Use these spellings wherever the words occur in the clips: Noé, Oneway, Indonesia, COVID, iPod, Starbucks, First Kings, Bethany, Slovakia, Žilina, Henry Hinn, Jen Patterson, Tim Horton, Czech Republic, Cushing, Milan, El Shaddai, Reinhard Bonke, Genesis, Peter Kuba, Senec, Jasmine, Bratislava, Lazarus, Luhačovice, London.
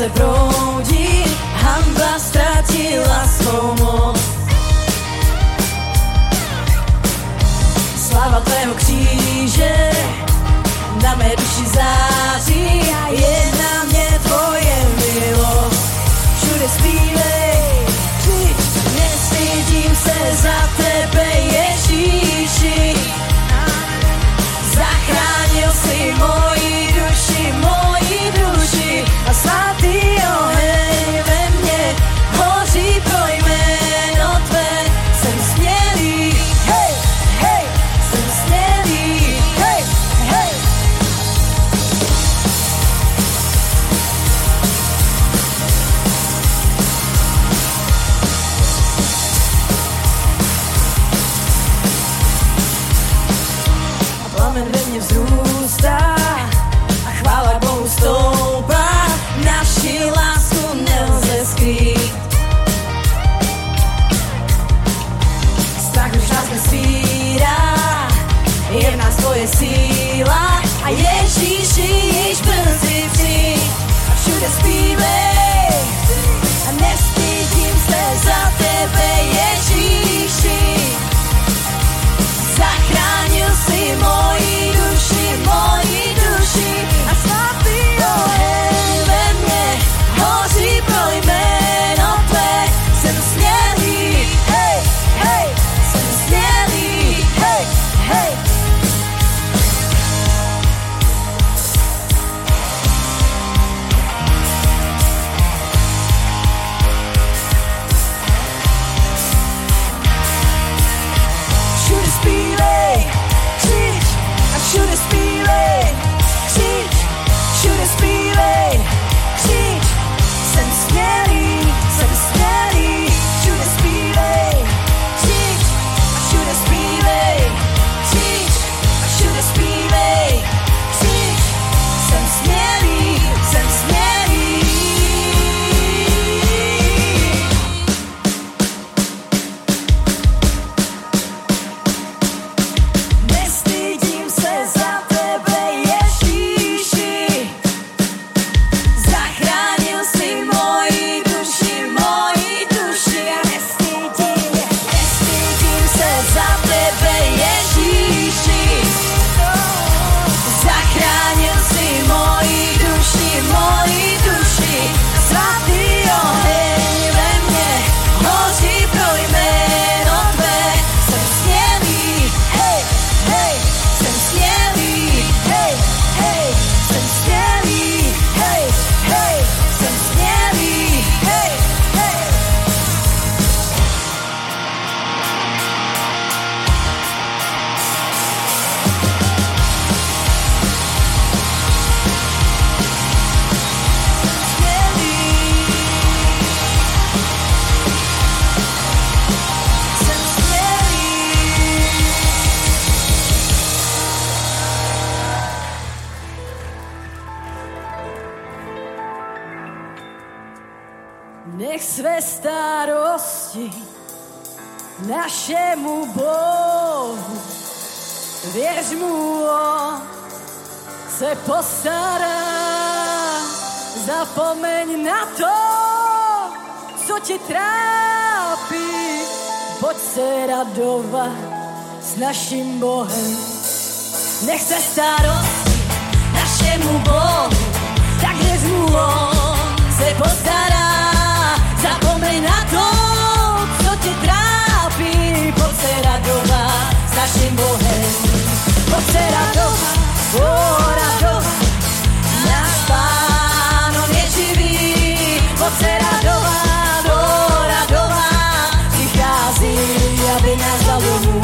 se proudí, hanba ztratila svou moc. Sláva tvého kříže na mé duši září a je na mě tvoje milost. Všude zpívej, křič, nestydím se za tebe, Ježíši. Zachránil si moji duši a svatý oheň ve mně hoří pro jméno tvé. Jsem smělý, hej, hej, jsem smělý, hej, hej. A plamen ve mně vzrůstá a chvála k Bohu stoupá, naši lásku nelze skrýt. Strach už nás nesvírá, je v nás tvoje síla a Ježíši již brzy přijď. A všude zpívej a nestydím se za tebe, Ježíši. Zachránil si moji duši a svatý oheň ve mně hoří pro jméno tvé. Jsem smělý, hej, hej, jsem smělý, hej, hej. Všude zpívej, křič, a všude zpívej, křič, všude zpívej, křič. Jsem smělý, všude zpívej, křič, a všude zpívej, křič, a všude zpívej, křič. Jsem smělý, nestydím se za tebe, Ježíši. Zachránil si moji duši a nestydím se za tebe, Ježíši. Zachránil si moji duši a svatý oheň ve mně hoří pro jméno tvé. Jsem smělý, hej, hej, jsem smělý, hej, hej, jsem smělý, hej, hej, jsem smělý, hej, hej. Nech své starosti našemu Bohu, věř mu, on se postará. Zapomeň na to, co tě trápí, pojď se radovat s naším Bohem. Nech své starosti našemu Bohu, tak věř mu, on se postará. Zapomeň na to, co tě trápí, pojď se radovat s naším Bohem. Pojď se radovat, radovat, náš Pán, on je živý. Pojď se radovat, radovat, přichází, aby nás dal domů.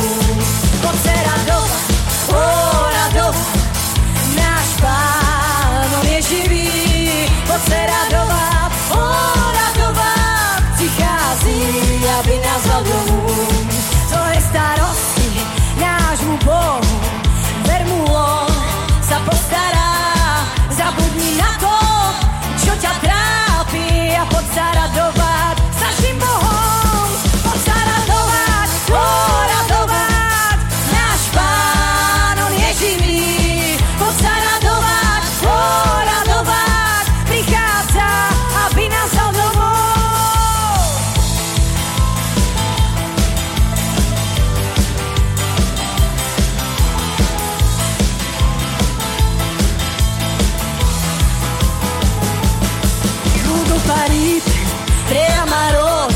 Pojď se radovat, radovat, náš Pán, on je živý. un party pre amarone,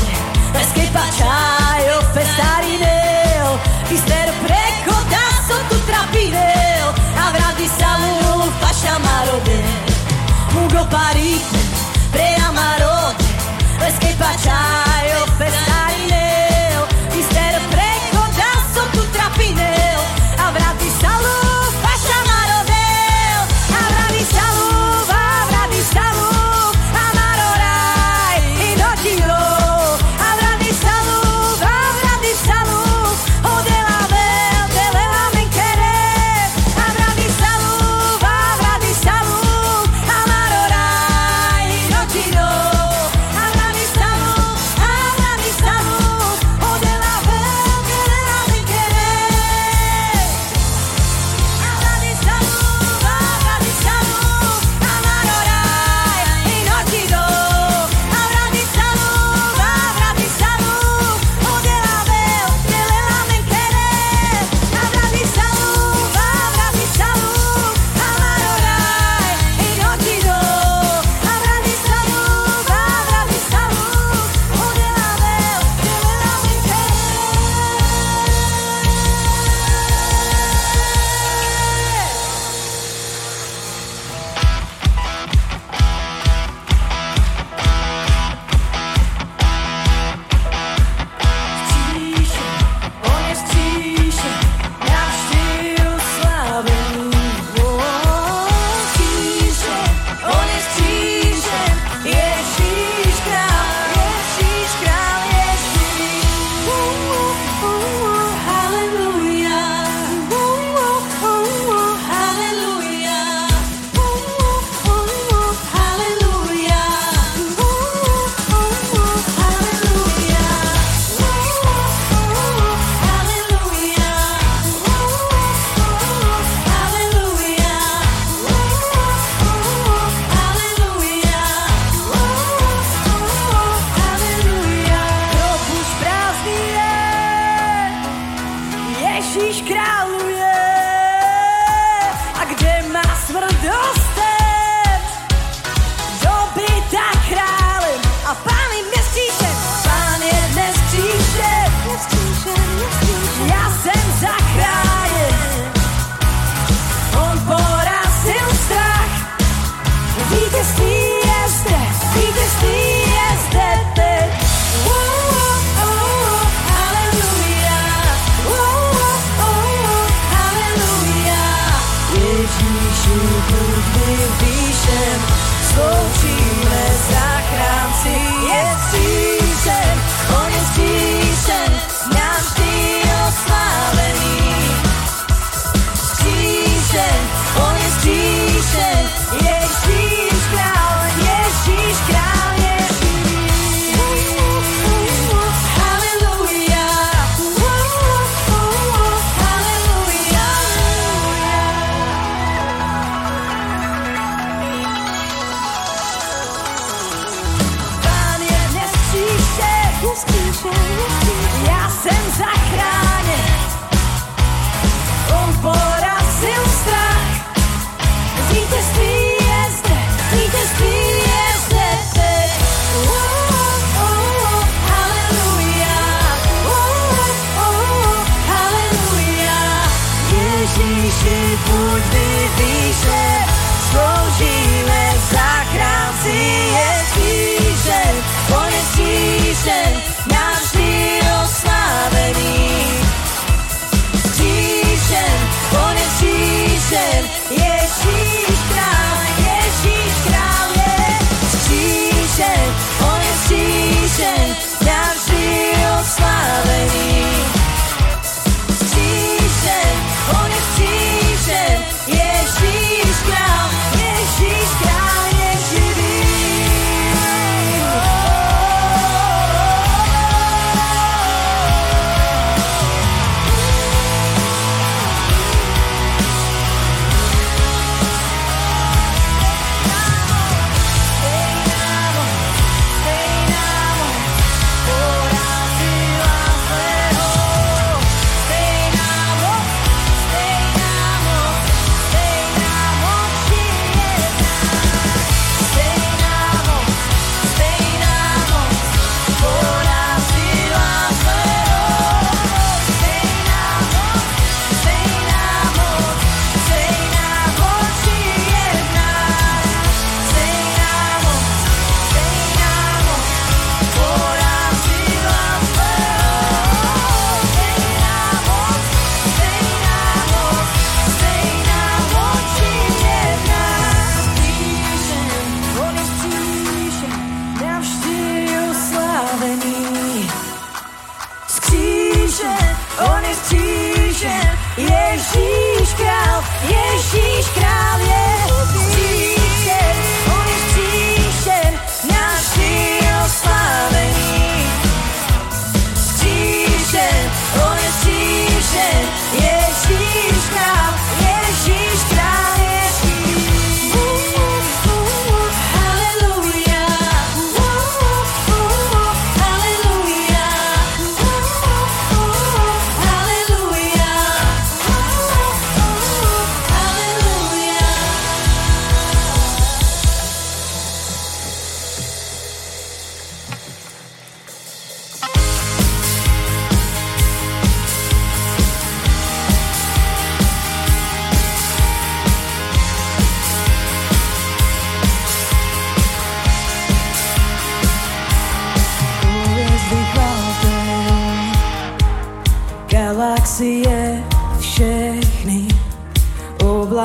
la schiacciaio per starineo, mistero preco da sotto trapineo, avrà di salu fascia marode, un go party pre amarone, la schiacciaio per starineo, mistero preco da sotto trapineo, avrà di salu.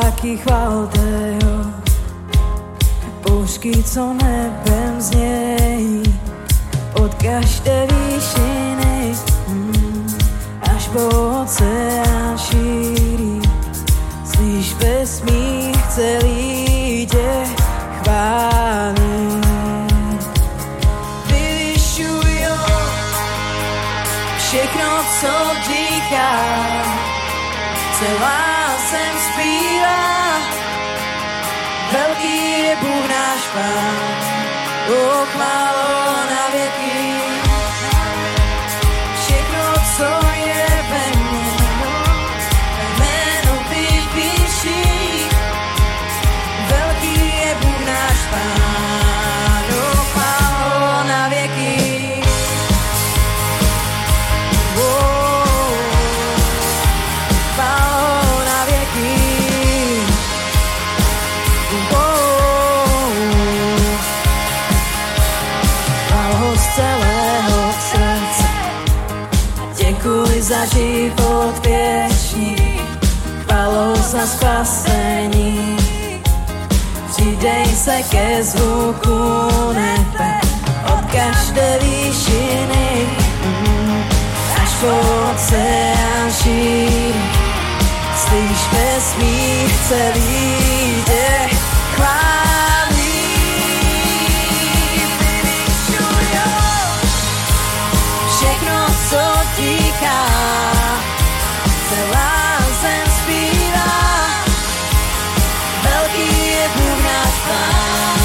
Vlaky chvaltého, poušky, co nebem znějí, od každé výšiny až po oceán šíří. Slyš, vesmír celý tě chválí. Vyvyšujo všechno, co dýchá, celá sem zpívá, velký je Bůh náš Pán, Bůh málo na věky. Všechno, co je ve mně, jméno vypíši, velký je Bůh náš Pán, Bůh málo na věky. Za život věčný, chválou za spasení. Přidej se ke zvuku nebe, od každé výšiny až po oceán šíří. Slyš, vesmír celý tě chválí. Vyvyšujo všechno, co dýchá, celá zem zpívá, velký je Bůh náš Pán,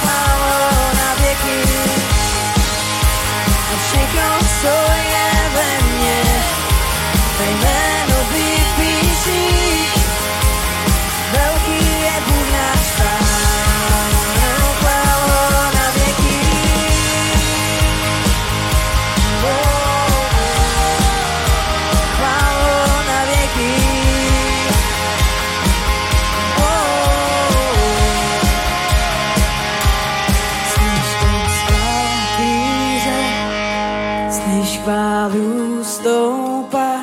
chvála na věky. A všechno, co je ve mně, tvé jméno vypíši, velký je Bůh náš Pán, chvála na věky. Chválu stoupá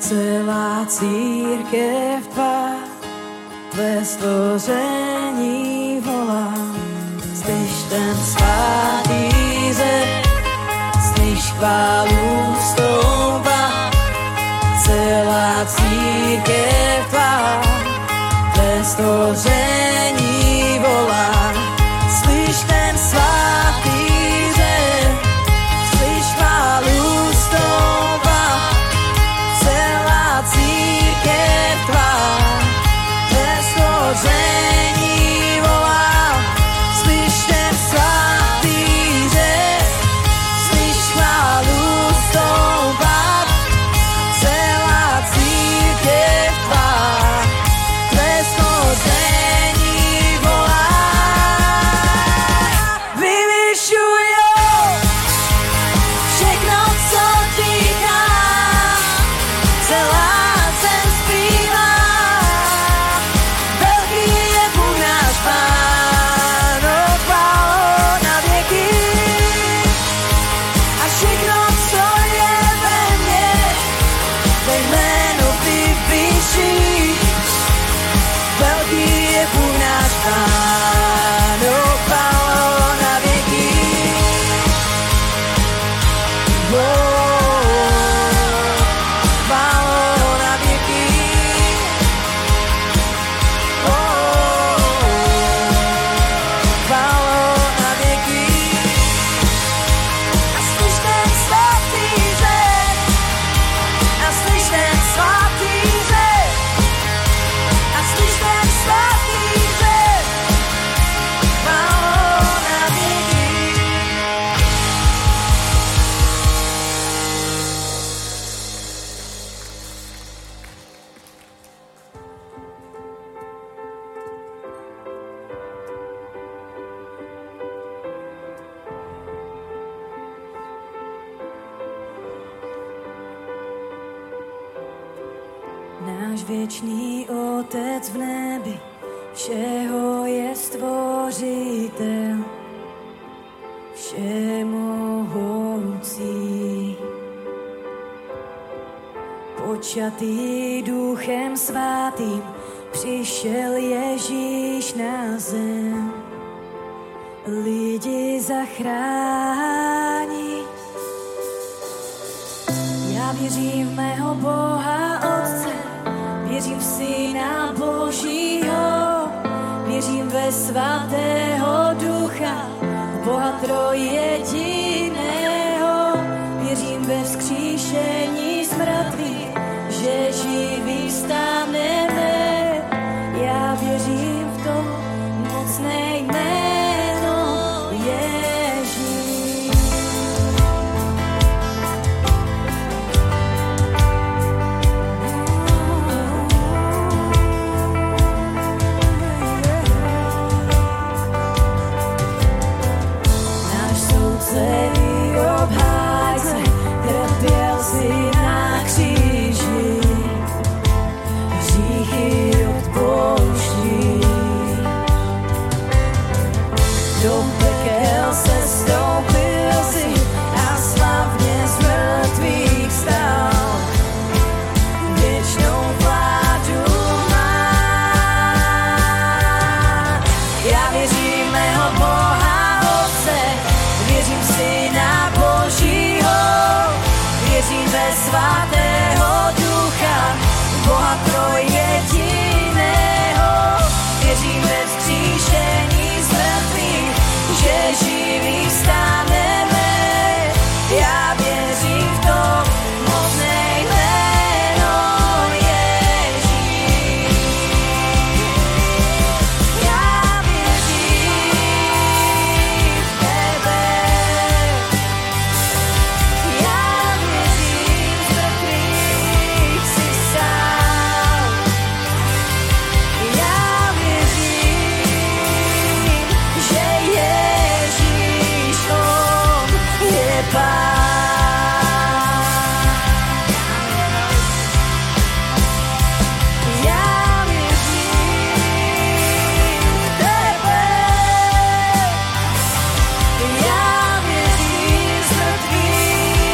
celá církev tvá, tvé stvoření volá. Slyš ten svatý zek, slyš chválu stoupá celá církev tvá, tvé stvoření volá. Slyš ten svatý zek, chválu stoupá celá církev tvá, tvé stvoření volá. Slyš ten svatý řev, slyš chválu stoupá celá církev tvá, tvé stvoření volá. Vyvyšuj v nebi, všeho je stvořitel, všemohoucí. Počatý Duchem Svatým Přišel Ježíš na zem, lidi zachránit. Já věřím v mého Boha Otce, věřím v Syna Božího, věřím ve Svatého Ducha, v Boha trojjediného, věřím ve vzkříšení z mrtvých, že živý vstaneme. Já věřím v to mocné jméno Ježíš. Náš soudce i obhájce, trpěl si na kříži, hříchy odpouští. Do pekel se stoupil si a slavně z mrtvých vstal. Věčnou vládu má. Já věřím mého Boha Otce, věřím v Syna Božího, věřím ve Svatého Ducha, Boha trojjediného, věřím ve vzkříšení z mrtvých, že živí vstaneme. Já věřím v to mocné jméno Ježíš. Já věřím v tebe. Já věřím, z mrtvých jsi vstal. Já věřím, že Ježíš, on je Pán. Já věřím v tebe. Já věřím, z mrtvých jsi vstal. Já věřím, že Ježíš, on je Pán. Já věřím v mého Boha Otce, věřím v Syna Božího, věřím ve Svatého Ducha, v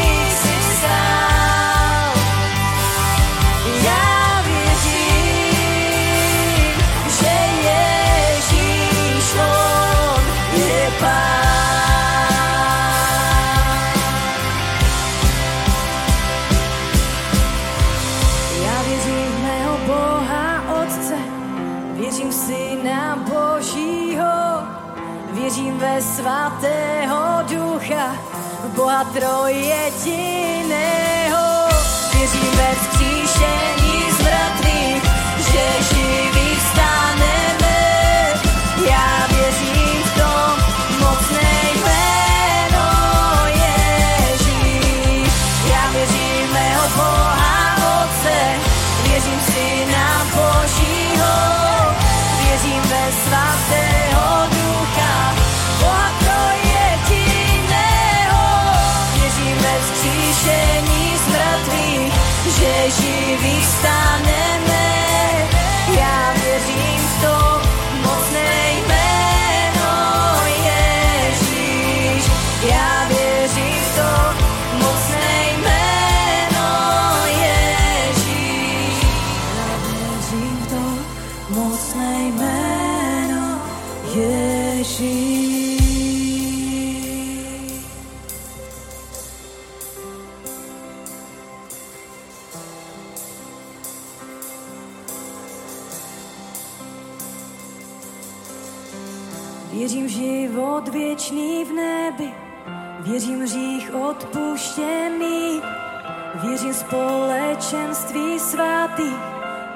Boha trojjediného. Věřím ve vzkříšení z mrtvých, že živí vstaneme. Já věřím v to mocné jméno Ježíš. Já věřím v mého Boha Otce, věřím v Syna Božího, věřím ve Svatého Ducha, Boha trojjediného, věřím ve vzkříšení z mrtvých, že živí vstaneme. Já věřím v to mocné jméno Ježíš. Já věřím v to mocné jméno Ježíš. Já věřím v to mocné jméno Ježíš. Věřím v život věčný v nebi, věřím v hřích odpuštěný, věřím v společenství svatých,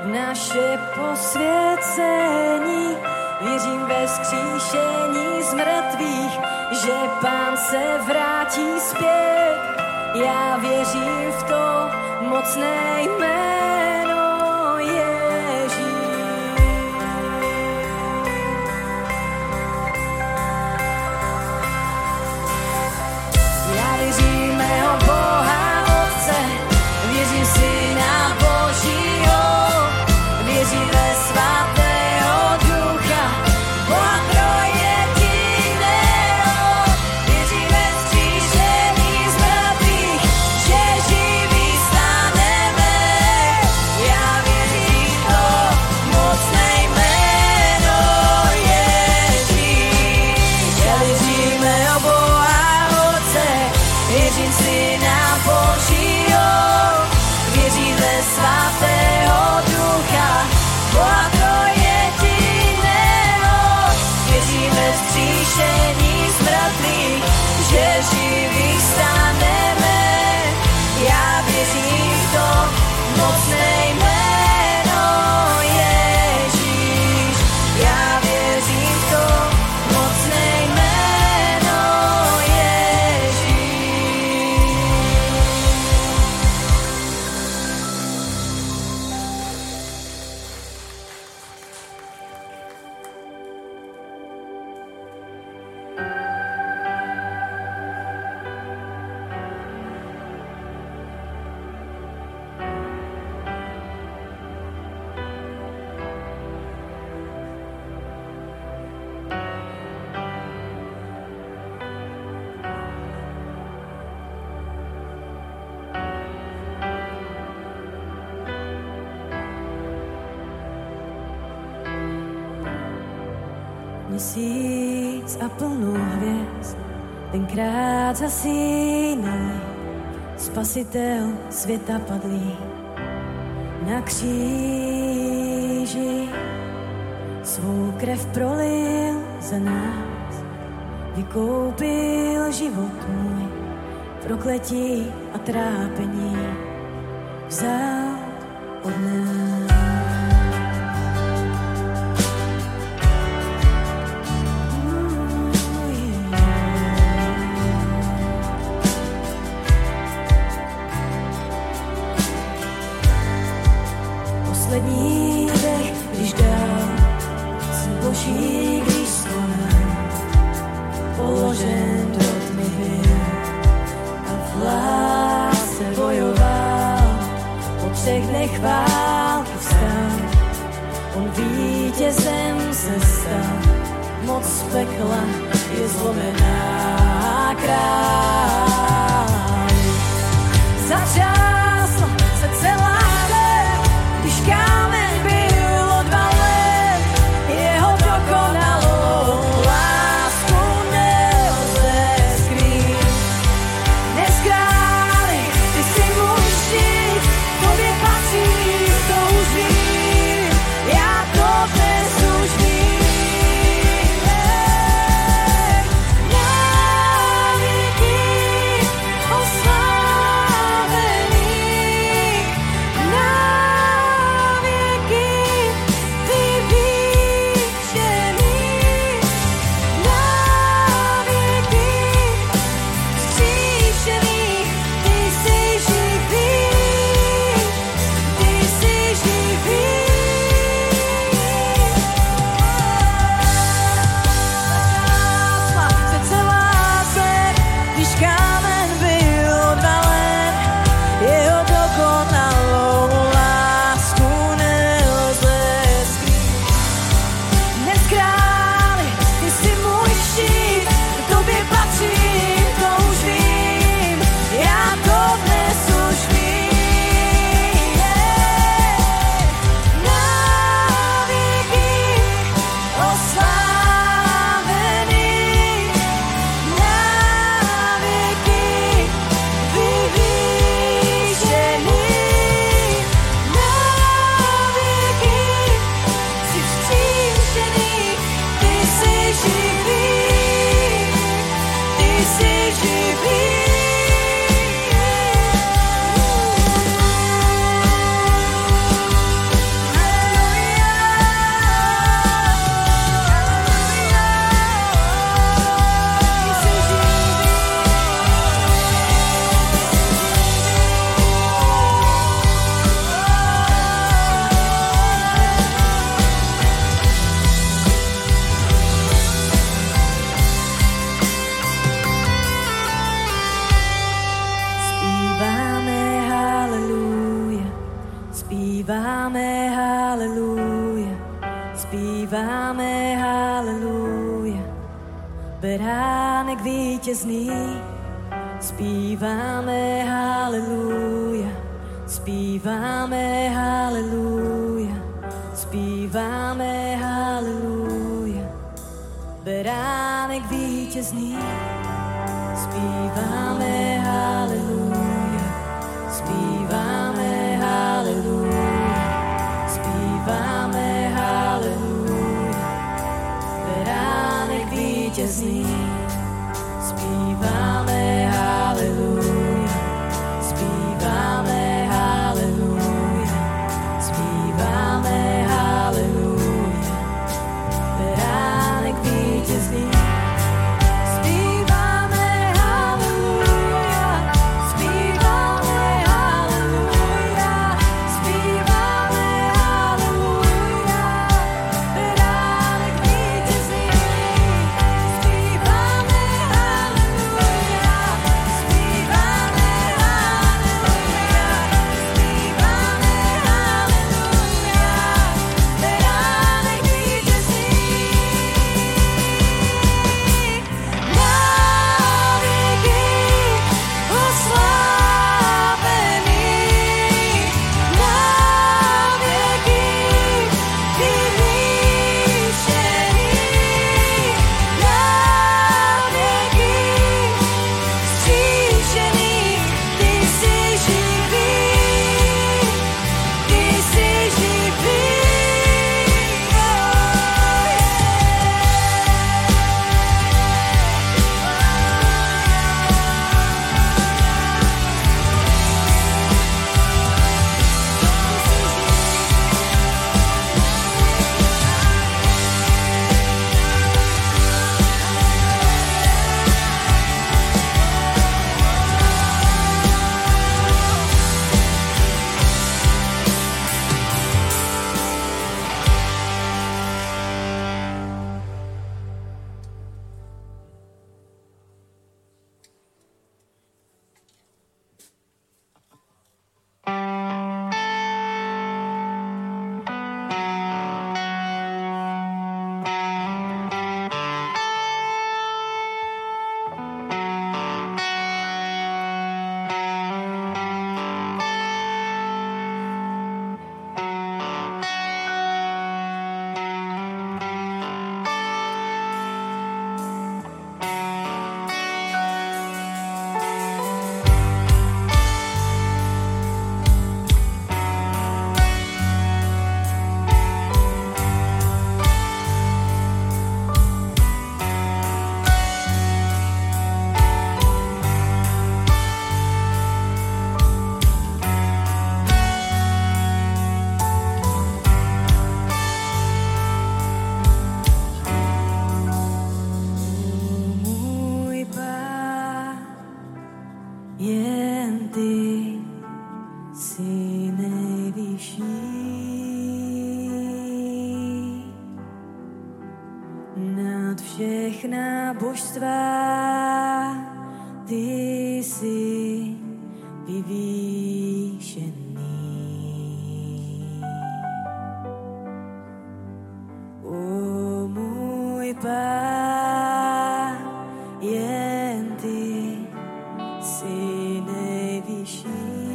v naše posvěcení, věřím ve vzkříšení z mrtvých, že Pán se vrátí zpět. Já věřím v to mocné jméno Ježíš. Já věřím mého Boha Otce, věřím v Syna Božího, věřím ve Svatého Ducha, Boha trojjediného, věřím ve vzkříšení z mrtvých, že živí vstaneme. měsíc a plnou hvězd, tenkrát zasínali, spasitel světa padlý na kříži. Svou krev prolil za nás, vykoupil život můj, prokletí a trápení vzal od nás. Poslední dech, když dál, jsem boží, když skonám, položen do tmy byl a v lásce bojoval. Po třech dnech války vstal, on vítězem se stal, moc pekla je zlomená, král. Začásla se celá zem, když kámen byl odvalen, jeho dokonalou lásku nelze skrýt. Dnes králi, ty jsi můj štít, tobě patří, to už vím, já to dnes už vím. Na věky oslávený, na věky vyvýšený, na věky vzkříšený, ty jsi živý, ty jsi živý. Začásla se celá zem, když kámen byl odvalen, jeho dokonalou lásku nelze skrýt. Dnes králi, ty jsi můj štít, tobě patřím, to už vím, já to dnes už vím. Na věky oslávený, na věky vyvýšený, na věky jsi vzkříšený, ty jsi živý, ty jsi živý. Zpíváme haleluja, zpíváme haleluja, zpíváme haleluja. Beránek vítězný, zpíváme haleluja, zpíváme haleluja, zpíváme haleluja. Beránek vítězný, zpíváme haleluja, zpíváme haleluja, zpíváme haleluja. Beránek vítězný, zpíváme haleluja, zpíváme haleluja, zpíváme haleluja. Beránek vítězný, zpíváme haleluja, zpíváme haleluja, zpíváme haleluja. Beránek vítězný, zpíváme všechna božstva, ty jsi vyvýšený. O můj Pán, jen ty jsi nejvyšší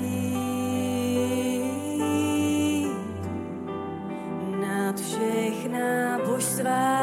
nad všechna božstva.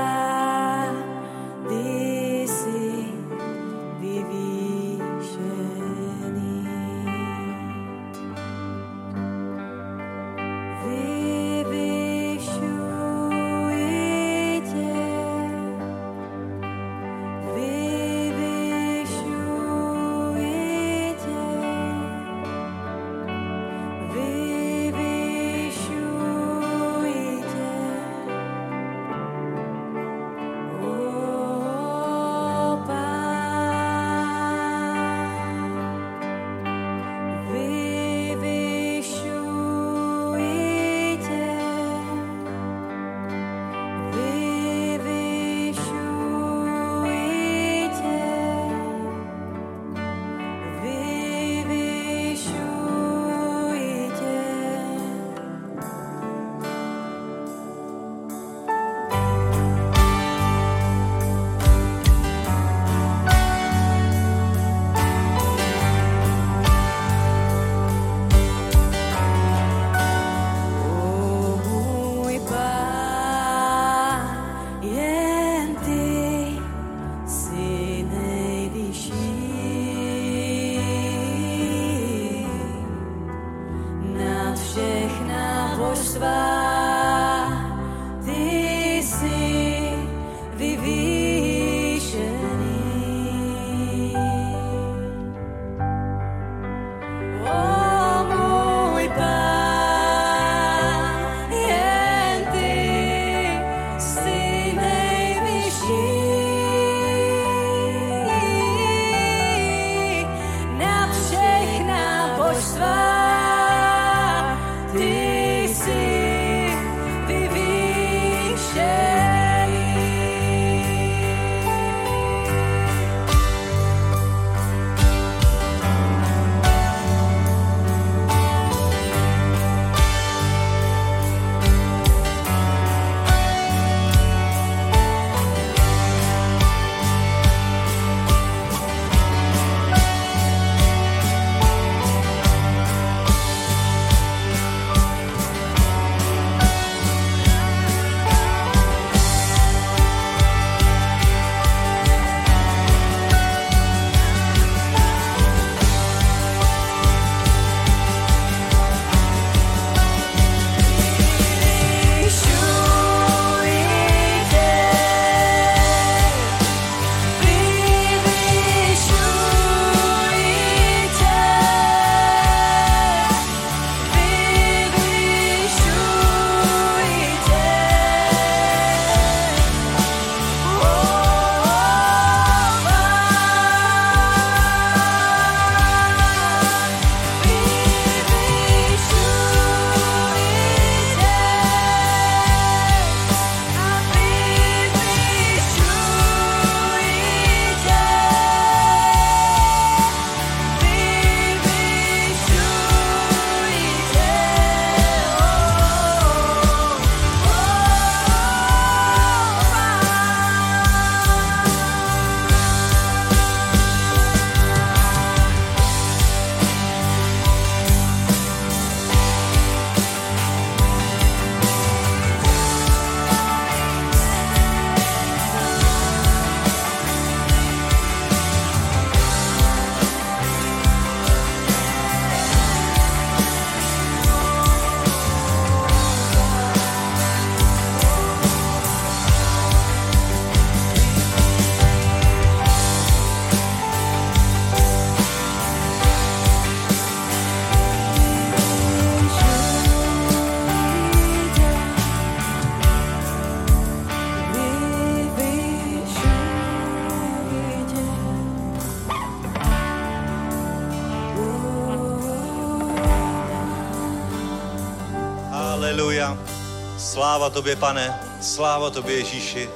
Sláva tobě, Pane, sláva tobě, Ježíši.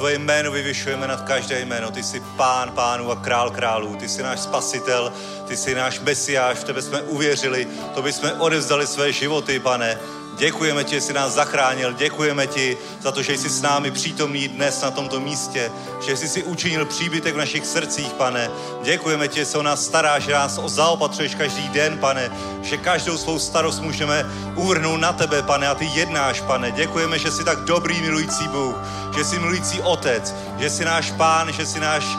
Tvoje jméno vyvyšujeme nad každé jméno. Ty jsi Pán pánů a Král králů. Ty jsi náš Spasitel, ty jsi náš Mesiáš. V tebe jsme uvěřili, tobě jsme odevzdali své životy, Pane. Děkujeme ti, že jsi nás zachránil. Děkujeme ti za to, že jsi s námi přítomný dnes na tomto místě. Že jsi si učinil příbytek v našich srdcích, Pane. Děkujeme ti, že se o nás staráš, že nás zaopatřuješ každý den, Pane. Že každou svou starost můžeme uvrhnout na tebe, Pane, a ty jednáš, Pane. Děkujeme, že jsi tak dobrý milující Bůh, že jsi milující Otec, že jsi náš Pán, že jsi náš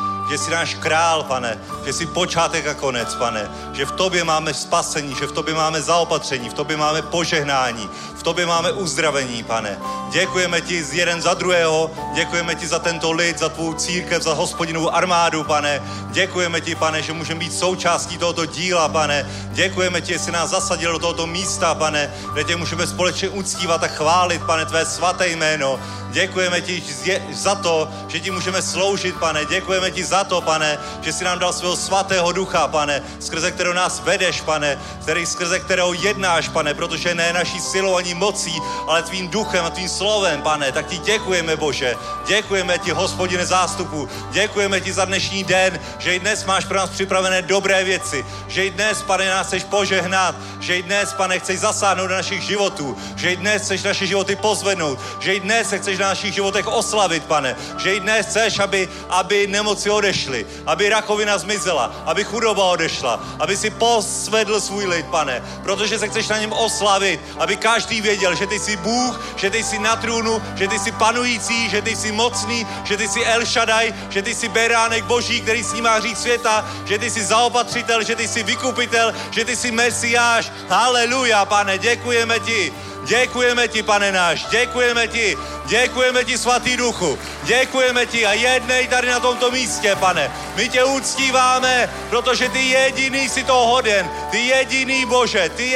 Král, Pane, že jsi počátek a konec, Pane, že v tobě máme spasení, že v tobě máme zaopatření, v tobě máme požehnání, v tobě máme uzdravení, Pane. Děkujeme ti jeden za druhého, děkujeme ti za tento lid, za tvou církev, za Hospodinovu armádu, Pane. Děkujeme ti, Pane, že můžeme být součástí tohoto díla, Pane. Děkujeme ti, že jsi nás zasadil do tohoto místa, Pane, kde tě můžeme společně uctívat a chválit, Pane, tvé svaté jméno. Děkujeme ti za to, že ti můžeme sloužit, Pane. Děkujeme ti za to, Pane, že jsi nám dal svého svatého ducha, Pane, skrze kterého nás vedeš, Pane, skrze kterého jednáš, Pane, protože ne naší silou ani mocí, ale tvým duchem a tvým slovem, Pane. Tak ti děkujeme, Bože. Děkujeme ti, Hospodine zástupu. Děkujeme ti za dnešní den, že i dnes máš pro nás připravené dobré věci, že i dnes, Pane, nás chceš požehnat, že i dnes, Pane, chceš zasáhnout do našich životů, že i dnes chceš naše životy pozvednout, že i dnes chceš v našich životech oslavit, Pane, že i dnes chceš, aby nemoci odešly, aby rakovina zmizela, aby chudoba odešla, aby si posvedl svůj lid, Pane, protože se chceš na něm oslavit, aby každý věděl, že ty jsi Bůh, že ty jsi na trůnu, že ty jsi panující, že ty jsi mocný, že ty jsi El Shaddai, že ty jsi beránek Boží, který snímá hřích světa, že ty jsi zaopatřitel, že ty jsi vykupitel, že ty jsi Mesiáš. Haleluja, Pane, děkujeme ti. Děkujeme ti, Pane náš, děkujeme ti, svatý duchu, děkujeme ti a jednej tady na tomto místě, Pane. My tě uctíváme, protože ty jediný jsi toho hoden, ty jediný Bože, ty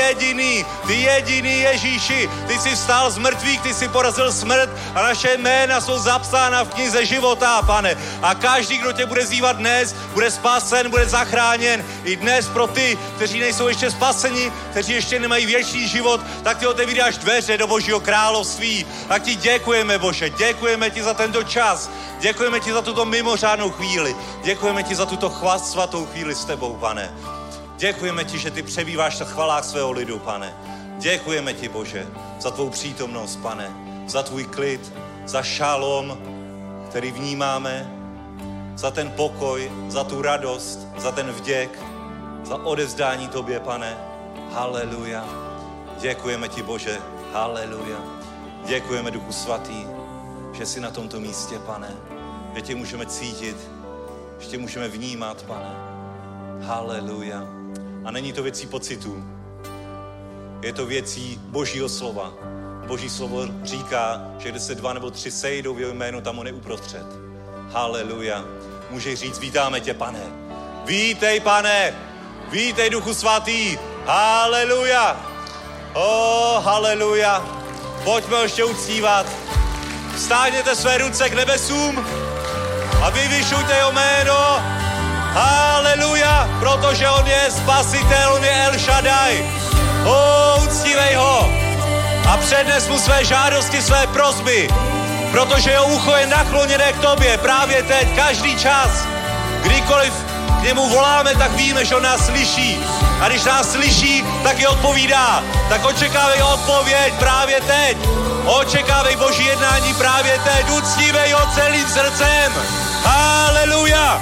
jediný Ježíši, ty jsi vstal z mrtvých, ty jsi porazil smrt a naše jména jsou zapsána v knize života, Pane. A každý, kdo tě bude zývat dnes, bude spasen, bude zachráněn. I dnes pro ty, kteří nejsou ještě spaseni, kteří ještě nemají věčný život, tak ty otevíráš dveře do Božího království. Tak ti děkujeme, Bože, děkujeme ti za tento čas, děkujeme ti za tuto mimořádnou chvíli, děkujeme ti za tuto svatou chvíli s tebou, Pane. Děkujeme ti, že ty přebýváš na chvalách svého lidu, Pane. Děkujeme ti, Bože, za tvou přítomnost, Pane, za tvůj klid, za šalom, který vnímáme, za ten pokoj, za tu radost, za ten vděk, za odevzdání tobě, Pane. Haleluja. Děkujeme ti, Bože, haleluja. Děkujeme, Duchu Svatý, že jsi na tomto místě, Pane, že tě můžeme cítit, že tě můžeme vnímat, Pane. Haleluja. A není to věcí pocitů, je to věcí Božího slova. Boží slovo říká, že kde se 2 nebo 3 sejdou v jeho jménu, tam on je uprostřed. Haleluja. Můžeš říct, vítáme tě, Pane. Vítej, Pane. Vítej, Duchu Svatý. Haleluja. Haleluja. Pojďme ještě uctívat. Stáhněte své ruce k nebesům a vyvyšujte jeho jméno. Haleluja, protože on je spasitel, on je El Shaddai. Uctívej ho a přednes mu své žádosti, své prosby, protože jeho ucho je nakloněné k tobě právě teď, každý čas. Kdykoliv k němu voláme, tak víme, že on nás slyší. A když nás slyší, tak je odpovídá. Tak očekávej odpověď právě teď. Očekávej Boží jednání právě teď. Uctívej ho celým srdcem. Haleluja.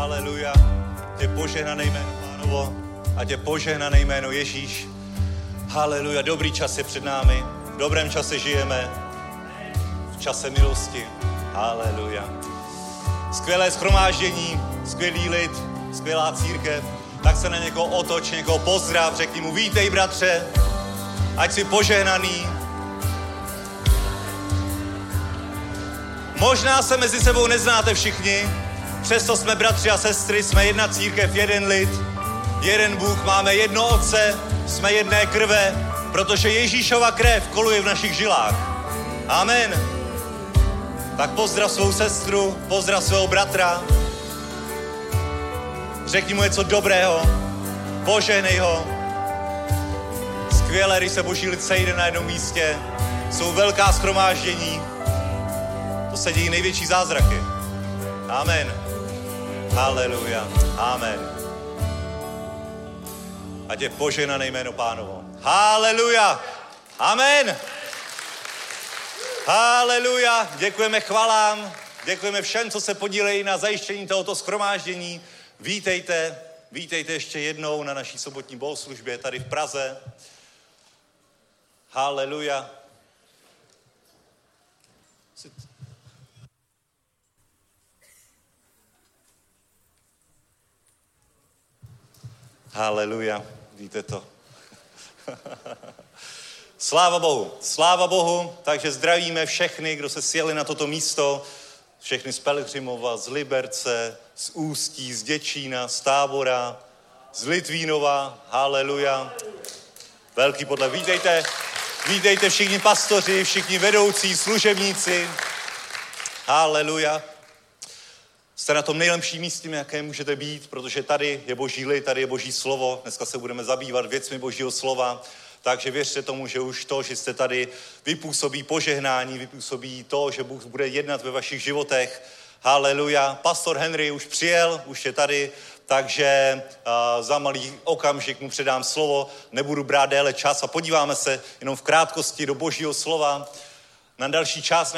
Haleluja. Tě požehnané jméno Pánovo a tě požehnané jméno Ježíš. Haleluja. Dobrý čas je před námi. V dobrém čase žijeme. V čase milosti. Haleluja. Skvělé shromáždění, skvělý lid, skvělá církev. Tak se na někoho otoč, někoho pozdrav, řekni mu vítej bratře, ať jsi požehnaný. Možná se mezi sebou neznáte všichni, přesto jsme bratři a sestry, jsme jedna církev, jeden lid, jeden Bůh, máme jedno otce, jsme jedné krve, protože Ježíšova krev koluje v našich žilách. Amen. Tak pozdrav svou sestru, pozdrav svého bratra, řekni mu něco dobrého, požehnej ho. Skvěle, když se boží lid sejde na jednom místě, jsou velká shromáždění, to se dějí největší zázraky. Amen. Haleluja. Amen. Ať je požehnané jméno Pánovo. Haleluja. Amen. Haleluja. Děkujeme chvalám, děkujeme všem, co se podílejí na zajištění tohoto shromáždění. Vítejte ještě jednou na naší sobotní bohoslužbě tady v Praze. Haleluja. Haleluja, víte to. Sláva Bohu, sláva Bohu. Takže zdravíme všechny, kdo se sjeli na toto místo. Všechny z Pelhřimova, z Liberce, z Ústí, z Děčína, z Tábora, z Litvínova. Haleluja. Velký podlev. Vítejte všichni pastoři, všichni vedoucí, služebníci. Haleluja. Jste na tom nejlepším místě, na jakém můžete být, protože tady je boží lid, tady je boží slovo. Dneska se budeme zabývat věcmi božího slova. Takže věřte tomu, že už to, že jste tady, vypůsobí požehnání, vypůsobí to, že Bůh bude jednat ve vašich životech. Haleluja. Pastor Henry už přijel, už je tady, takže za malý okamžik mu předám slovo. Nebudu brát déle čas a podíváme se jenom v krátkosti do božího slova na další část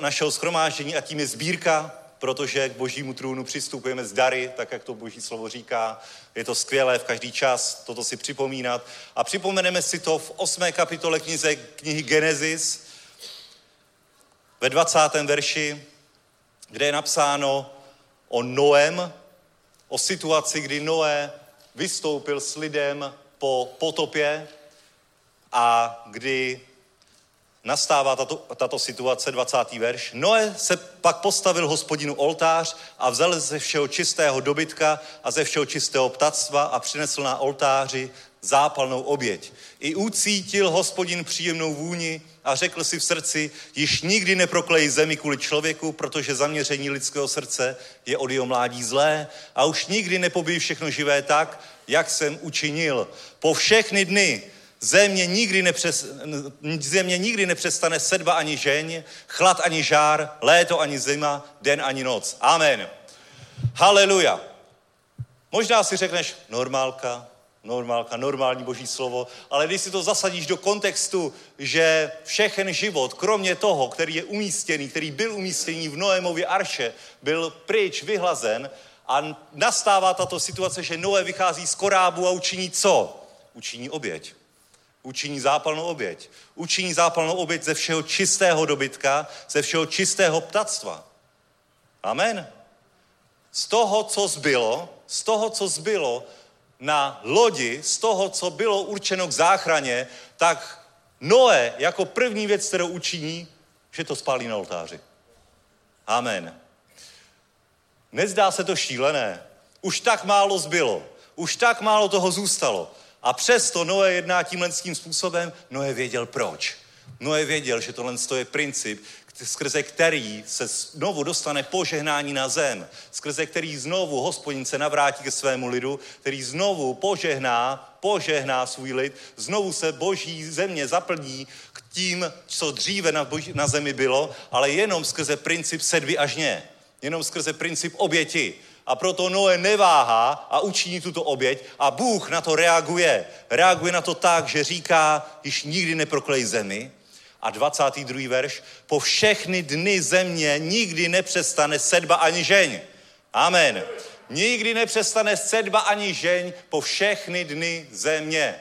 našeho shromáždění a tím je sbírka, protože k božímu trůnu přistupujeme z dary, tak jak to boží slovo říká. Je to skvělé v každý čas toto si připomínat. A připomeneme si to v 8. kapitole knihy Genesis ve 20. verši, kde je napsáno o Noém, o situaci, kdy Noé vystoupil s lidem po potopě a kdy nastává tato situace, 20. verš. Noé se pak postavil Hospodinu oltář a vzal ze všeho čistého dobytka a ze všeho čistého ptactva a přinesl na oltáři zápalnou oběť. I ucítil Hospodin příjemnou vůni a řekl si v srdci, již nikdy neproklejí zemi kvůli člověku, protože zaměření lidského srdce je od jeho mládí zlé a už nikdy nepobiju všechno živé tak, jak jsem učinil. Po všechny dny Země nikdy nepřestane sedba ani žeň, chlad ani žár, léto ani zima, den ani noc. Amen. Haleluja. Možná si řekneš normálka, normální boží slovo, ale když si to zasadíš do kontextu, že všechen život, kromě toho, který je umístěný, který byl umístěný v Noémově arše, byl pryč, vyhlazen a nastává tato situace, že Noé vychází z korábu a učiní co? Učiní oběť. Učiní zápalnou oběť ze všeho čistého dobytka, ze všeho čistého ptactva. Amen. Z toho, co zbylo na lodi, z toho, co bylo určeno k záchraně, tak Noé jako první věc, kterou učiní, že to spálí na oltáři. Amen. Nezdá se to šílené. Už tak málo zbylo. Už tak málo toho zůstalo. A přesto Noé jedná tímhlenským způsobem. Noé věděl proč. Noé věděl, že tohle je princip, skrze který se znovu dostane požehnání na zem. Skrze který znovu Hospodin se navrátí ke svému lidu, který znovu požehná svůj lid. Znovu se boží země zaplní k tím, co dříve na zemi bylo, ale jenom skrze princip sedby a žně. Jenom skrze princip oběti. A proto Noé neváhá a učiní tuto oběť a Bůh na to reaguje. Reaguje na to tak, že říká, již nikdy neproklej zemi. A 22. verš, po všechny dny země nikdy nepřestane sedba ani žeň. Amen. nikdy nepřestane sedba ani žeň po všechny dny země.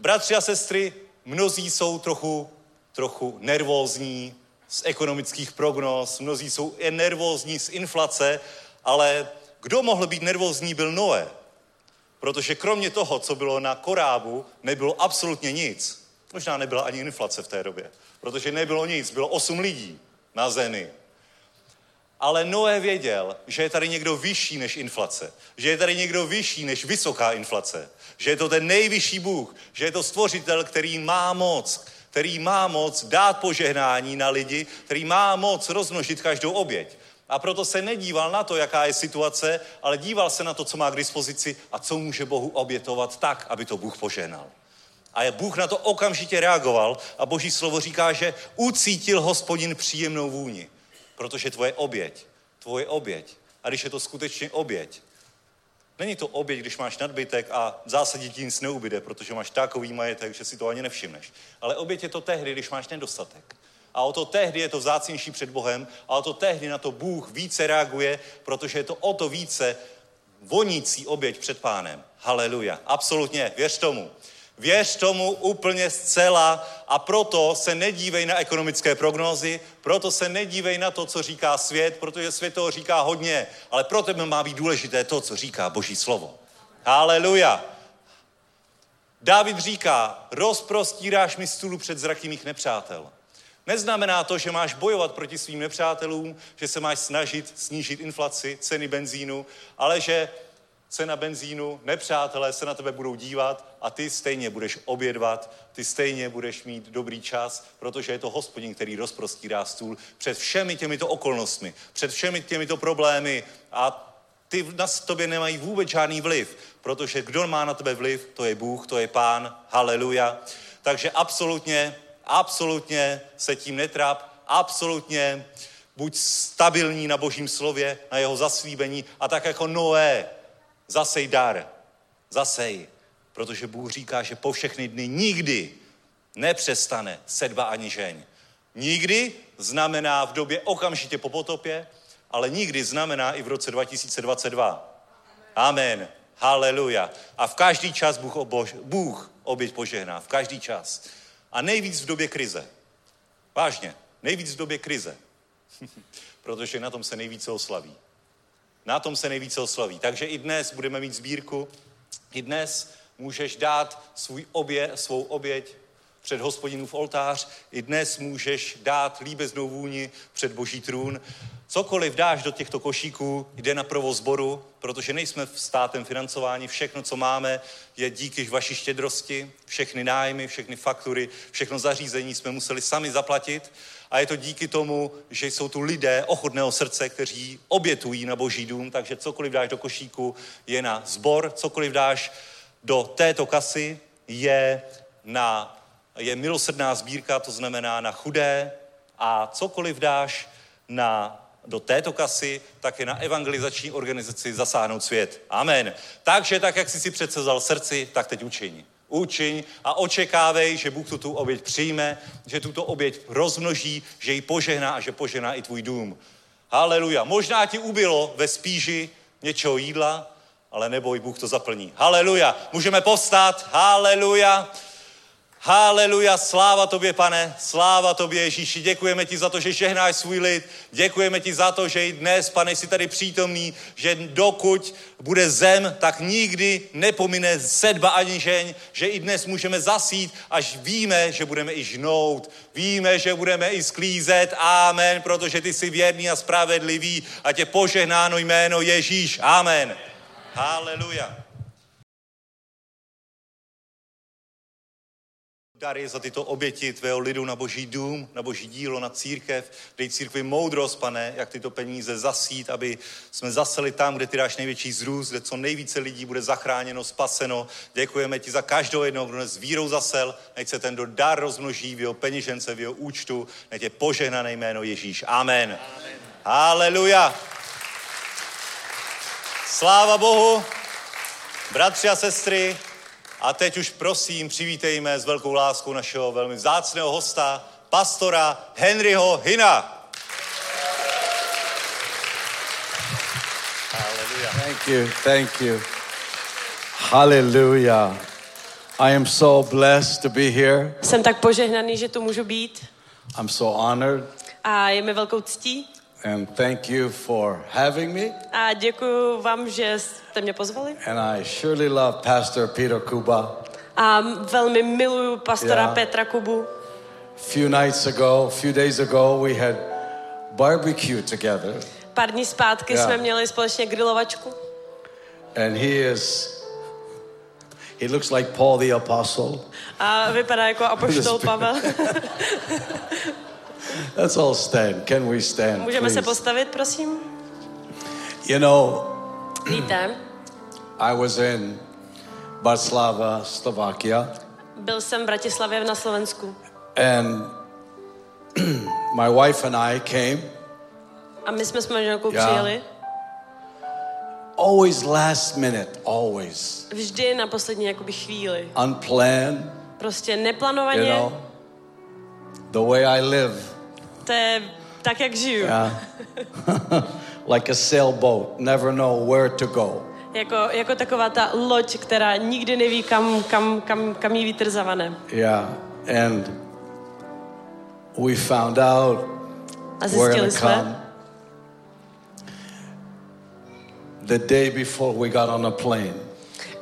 Bratři a sestry, mnozí jsou trochu nervózní z ekonomických prognóz, mnozí jsou nervózní z inflace, ale kdo mohl být nervózní, byl Noé. Protože kromě toho, co bylo na korábu, nebylo absolutně nic. Možná nebyla ani inflace v té době, protože nebylo nic, bylo 8 lidí na zemi. Ale Noé věděl, že je tady někdo vyšší než inflace, že je tady někdo vyšší než vysoká inflace, že je to ten nejvyšší Bůh, že je to stvořitel, který má moc dát požehnání na lidi, který má moc rozmnožit každou oběť. A proto se nedíval na to, jaká je situace, ale díval se na to, co má k dispozici a co může Bohu obětovat tak, aby to Bůh požehnal. A Bůh na to okamžitě reagoval a Boží slovo říká, že ucítil Hospodin příjemnou vůni, protože tvoje oběť, a když je to skutečně oběť, není to oběť, když máš nadbytek a v zásadě ti nic neubyde, protože máš takový majetek, že si to ani nevšimneš. Ale oběť je to tehdy, když máš nedostatek. A o to tehdy je to vzácnější před Bohem a o to tehdy na to Bůh více reaguje, protože je to o to více vonící oběť před Pánem. Haleluja. Absolutně, věř tomu. Věř tomu úplně zcela a proto se nedívej na ekonomické prognózy, proto se nedívej na to, co říká svět, protože svět toho říká hodně, ale pro tebe má být důležité to, co říká Boží slovo. Haleluja. Dávid říká, rozprostíráš mi stůl před zraky mých nepřátel. Neznamená to, že máš bojovat proti svým nepřátelům, že se máš snažit snížit inflaci, ceny benzínu, ale že cena benzínu, nepřátelé se na tebe budou dívat a ty stejně budeš obědvat, ty stejně budeš mít dobrý čas, protože je to Hospodin, který rozprostírá stůl před všemi těmito okolnostmi, před všemi těmito problémy a ty na tobě nemají vůbec žádný vliv, protože kdo má na tebe vliv, to je Bůh, to je Pán, haleluja. Takže absolutně se tím netráp, absolutně buď stabilní na Božím slově, na jeho zaslíbení a tak jako Noé, zasej dar, zasej, protože Bůh říká, že po všechny dny nikdy nepřestane sedba ani žeň. Nikdy znamená v době okamžitě po potopě, ale nikdy znamená i v roce 2022. Amen. Haleluja. A v každý čas Bůh oběť požehná, v každý čas. A nejvíc v době krize. Vážně, nejvíc v době krize. Protože na tom se nejvíce oslaví. Na tom se nejvíce oslaví. Takže i dnes budeme mít sbírku. I dnes můžeš dát svou oběť před Hospodinův oltář. I dnes můžeš dát líbeznou vůni před Boží trůn. Cokoliv dáš do těchto košíků, jde na provoz sboru, protože nejsme v státem financování. Všechno, co máme, je díky vaší štědrosti. Všechny nájmy, všechny faktury, všechno zařízení jsme museli sami zaplatit. A je to díky tomu, že jsou tu lidé ochotného srdce, kteří obětují na Boží dům, takže cokoliv dáš do košíku je na sbor, cokoliv dáš do této kasy je milosrdná sbírka, to znamená na chudé a cokoliv dáš do této kasy, tak je na evangelizační organizaci Zasáhnout svět. Amen. Takže tak, jak jsi si předsevzal srdci, tak teď učiň. Učiň a očekávej, že Bůh tu oběť přijme, že tuto oběť rozmnoží, že ji požehná a že požehná i tvůj dům. Haleluja. Možná ti ubylo ve spíži něčeho jídla, ale neboj, Bůh to zaplní. Haleluja. Můžeme povstat. Haleluja. Haleluja, sláva tobě, Pane, sláva tobě, Ježíši, děkujeme ti za to, že žehnáš svůj lid, děkujeme ti za to, že i dnes, Pane, jsi tady přítomný, že dokud bude zem, tak nikdy nepomine sedba ani žeň, že i dnes můžeme zasít, až víme, že budeme i žnout, víme, že budeme i sklízet, amen, protože ty jsi věrný a spravedlivý a tě požehnáno jméno Ježíš, amen. Haleluja. Dary za tyto oběti tvého lidu na Boží dům, na Boží dílo, na církev. Dej církvi moudrost, Pane, jak tyto peníze zasít, aby jsme zaseli tam, kde ty dáš největší zrůst, kde co nejvíce lidí bude zachráněno, spaseno. Děkujeme ti za každého jednoho, kdo dnes vírou zasel, nech se ten dar rozmnoží v jeho peněžence, v jeho účtu, nech je požehnané jméno Ježíš. Amen. Amen. Haleluja. Sláva Bohu, bratři a sestry, a teď už prosím, přivítejme s velkou láskou našeho velmi vzácného hosta, pastora Henryho Hinna. Hallelujah. Thank you. Thank you. Hallelujah. I am so blessed to be here. Jsem tak požehnaný, že tu můžu být. I'm so honored. A je mi velkou ctí. And thank you for having me. A děkuji vám, že jste mě pozvali. And I surely love Pastor Peter Kuba. A velmi miluju pastora Petra Kubu. A few days ago we had barbecue together. Pár dní zpátky jsme měli společně grilovačku. And he looks like Paul the Apostle. A vypadá jako apoštol Pavel. Let's all stand. Can we stand? Můžeme please? Se postavit, prosím? You know, víte, I was in Bratislava, Slovakia. Byl jsem v Bratislavě na Slovensku. And my wife and I came. A my jsme s manželkou přijeli. Always last minute, always. Vždy na poslední jakoby chvíli. Unplanned. Prostě neplánovaně. You know, the way I live. To je tak, jak žiju. Yeah. Like a sailboat, never know where to go. Jako taková ta loď, která nikdy neví, kam jí vítr zavane. Yeah, and we found out where to come. The day before we got on a plane.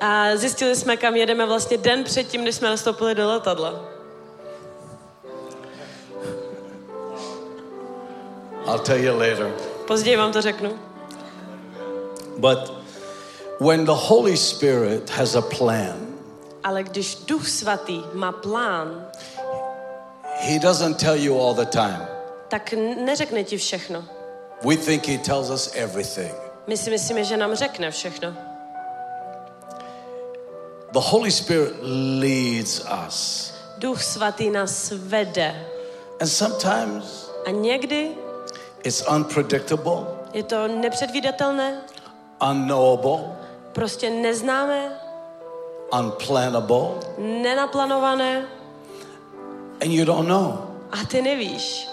A zjistili jsme, kam jedeme vlastně den předtím, než jsme nastoupili do letadla. I'll tell you later. Později vám to řeknu. But when the Holy Spirit has a plan. Ale když Duch Svatý má plán. He doesn't tell you all the time. Tak neřekne ti všechno. We think he tells us everything. My si myslíme, že nám řekne všechno. The Holy Spirit leads us. Duch Svatý nás vede. And sometimes. A někdy. It's unpredictable. Je to nepředvídatelné. Unknowable. Prostě neznámé. Unplannable. Nenaplánované. And you don't know. A ty nevíš.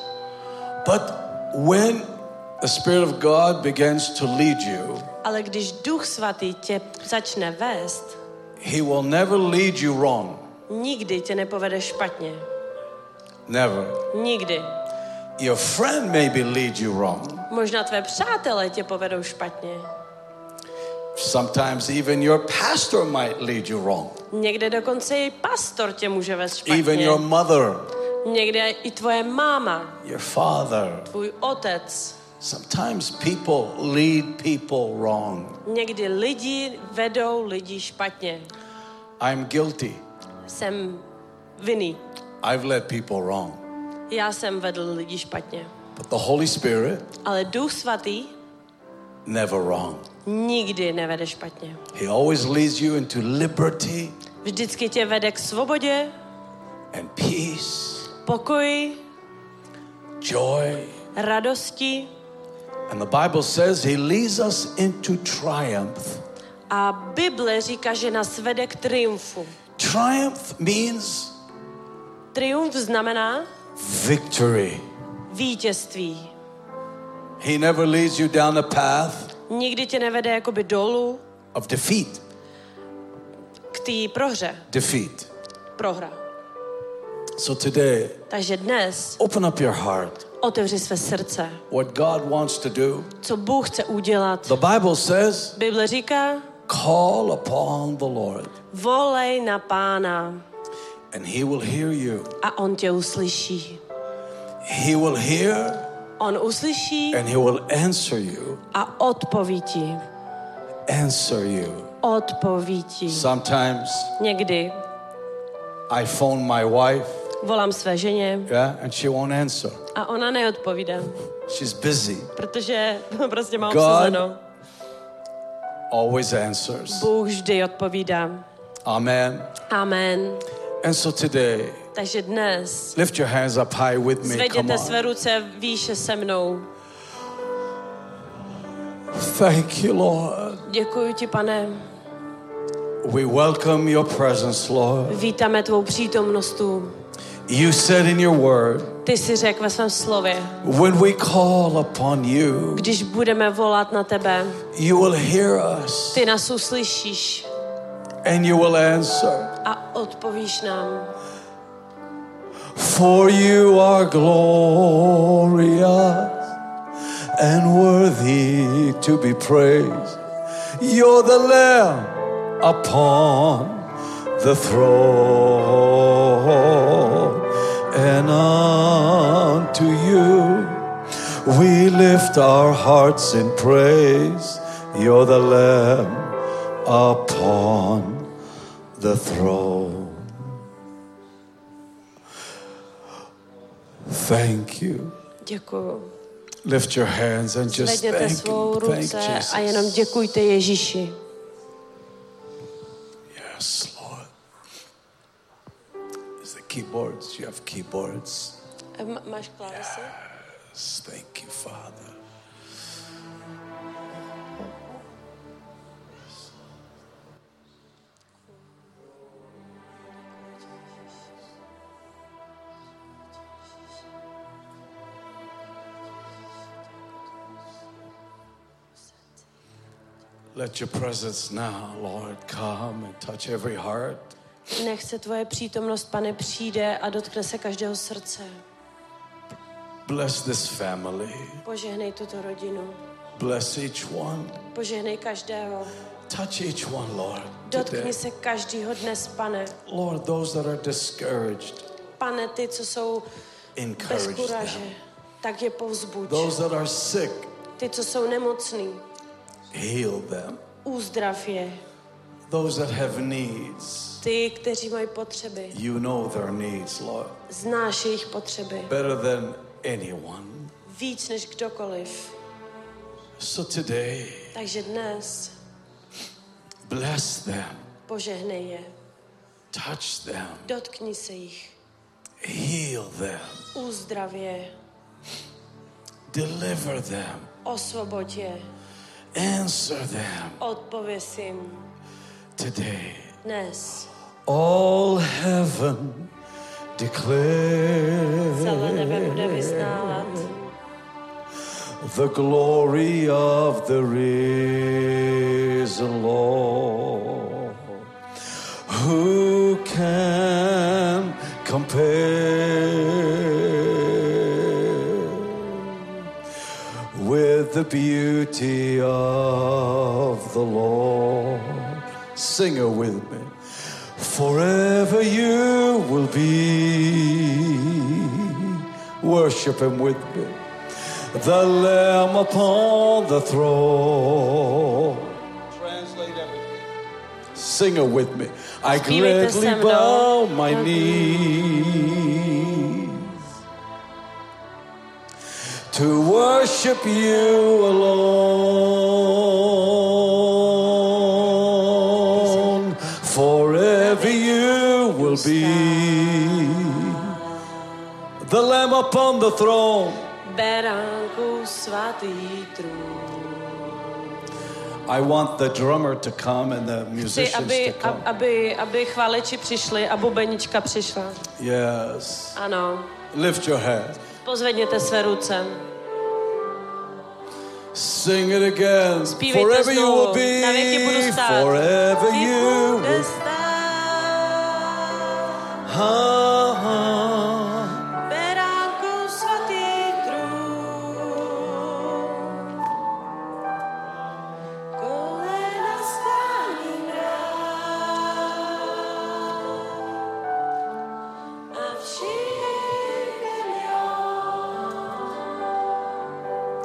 But when the Spirit of God begins to lead you. Ale když Duch Svatý tě začne vést, he will never lead you wrong. Nikdy tě nepovede špatně. Never. Nikdy. Your friend maybe lead you wrong. Možná tvé přátelé tě povedou špatně. Sometimes even your pastor might lead you wrong. Někdy dokonce i pastor tě může vést špatně. Even your mother. Někdy i tvoje máma. Your father. Tvůj otec. Sometimes people lead people wrong. Někdy lidi vedou lidi špatně. I'm guilty. Jsem vinný. I've led people wrong. Já jsem vedl lidi špatně. But the Holy Spirit. Ale Duch Svatý. Never wrong. Nikdy nevede špatně. He always leads you into liberty. Vždycky tě vede k svobodě. And peace. Pokoji. Joy. Radosti. And the Bible says he leads us into triumph. A Bible říká, že nás vede k triumfu. Triumph means. Triumf znamená victory. Vítězství. He never leads you down a path. Nikdy tě nevede jakoby dolů. Of defeat. K té prohře. Defeat. Prohra. So today. Takže dnes. Open up your heart. Otevři své srdce. What God wants to do. Co Bůh chce udělat. The Bible says. Bible říká. Call upon the Lord. Volej na Pána. And he will hear you. A on tě uslyší. He will hear. On uslyší. And he will answer you. A odpoví ti. Answer you. Odpoví ti. Sometimes. Někdy. I phone my wife. Volám své ženě. Yeah, and she won't answer. A ona neodpovídá. She's busy. Protože prostě má obsazeno. God always answers. Bůh vždy odpovídá. Amen. Amen. And so today. Takže dnes. Lift your hands up high with me. Zvedněte své ruce výše se mnou. Thank you, Lord. Děkuji ti, Pane. We welcome your presence, Lord. Vítáme tvou přítomnost. You said in your word Ty jsi řekl ve svém slově, when we call upon you, když budeme volat na tebe, you will hear us, ty nás uslyšíš, and you will answer, a odpovíš nám. For you are glorious and worthy to be praised. You're the Lamb upon the throne, and unto you we lift our hearts in praise. You're the Lamb upon the throne. Thank you. Děkuju. Lift your hands and just thank Jesus. A jenom děkujte Ježíši. Yes, Lord. Is the keyboards? You have keyboards? Máš klávesy? Yes, thank you, Father. Let your presence now, Lord, come and touch every heart. Nech se tvoje přítomnost, Pane, přijde a dotkne se každého srdce. Bless this family. Požehnej tuto rodinu. Bless each one. Požehnej každého. Touch each one, Lord. Dotkni se každého dnes, Pane. Lord, those that are discouraged. Pane, ty, co jsou bez kuraže, tak je povzbuď. Those that are sick. Ty, co jsou nemocní. Heal them. Uzdrav je. Those that have needs. Ty, kteří mají potřeby. You know their needs, Lord. Znáš jejich potřeby. Better than anyone. Víc než kdokoliv. So today. Takže dnes. Bless them. Požehnej je. Touch them. Dotkni se jich. Heal them. Uzdrav je. Deliver them. Osvoboď je. Answer them. Odpověz jim. Today. Dnes. All heaven declares. Celé nebe bude vyznávat. The glory of the risen Lord. Who can compare with the beauty of the Lord? Sing it with me. Forever you will be. Worship him with me. The Lamb upon the throne. Translate everything. Sing it with me. I gladly bow my knees to worship you alone. Forever you will be the Lamb upon the throne. I want the drummer to come and the musicians to come. Aby chváleči přišli a bubenička přišla. Yes. Ano. Lift your hands. Pozvedněte své ruce. Sing it again. Zpívejte forever znovu. You will be. Na věky budu stát. Forever you will stát. Beránku svatý trůn. Kolena stáním rád.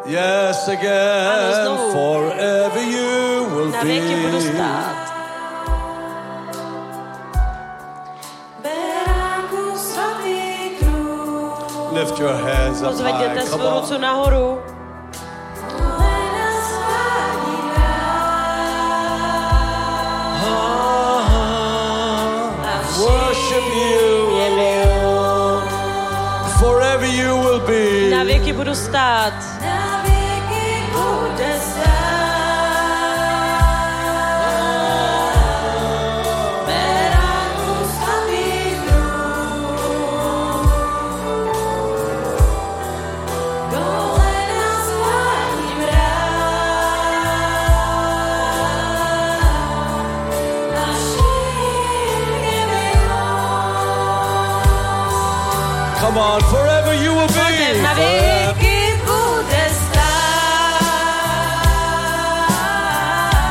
A yes, again, forever you will be. Lift your hands up high. Come on. Worship you. Forever you will be. Na věky budu stát. on, forever you will be. Na věky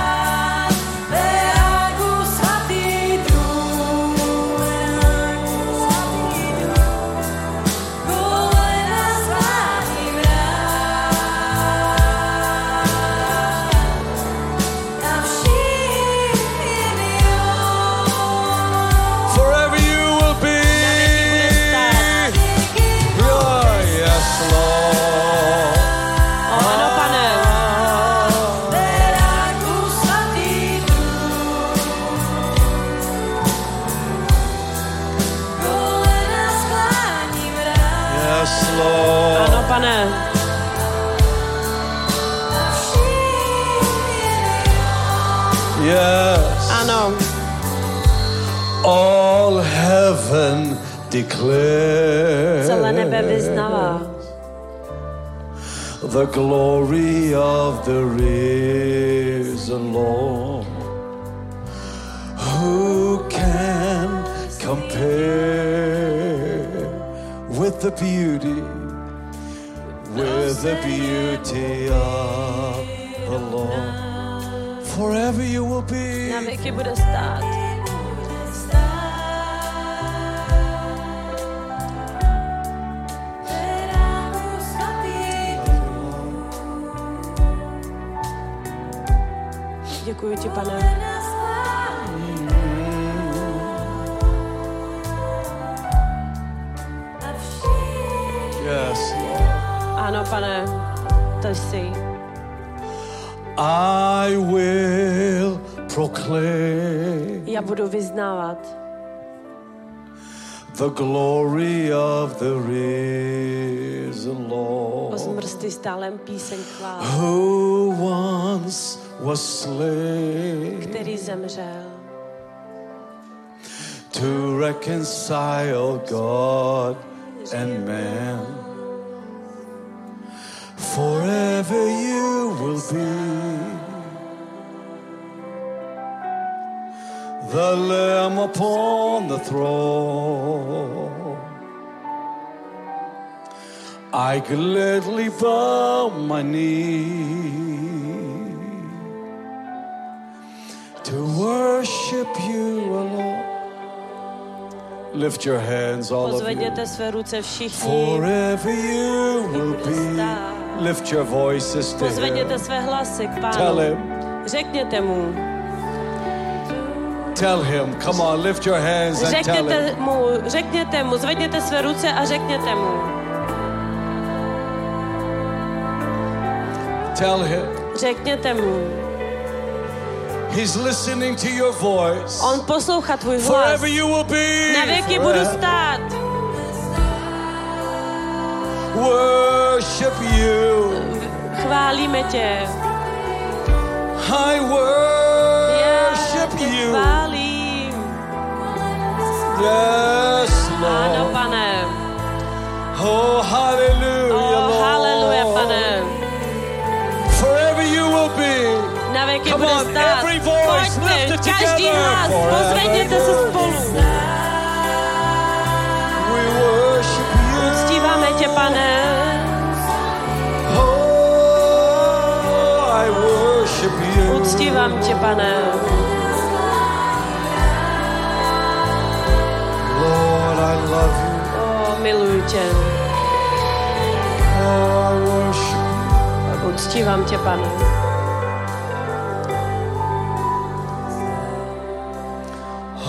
bude stát, jako svatý trůn, kolena zvládním rád, a všichni milion. Forever you will be. Oh, yes, Lord. Ano, pane. Yes, Lord. Ano, pane. Yes. Ano. All heaven declares. Celé nebe vyznává the glory of the risen Lord. Who can compare with the beauty of the Lord? Forever you will be. Na věky bude stát. Děkuji ti, pane. Yes, Lord. Ano, pane, to jsi. I will proclaim Já budu vyznávat the glory of the risen o Lord, zmrzty stálem píseň chvál, who once was slain který zemřel to reconcile God and man. Forever you will be the Lamb upon the throne. I gladly bow my knee to worship you alone. Lift your hands, all of you. Pozvedněte své ruce všichni. Forever you will be. Lift your voices to him. Pozvedněte své hlasy k Pánu. Tell him. Řekněte mu. Tell him. Come on, lift your hands and tell him. Řekněte mu. Zvedněte své ruce a řekněte mu. Tell him. Řekněte mu. He's listening to your voice. On poslouchá tvůj hlas. Forever you will be. Na věky budu stát. Worship you. Chválíme tě. I worship you. Chválím. Yes, Lord. Ano, pane. Oh, hallelujah. Oh, hallelujah, pane. Forever you will be. Na věky bude stát. Pojďte, každý hlas, pozvedněte se spolu. Uctíváme tě, pane. Uctívám tě, pane. Lord, I love you. Oh, miluji tě. Uctívám tě, pane.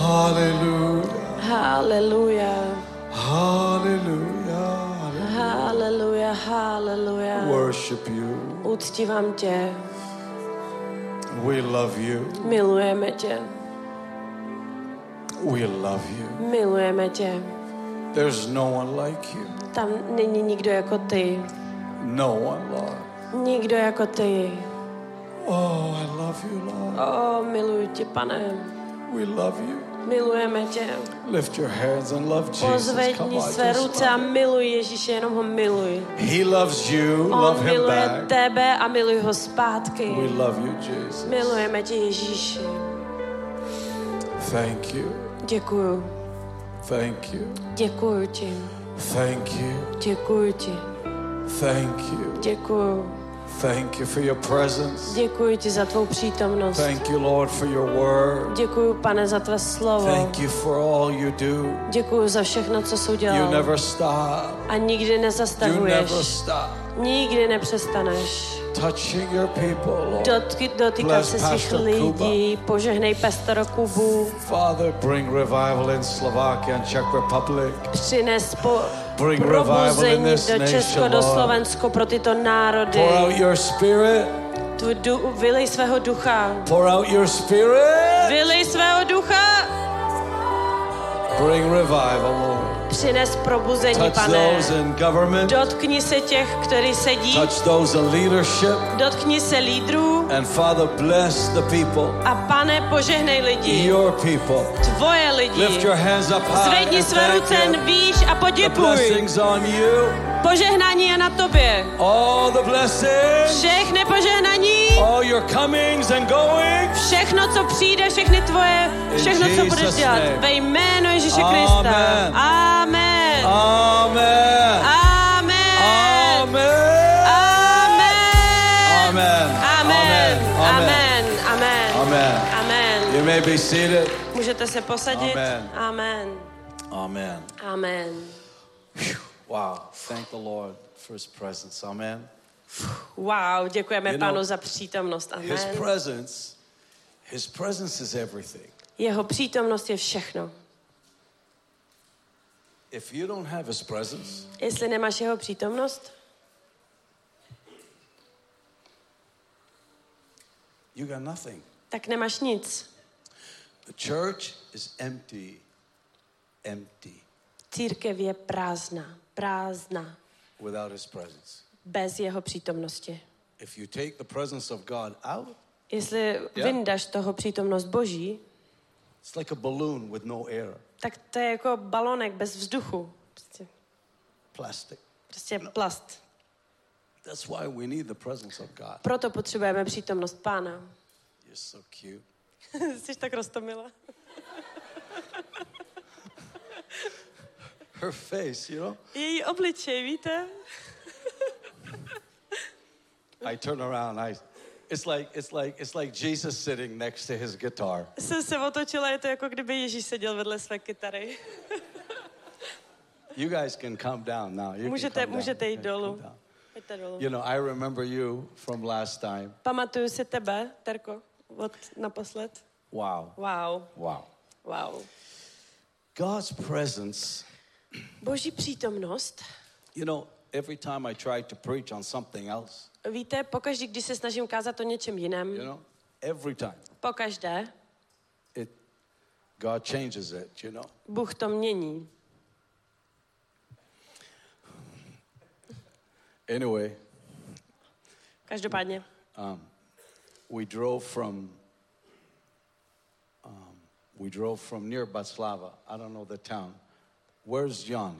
Hallelujah. Hallelujah. Hallelujah. Hallelujah. Hallelujah. Worship you. Uctívám tě. We love you. Milujeme tě. We love you. Milujeme tě. There's no one like you. Tam není nikdo jako ty. No one, Lord. Nikdo jako ty. Oh, I love you, Lord. Oh, miluji tě, pane. We love you. Milujeme tě. Lift your hands and love Jesus. Pozvedni své ruce a miluj Ježíše, jenom ho miluj. He loves you, love him back. On miluje tebe a miluj ho zpátky. We love you, Jesus. Milujeme tě, Ježíši. Thank you. Děkuju. Thank you. Děkuju ti. Thank you. Děkuji ti. Thank you. Děkuji. Thank you for your presence. Děkuji ti za tvou přítomnost. Thank you, Lord, for your word. Děkuji, Pane, za tvé slovo. Thank you for all you do. Děkuji za všechno, co jsi udělal. You never stop. A nikdy nezastavuješ. You never stop. Nikdy nepřestaneš. Touching your people, Lord. Dotýkat se svých lidí. Požehnej pastora Kubu. Father, bring revival in Slovakia and Czech Republic. Přines probuzení do Česko, do Slovensko, pro tyto národy. Pour out your spirit. Vylej svého ducha. Pour out your spirit. Vylej svého ducha. Bring revival, Lord. Přines probuzení, Pane. Dotkni se těch, kteří sedí. Dotkni se lídrů. A Pane, požehnej lidi. Tvoje lidi. Zvedni své ruce výš a poděkuj. Požehnání je na tobě. Všechny požehnání. Všechno, co přijde, všechny tvoje, všechno, co budeš dělat. Ve jménu Ježíše Krista. Amen. Amen. Amen. Amen. Amen. Amen. Amen. Amen. Amen. Amen. Amen. You may be seated. Můžete se posadit. Amen. Amen. Amen. Amen. Wow. Thank the Lord for his presence. Amen. Wow, děkujeme Pánu za přítomnost. Amen. His presence is everything. Jeho přítomnost je všechno. If you don't have his presence, jestli nemáš jeho přítomnost, you got nothing. Tak nemáš nic. The church is empty. Církev je prázdná. Without his presence. Bez jeho přítomnosti. If you take the presence of God out, jestli vyndáš toho přítomnost Boží, it's like a balloon with no air. Tak to je jako balonek bez vzduchu. Prostě plast. That's why we need the presence of God. Proto potřebujeme přítomnost Pána. You're so cute. Jsi tak roztomila. Her face, you know? Její obličej, víte? I turn around, It's like Jesus sitting next to his guitar. Jsem se otočila, je to jako kdyby Ježíš seděl vedle své kytary. You guys can come down now. Můžete jít dolů. You know, I remember you from last time. Pamatuju si tebe, Terko, od naposled. Wow. God's presence. Boží přítomnost. You know, every time I try to preach on something else. Víte, pokaždé, když se snažím kázat o něčem jiném, you know, every time. Pokaždé. God changes it, you know. Bůh to mění. Anyway. Každopádně. We drove from near Bratislava. I don't know the town. Where's Jan?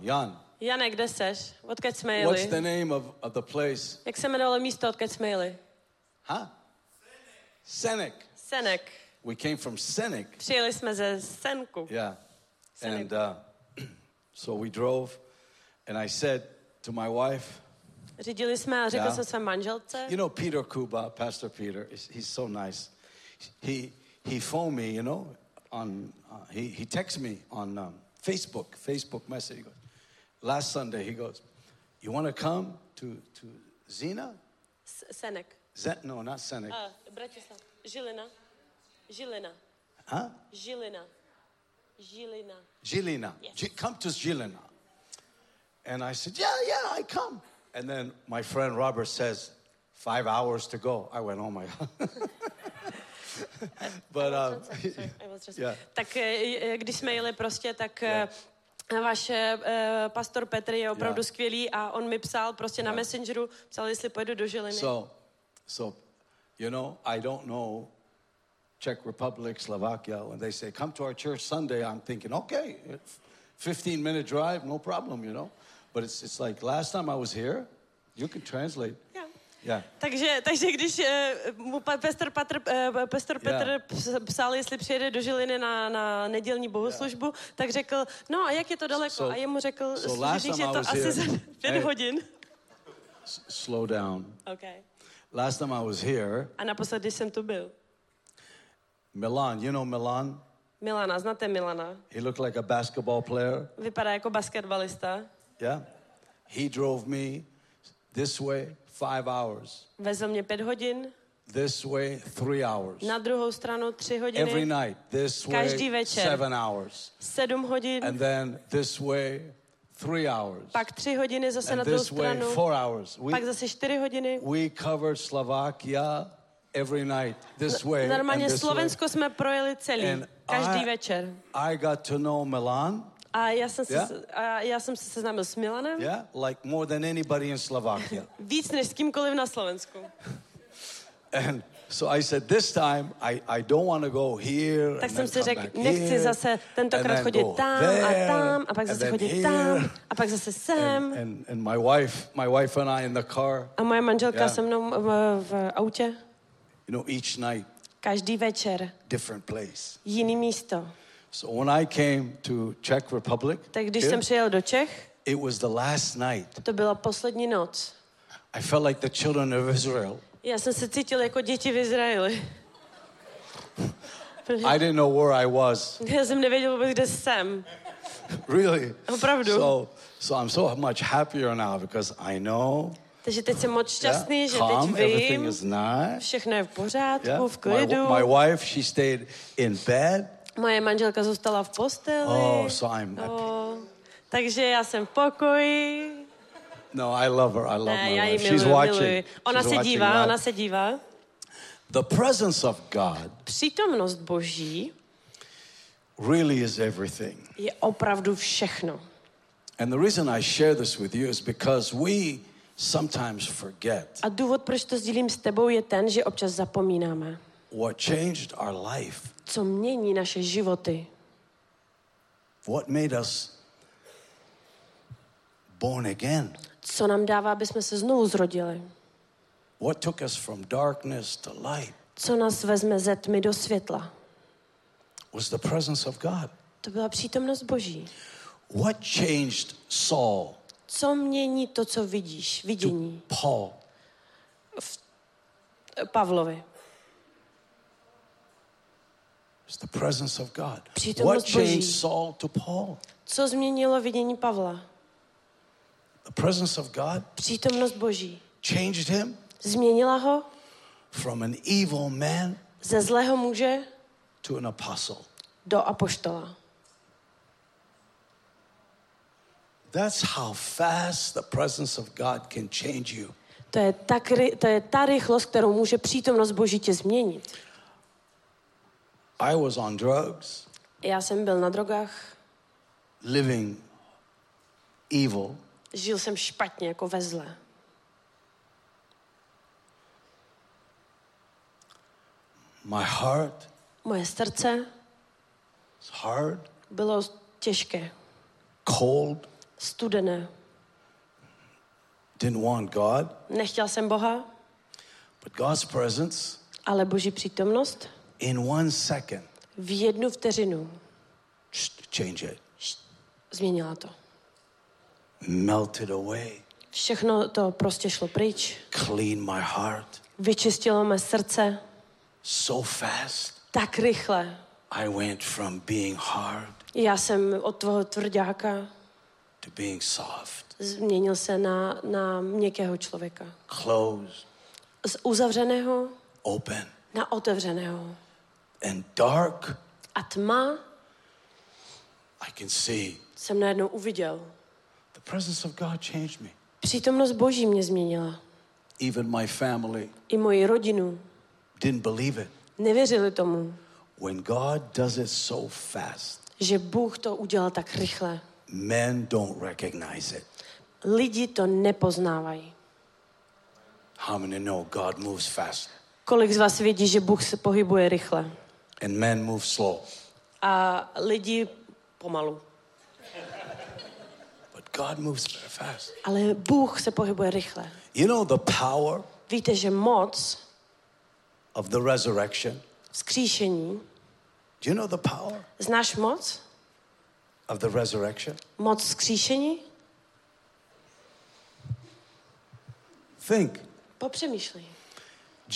Jane, kde seš? Odkud jsme jeli? What's the name of the place? Jak se jmenovalo místo, odkud jsme jeli? Senec. We came from Senec. Přijeli jsme ze Senku. Yeah. Senec. And so we drove and I said to my wife. Řídili jsme a řekl jsem své manželce. You know Peter Kuba, Pastor Peter, he's so nice. He phoned me, you know, on he texted me on Facebook message. He goes, last Sunday, he goes, you want to come to Zina? Senec. No, not Senec. Bratislava. Žilina. Huh? Žilina. Yes. Come to Žilina. And I said, yeah, I come. And then my friend Robert says, 5 hours to go. I went, oh my God. But, tak když jsme jeli prostě, tak váš pastor Petr je opravdu skvělý a on mi psal prostě na Messengeru, jestli pojedu do Žiliny. So, you know, I don't know Czech Republic, Slovakia, when they say come to our church Sunday, I'm thinking, okay, 15-minute drive, no problem, you know. But it's like last time I was here, you can translate. Yeah. Yeah. Takže když mu pastor Petr psal, jestli přijede do Žiliny na nedělní bohoslužbu, tak řekl, no a jak je to daleko? A jemu řekl, že je to asi za 5 hodin. Slow down. Okay. Last time I was here. A naposledy jsem tu byl. Milan, you know Milan? Milana, znáte Milana? He looked like a basketball player. Vypadá jako basketbalista. Yeah. He drove me this way 5 hours. Vezl mě 5 hodin. This way 3 hours. Na druhou stranu 3 hodiny. Every night this way. Každý večer. 7 hours. 7 hodin. And then this way 3 hours. Pak 3 hodiny zase and na druhou stranu. Way, 4 hours. Pak zase 4 hodiny. We covered Slovakia every night this way. Normálně Slovensko jsme projeli celý and každý večer. I got to know Milan. A já jsem se seznámil s Milanem. Yeah, like more than anybody in Slovakia. Víc než s kýmkoliv na Slovensku. And so I said this time I don't want to go here. Tak jsem si řekl, nechci zase tentokrát chodit tam a pak zase chodit tam a pak zase sem. And my wife and I in the car. A moje manželka se mnou v autě. You know, each night. Každý večer. Different place. Jiný místo. So when I came to Czech Republic, tak když jsem přijel do Čech, it was the last night. To byla poslední noc. I felt like the children of Israel. Já jsem se cítil jako děti v Izraeli. I didn't know where I was. Já jsem nevěděl vůbec, kde jsem. Really? Opravdu. So I'm so much happier now because I know. Takže teď jsem moc šťastný, že teď vím. Všechno je v pořádku, v klidu. My wife, she stayed in bed. Moje manželka zůstala v posteli. Oh, so I'm happy. Takže já jsem v pokoji. No, I love her. I love my wife. She's watching. Ona se dívá. The presence of God. Přítomnost Boží. Really is everything. Je opravdu všechno. And the reason I share this with you is because we sometimes forget. A důvod, proč to sdílím s tebou, je ten, že občas zapomínáme. What changed our life? Co mění naše životy? What made us born again? Co nám dává, aby jsme se znovu zrodili? What took us from darkness to light? Co nás vezme ze tmy do světla? Was the presence of God. To byla přítomnost Boží. What changed Saul? Co mění to, co vidíš, vidění? Paul. Pavlovi. It's the presence of God. What changed Saul to Paul? Co změnilo vidění Pavla? The presence of God. Přítomnost Boží. Changed him. Změnila ho. From an evil man. Ze zlého muže. To an apostle. Do apoštola. That's how fast the presence of God can change you. To je ta rychlost, kterou může přítomnost Boží tě změnit. I was on drugs. Já jsem byl na drogách. Living evil. Žil jsem špatně, jako ve zle. My heart. Moje srdce. Hard. Bylo těžké. Cold. Studené. Didn't want God. Nechtěl jsem Boha. But God's presence. Ale Boží přítomnost. In one second. V jednu vteřinu. Change it. Změnila to. Melted away. Všechno to prostě šlo pryč. Clean my heart. Vyčistilo mé srdce. So fast. Tak rychle. I went from being hard. Já jsem od toho tvrdáka. To being soft. Změnil se na měkkého člověka. Closed. Z uzavřeného. Open. Na otevřeného. And dark. A tma. I can see. Jsem najednou uviděl. The presence of God changed me. Přítomnost Boží mě změnila. Even my family. I moji rodinu. Didn't believe it. Nevěřili tomu. When God does it so fast. Že Bůh to udělal tak rychle. Men don't recognize it. Lidi to nepoznávají. How many know God moves fast? Kolik z vás vědí, že Bůh se pohybuje rychle? And men move slow. A lidi pomalu. But God moves very fast. Ale Bůh se pohybuje rychle. You know the power Víte, že moc of the resurrection. Vzkříšení. Do you know the power? Znáš moc? Of the resurrection. Moc vzkříšení? Think. Popřemýšlej.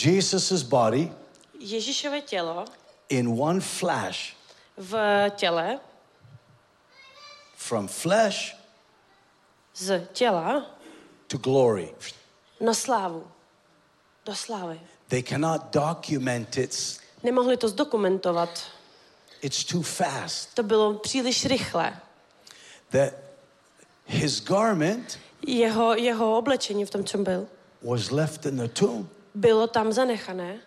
Jesus's body. Ježíšovo tělo. In one flash. V těle. From flesh. Z těla. To glory. Na slávu. Do slávy. They cannot document it. Nemohli to zdokumentovat. It's too fast. To bylo příliš rychle. That his garment. Jeho oblečení v tom, čem byl. Was left in the tomb. Bylo tam zanechané.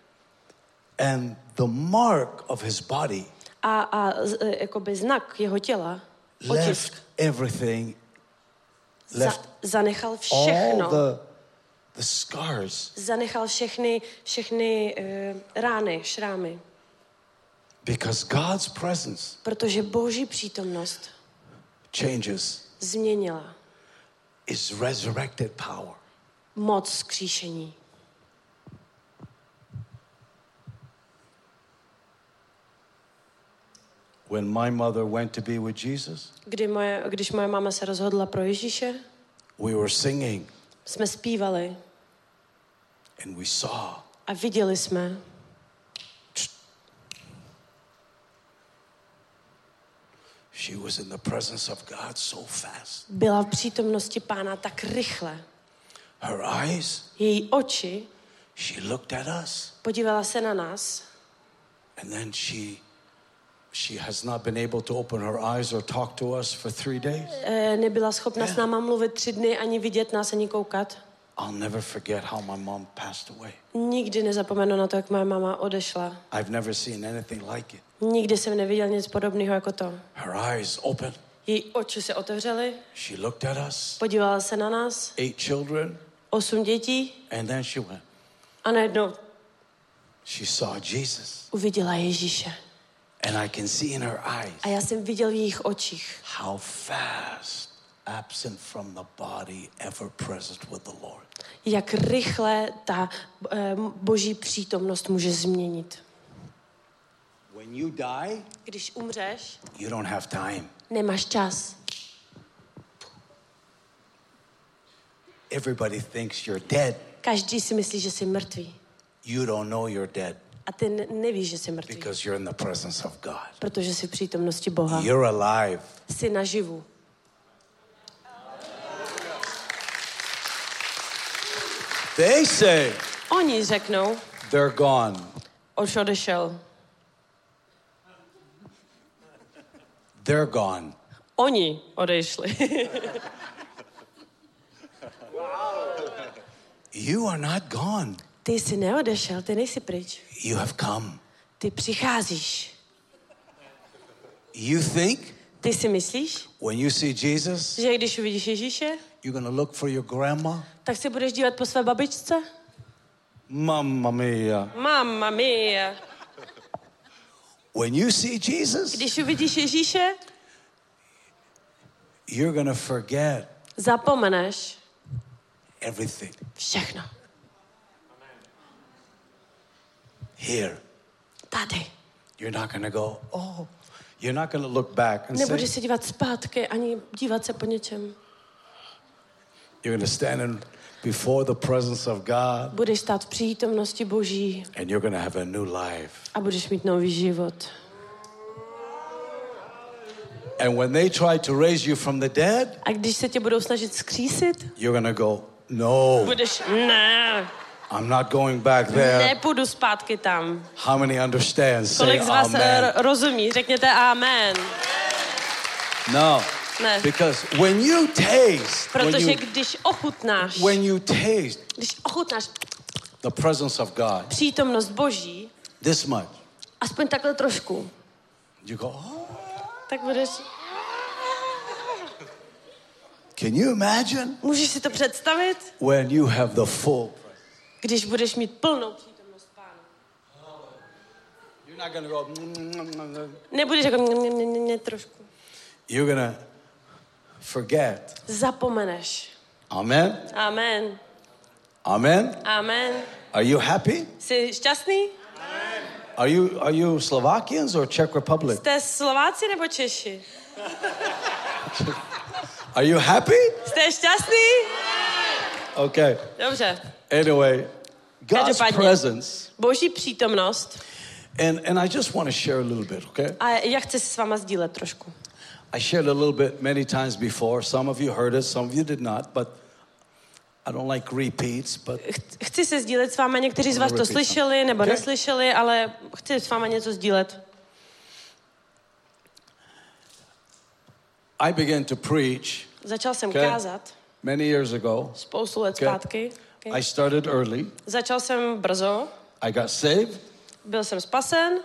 And the mark of his body. A jakoby znak jeho těla. Otisk. Left everything. Zanechal všechno. All the scars. Zanechal všechny rány, šrámy. Because God's presence. Protože Boží přítomnost. Changes. Změnila. Is resurrected power. Moc vzkříšení. When my mother went to be with Jesus. Když moje máma se rozhodla pro Ježíše. We were singing. Jsme zpívali. And we saw. A viděli jsme. She was in the presence of God so fast. Byla v přítomnosti Pána tak rychle. Her eyes. Její oči. She looked at us. Podívala se na nás. And then she has not been able to open her eyes or talk to us for 3 days. Nebyla schopna s náma mluvit 3 dny, ani vidět nás, ani koukat. I'll never forget how my mom passed away. Nikdy nezapomenu na to, jak moje máma odešla. I've never seen anything like it. Nikdy jsem neviděl nic podobného jako to. Her eyes open. Její oči se otevřely. She looked at us. Podívala se na nás. 8 children. 8 dětí. And then she went. A najednou. She saw Jesus. Uviděla Ježíše. And I can see in her eyes. A já jsem viděl v jejich očích. How fast, absent from the body, ever present with the Lord. Jak rychle ta Boží přítomnost může změnit. When you die, když umřeš, you don't have time. Nemáš čas. Everybody thinks you're dead. Každý si myslí, že jsi mrtvý. You don't know you're dead. A ty nevíš, že jsi mrtvý. Because you're in the presence of God. Protože jsi v přítomnosti Boha. You're alive. Jsi naživu. They say. Oni řeknou. They're gone. Už odešel. They're gone. Oni odešli. You are not gone. Ty jsi neodešel, ty nejsi pryč. You have come. Ty přicházíš. You think? Ty si myslíš? When you see Jesus? Že když uvidíš Ježíše? You're gonna look for your grandma? Tak se budeš dívat po své babičce? Mamma mia. Mamma mia. When you see Jesus? Když uvidíš Ježíše? You're gonna forget. Zapomeneš. Everything. Všechno. Here. Tady. You're not going to go. Oh, you're not going to look back and say. Nebudeš se dívat zpátky ani dívat se po něčem. You're going to stand in before the presence of God. Budeš stát v přítomnosti Boží. And you're going to have a new life. A budeš mít nový život. And when they try to raise you from the dead. A když se tě budou snažit skřísit. You're going to go. No. Budeš ne. I'm not going back there. Nepůjdu zpátky tam. How many understand? Kolik z vás rozumí? Řekněte amen. No. Ne. Because when you taste, protože když ochutnáš, the presence of God, přítomnost Boží, this much, aspoň takhle trošku, you go, oh. Tak budeš. Can you imagine? Můžeš si to představit? When you have the full. Když budeš mít plnou přítomnost Pána. Nebudeš jako trošku. You're gonna forget. Zapomeneš. Amen. Amen. Amen. Amen. Are you happy? Jsi šťastný? Amen. Are you Slovakians or Czech Republic? Jste Slováci nebo Češi? Are you happy? Jste šťastný? Okay. Dobře. Anyway, God's presence. Boží přítomnost. And I just want to share a little bit, okay? A já chci s váma sdílet trošku. I shared a little bit many times before. Some of you heard it, some of you did not, but I don't like repeats, but chci se sdílet s váma, někteří z vás to slyšeli nebo neslyšeli, ale chci s váma něco sdílet. I began to preach. Začal jsem kázat. Many years ago. Spoustu let zpátky. I started early. Začal jsem brzo. I got saved. Byl jsem spasen.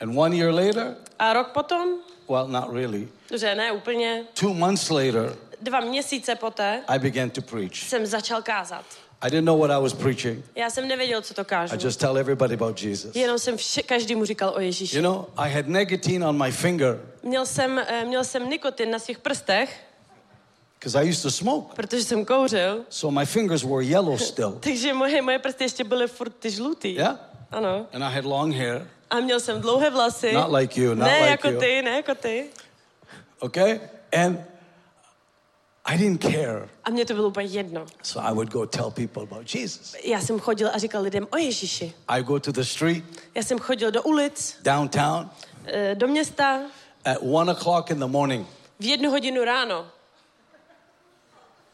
And 1 year later. A rok potom. Well, not really. Že ne úplně. 2 months later. 2 měsíce poté. I began to preach. Jsem začal kázat. I didn't know what I was preaching. Já jsem nevěděl, co to kážu. I just tell everybody about Jesus. Jenom jsem každému říkal o Ježíši. You know, I had nicotine on my finger. Měl jsem nikotin na svých prstech. Because I used to smoke. Protože jsem kouřil. So my fingers were yellow still. Takže moje prsty ještě byly furt ty žlutý. Yeah? Ano. And I had long hair. A měl jsem dlouhé vlasy. Not like you, not ne, like jako you. Ne jako ty. Okay? And I didn't care. A mě to bylo úplně jedno. So I would go tell people about Jesus. Já jsem chodil a říkal lidem o Ježíši. I go to the street. Já jsem chodil do ulic. Downtown. Do města. At 1 o'clock in the morning. V 1:00 ráno.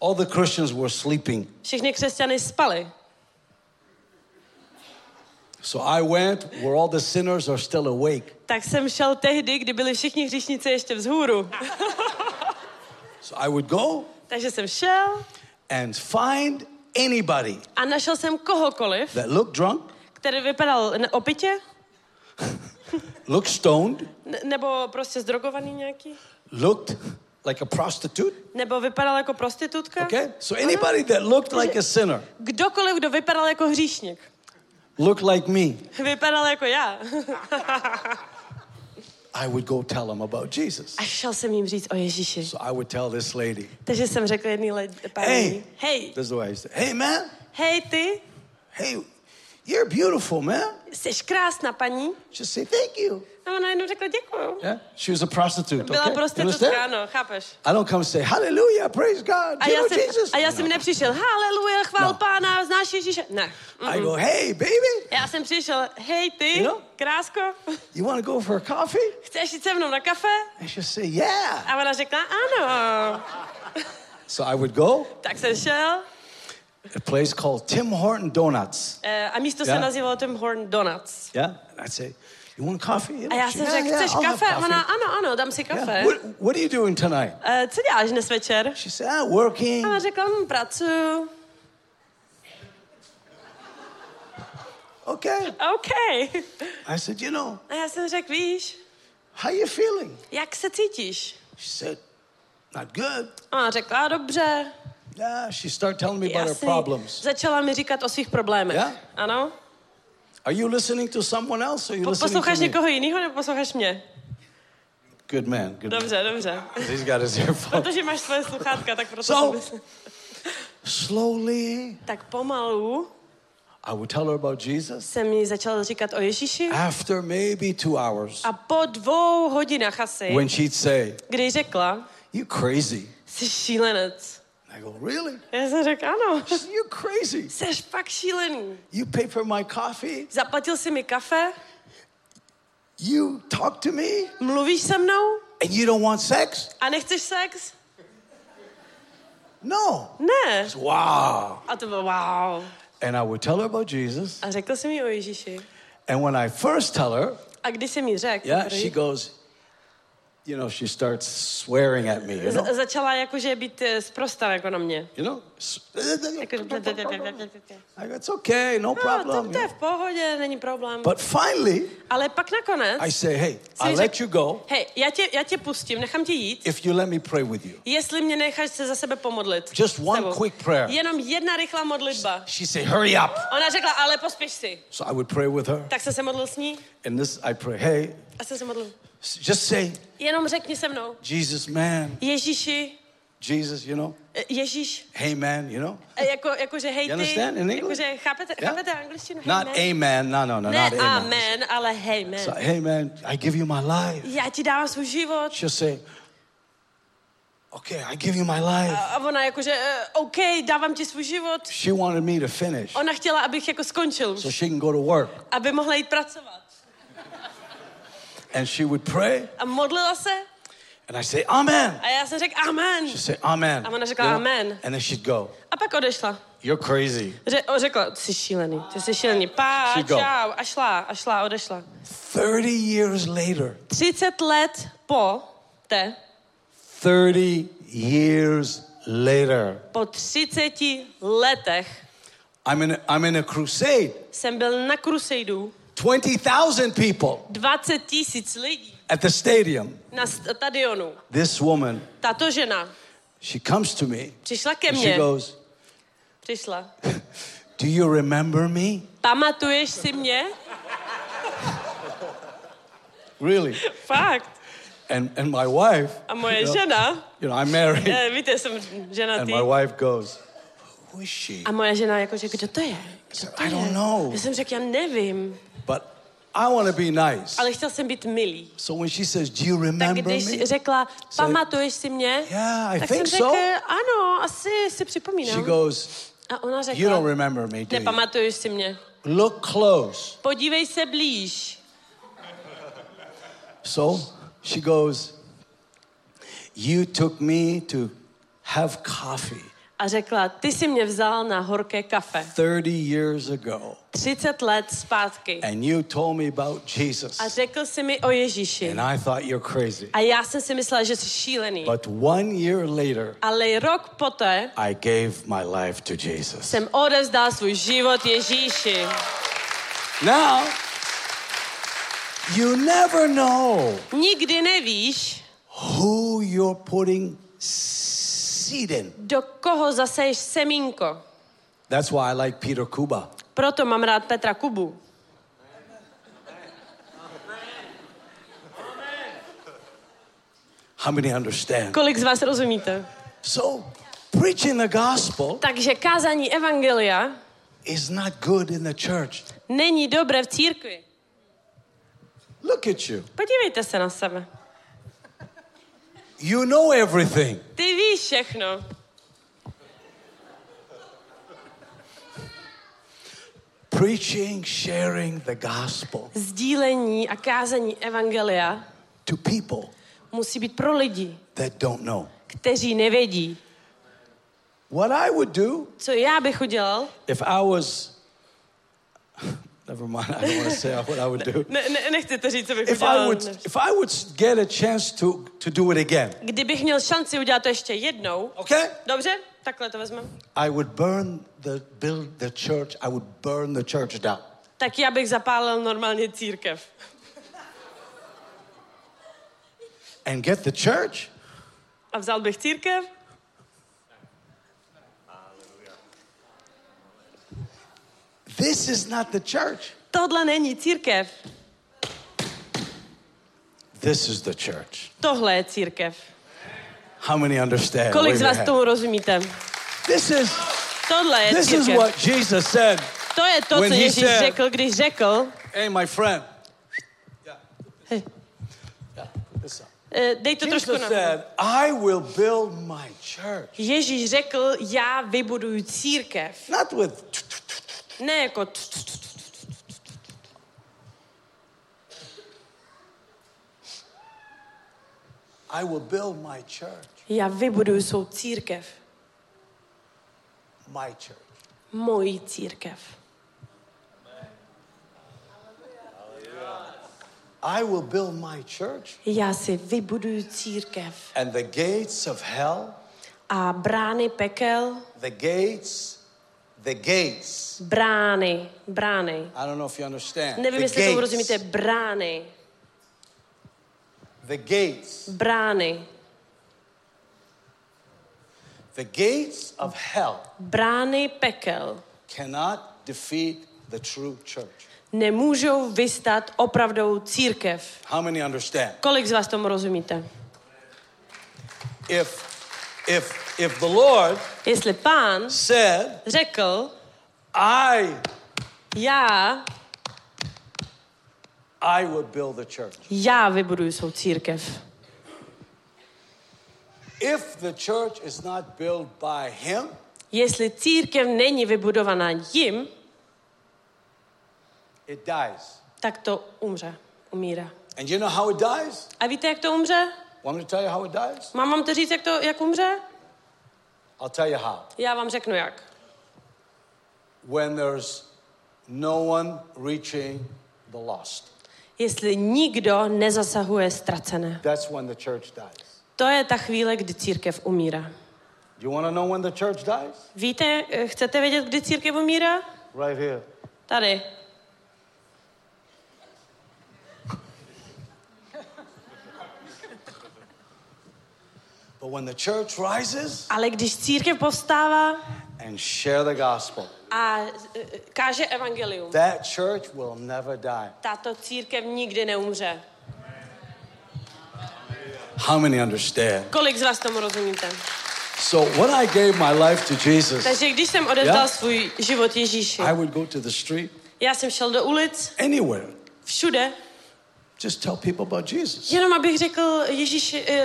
All the Christians were sleeping. Všichni křesťané spali. So I went where all the sinners are still awake. Tak jsem šel tehdy, kdy byli všichni hříšníci ještě vzhůru. So I would go. Takže jsem šel. And find anybody. A našel jsem kohokoliv. That looked drunk. Který vypadal opitě. Looked stoned. Nebo prostě zdrogovaný nějaký. Looked like a prostitute. Nebo vypadal jako prostitutka. Okay? So anybody that looked like a sinner. Kdokoliv, kdo vypadal jako hříšník. Looked like me. Vypadal jako já. I would go tell them about Jesus. A šel jsem jim říct o Ježíši. So I would tell this lady. Takže jsem řekl jedný paní. Hey. This is the way I said. Hey man. Hey ty. Hey. You're beautiful, man. Jsi krásná, paní. She said thank you. A ona jenom řekla děkuju. Yeah. She was a prostitute. Byla prostitutka, no, chápeš? I don't come say hallelujah, praise God. A já jsem, Jesus. A já jsem nepřišel. Hallelujah, chvál Pána, znáš Ježíše? Ne. I go, hey baby. Já jsem přišel. Hey ty, you know? Krásko. You want to go for a coffee? Chceš jít se mnou na kafe? And she said yeah. A ona řekla ano. So I would go. Tak jsem šel. A place called Tim Horton Donuts. A místo se nazývalo Tim Horton Donuts. Yeah, and I'd say, you want coffee? Yeah, a já jsem řekl, chceš kafe? Ona, ano, dám si kafe. Yeah. What are you doing tonight? Co děláš dnes večer? She said, I'm working. A ona řekla, pracuju. Okay. I said, you know. A já jsem řekl, víš. How you feeling? Jak se cítíš? She said, not good. A ona řekla, dobře. Yeah, she started telling me about her problems. Začala mi říkat o svých problémech. Yeah? Ano? Are you listening to someone else or you listening to me? Posloucháš někoho jiného nebo posloucháš mě? Good man. Dobře. He's got his earphone. Protože máš svoje sluchátka, tak proto jsem. Slowly. Tak pomalu. I would tell her about Jesus. Jsem jí začala říkat o Ježíši. After maybe 2 hours. A po 2 hodinách asi. When she'd say. Když řekla. You crazy. Jsi šílenec. I go, really? Já jsem řekl, ano. You're crazy. Seš pak šílený. You pay for my coffee? Zaplatil jsi mi kafe? You talk to me? Mluvíš se mnou? And you don't want sex? A nechceš sex? No. Ne. Wow. A to bylo wow. And I would tell her about Jesus. A řekl jsem jí o Ježíši. And when I first tell her, a když jsem jí řekl, she goes, you know, she starts swearing at me, you know. Začala jakože být sprostá jako na mě. You know? It's okay, no problem. To je v pohodě, není problém. But finally, ale pak nakonec, I say, hey, I'll let you go. Hej, já tě pustím, nechám tě jít. If you let me pray with you. Jestli mě necháš se za sebe pomodlit. Just one quick prayer. Jenom jedna rychlá modlitba. She say, hurry up. Ona řekla, ale pospěš si. So I would pray with her. Tak jsem se modlil s ní. And this I pray, hey. A jsem se modlil. Just say. Jenom řekni se mnou. Jesus, man. Ježíši. Jesus, you know? Ježíš. Hey man, you know? Jakože hej ty. You understand in English? Jakože chápete angličtinu? Hey, not amen, no, ne, not amen. Amen, ale hey man. So, hey man, I give you my life. Já ti dávám svůj život. She'll say, okay, I give you my life. A ona jakože, okay, dávám ti svůj život. She wanted me to finish. Ona chtěla, abych jako skončil. So she can go to work. Aby mohla jít pracovat. And she would pray. A modlila se. And I say, amen. A já jsem řekl, amen. She said, amen. A ona řekla, yeah. Amen. And then she'd go. A pak odešla. You're crazy. Řekla, ty jsi šílený. Pá, čau. A šla, odešla. 30 years later. 30 let po té. 30 years later. Po 30 letech. I'm in a crusade. Jsem byl na krusejdu. 20,000 people. 20,000 lidí. At the stadium. Na stadionu. This woman. Tato žena. She comes to me. Přišla ke mně. She goes. Přišla. Do you remember me? Pamatuješ si mě? Really? Fakt. And my wife. A moje žena. You know, I'm married. Víte, jsem ženatý. And my wife goes. Who is she? A moje žena jako řekla, kdo to je? I don't know. Já jsem řekla, já nevím. But I want to be nice. Ale chtěl jsem být milý. So when she says, do you remember me? Tak když řekla, pamatuješ si mě? Yeah, I think so. Ano, asi si připomínám. She goes. A ona řekla, you don't remember me, do you? Nepamatuješ si mě. Look close. Podívej se blíž. So she goes, you took me to have coffee. A řekla, ty jsi mě vzal na horké kafe. 30 years ago. 30 let zpátky. And you told me about Jesus. A řekl jsi mi o Ježíši. And I thought you're crazy. A já jsem si myslela, že jsi šílený. But 1 year later. Ale rok poté. I gave my life to Jesus. Jsem odevzdal svůj život Ježíši. Now you never know. Nikdy nevíš. Who you're putting do koho zaseješ semínko. That's why I like Peter Kuba. Proto mám rád Petra Kubu. How many understand? Kolik z vás rozumíte? So, preaching the gospel. Takže kázání evangelia is not good in the church. Není dobré v církvi. Look at you. Podívejte se na sebe. You know everything. Ty víš všechno. Preaching, sharing the gospel. Sdílení a kázání evangelia to people. Musí být pro lidi, that don't know. Kteří nevědí. What I would do? Co já bych udělal? If I was never mind, I don't want to say what I would do. Nechcete říct, co bych udělal. If I would get a chance to do it again. Kdybych měl šanci udělat to ještě jednou. Okay? Dobře? Takhle to vezmeme. I would burn the church down. Tak já bych zapálil normálně církev. And get the church? A vzal bych církev? This is not the church. Tohle není církev. This is the church. Tohle je církev. How many understand? Kolik z vás tomu rozumíte? Tohle je církev. This is what Jesus said. To je to, co Ježíš řekl, když řekl. Hey, my friend. Yeah. Hey. Yeah. Listen. Dej to trošku na. I will build my church. Ježíš řekl, já vybuduju církev. Not with ne jako I will build my church. Já vybuduju svou církev. My church. Moji církev. I will build my church. Já si vybuduju církev. And the gates of hell. A brány pekel. The gates. Brány. I don't know if you understand. Nevím, jestli tomu rozumíte. Brány. The gates. Brány. The gates of hell. Brány pekel. Cannot defeat the true church. Nemůžou vystát opravdovou církev. How many understand? Kolik z vás tomu rozumíte? If If the Lord jestli Pán said, řekl, I would build the church. Já vybuduju svou církev. If the church is not built by him, jestli církev není vybudovaná jim, it dies. Tak to umírá. And you know how it dies? A víte, jak to umře? Want me to tell you how it dies? Mám vám to říct, jak umře? I'll tell you how. Já vám řeknu jak. When there's no one reaching the lost. Jestli nikdo nezasahuje ztracené. That's when the church dies. To je ta chvíle, kdy církev umírá. You want to know when the church dies? Víte, chcete vědět, kdy církev umírá? Right here. Tady. But when the church rises, ale když církev povstává, and share the gospel, a káže evangelium, that church will never die. Tato církev nikdy neumře. How many understand? Kolik z vás tomu rozumíte? So when I gave my life to Jesus, takže když jsem odevzdal svůj život Ježíši, I would go to the street. Já jsem šel do ulic. Anywhere. Všude. Just tell people about Jesus. Jenom abych řekl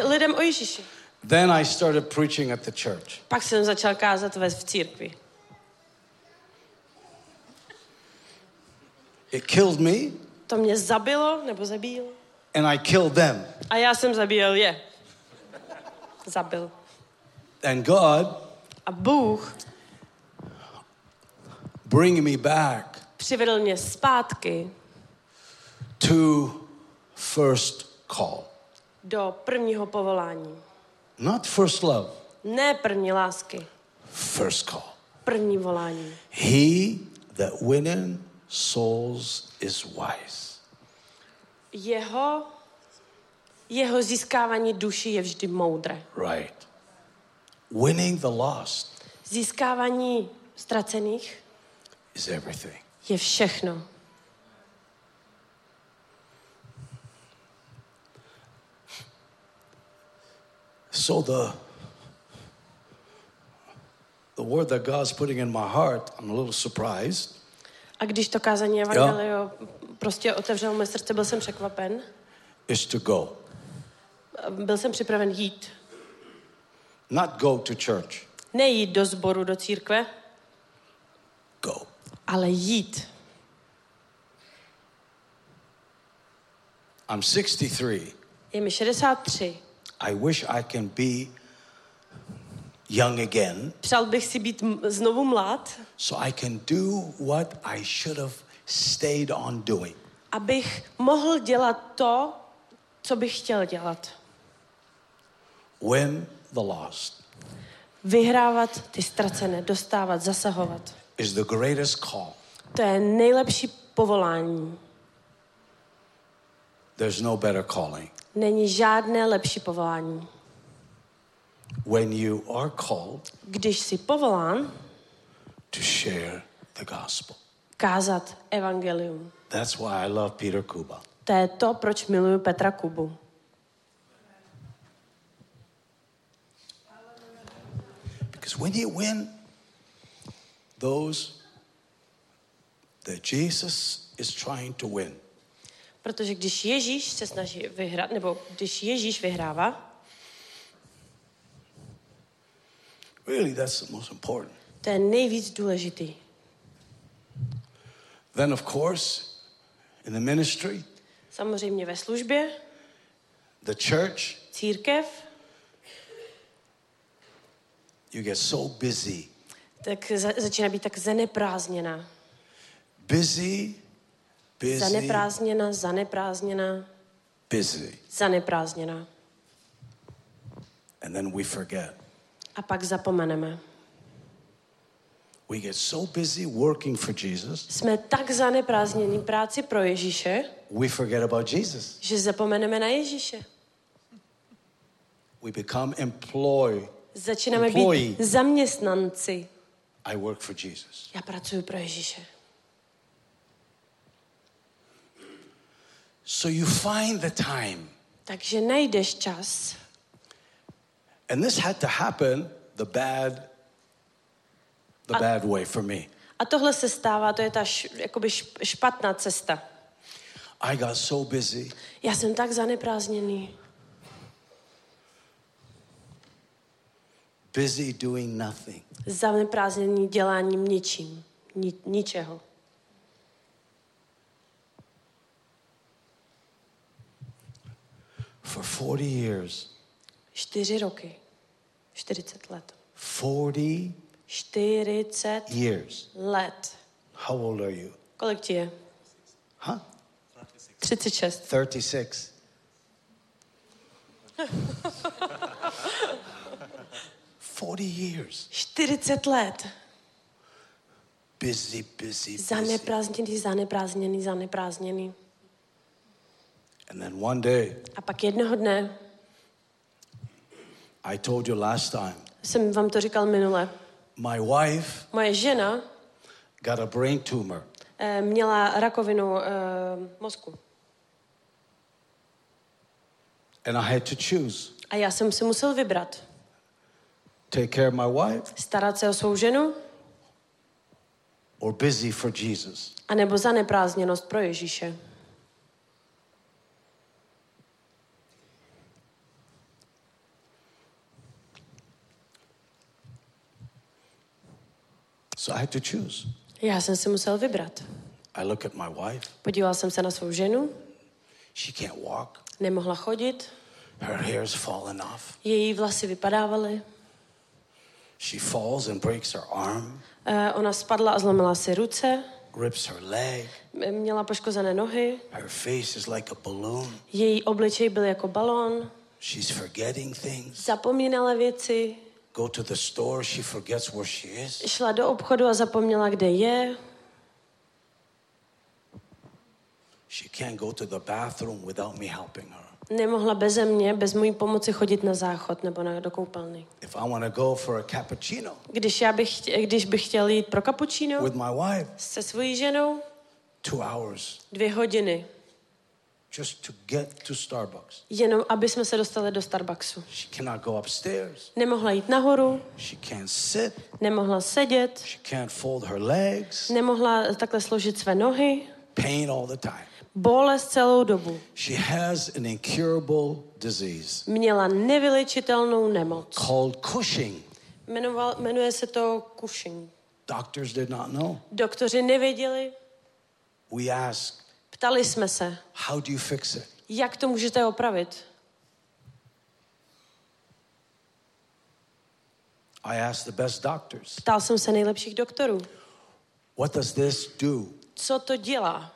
lidem o Ježíši. Then I started preaching at the church. Pak jsem začal kázat v církvi. It killed me. To mě zabilo nebo zabíjel. And I killed them. A já jsem zabíjel je. Zabil. And God. A Bůh. Bring me back. Přivedl mě zpátky. To first call. Do prvního povolání. Not first love. Ne první lásky. First call. První volání. He that winning souls is wise. Jeho získávání duši je vždy moudré. Right. Winning the lost. Získávání ztracených is everything. Je všechno. So the word that God's putting in my heart, I'm a little surprised. A když to kázání evangelia prostě otevřelo mé srdce, byl jsem překvapen. Is to go. Byl jsem připraven jít. Not go to church. Nejít do sboru, do církve. Go. Ale jít. I'm 63. Je mi 63. I wish I can be young again. Přál bych si být znovu mlad. So I can do what I should have stayed on doing. Abych mohl dělat to, co bych chtěl dělat. Win the lost. Vyhrávat ty ztracené, dostávat, zasahovat. Is the greatest call. To je nejlepší povolání. There's no better calling. Není žádné lepší povolání. When you are called, když jsi povolán, to share the gospel. Kázat evangelium. That's why I love Peter Kuba. To je to, proč miluju Petra Kubu. Because when you win those that Jesus is trying to win. Protože když Ježíš se snaží vyhrát, nebo když Ježíš vyhrává, really, that's the most important. To je nejvíc důležitý. Then of course, in the ministry, samozřejmě ve službě, the church, církev, you get so busy. Tak začíná být tak zaneprázdněná. Busy. Zaneprázdněná. Busy. Zaneprázdněná. And then we forget. A pak zapomeneme. We get so busy working for Jesus. Jsme tak zaneprázdnění práci pro Ježíše. We forget about Jesus. Že zapomeneme na Ježíše. We become employee. Začínáme být zaměstnanci. I work for Jesus. Já pracuji pro Ježíše. So you find the time. Takže najdeš čas. And this had to happen the bad way for me. A tohle se stává, to je ta špatná cesta. I got so busy. Já jsem tak zaneprázdněný. Busy doing nothing. Zaneprázdněný děláním ničeho. For 40 years. 40 let. 40 years. Let. How old are you? Kolik ti je? 36. 36. Forty years. 40 let. Busy. Zaneprázdněný. And then one day. A pak jednoho dne. I told you last time. Jsem vám to říkal minule. My wife. Moje žena. Got a brain tumor. Měla rakovinu mozku. And I had to choose. A já jsem si musel vybrat. Take care of my wife. Starat se o svou ženu. Or busy for Jesus. A nebo zaneprázdněnost pro Ježíše. So I had to choose. Já jsem si musel vybrat. I look at my wife. Podíval jsem se na svou ženu. She can't walk. Nemohla chodit. Her hair's fallen off. Její vlasy vypadávaly. She falls and breaks her arm. Ona spadla a zlomila si ruce. Rips her leg. Měla poškozené nohy. Her face is like a balloon. Její obličej byl jako balón. She's forgetting things. Zapomínala věci. Go to the store, she forgets where she is. Šla do obchodu a zapomněla, kde je. She can't go to the bathroom without me helping her. Nemohla beze mě, bez mojí pomoci chodit na záchod nebo do koupelny. If I want to go for a cappuccino. Když bych chtěl jít pro cappuccino. With my wife. Se svojí ženou. 2 hours. 2 hodiny. Just to get to Starbucks. Jenom aby jsme se dostali do Starbucksu. She cannot go upstairs. Nemohla jít nahoru. She can't sit. Nemohla sedět. She can't fold her legs. Nemohla takhle složit své nohy. Pain all the time. Bolest celou dobu. She has an incurable disease. Měla nevyléčitelnou nemoc. Called Cushing. Jmenuje se to Cushing. Doctors did not know. Doktoři nevěděli. We asked. Ptali jsme se. How do you fix it? Jak to můžete opravit? I asked the best doctors. Ptal jsem se nejlepších doktorů. What does this do? Co to dělá?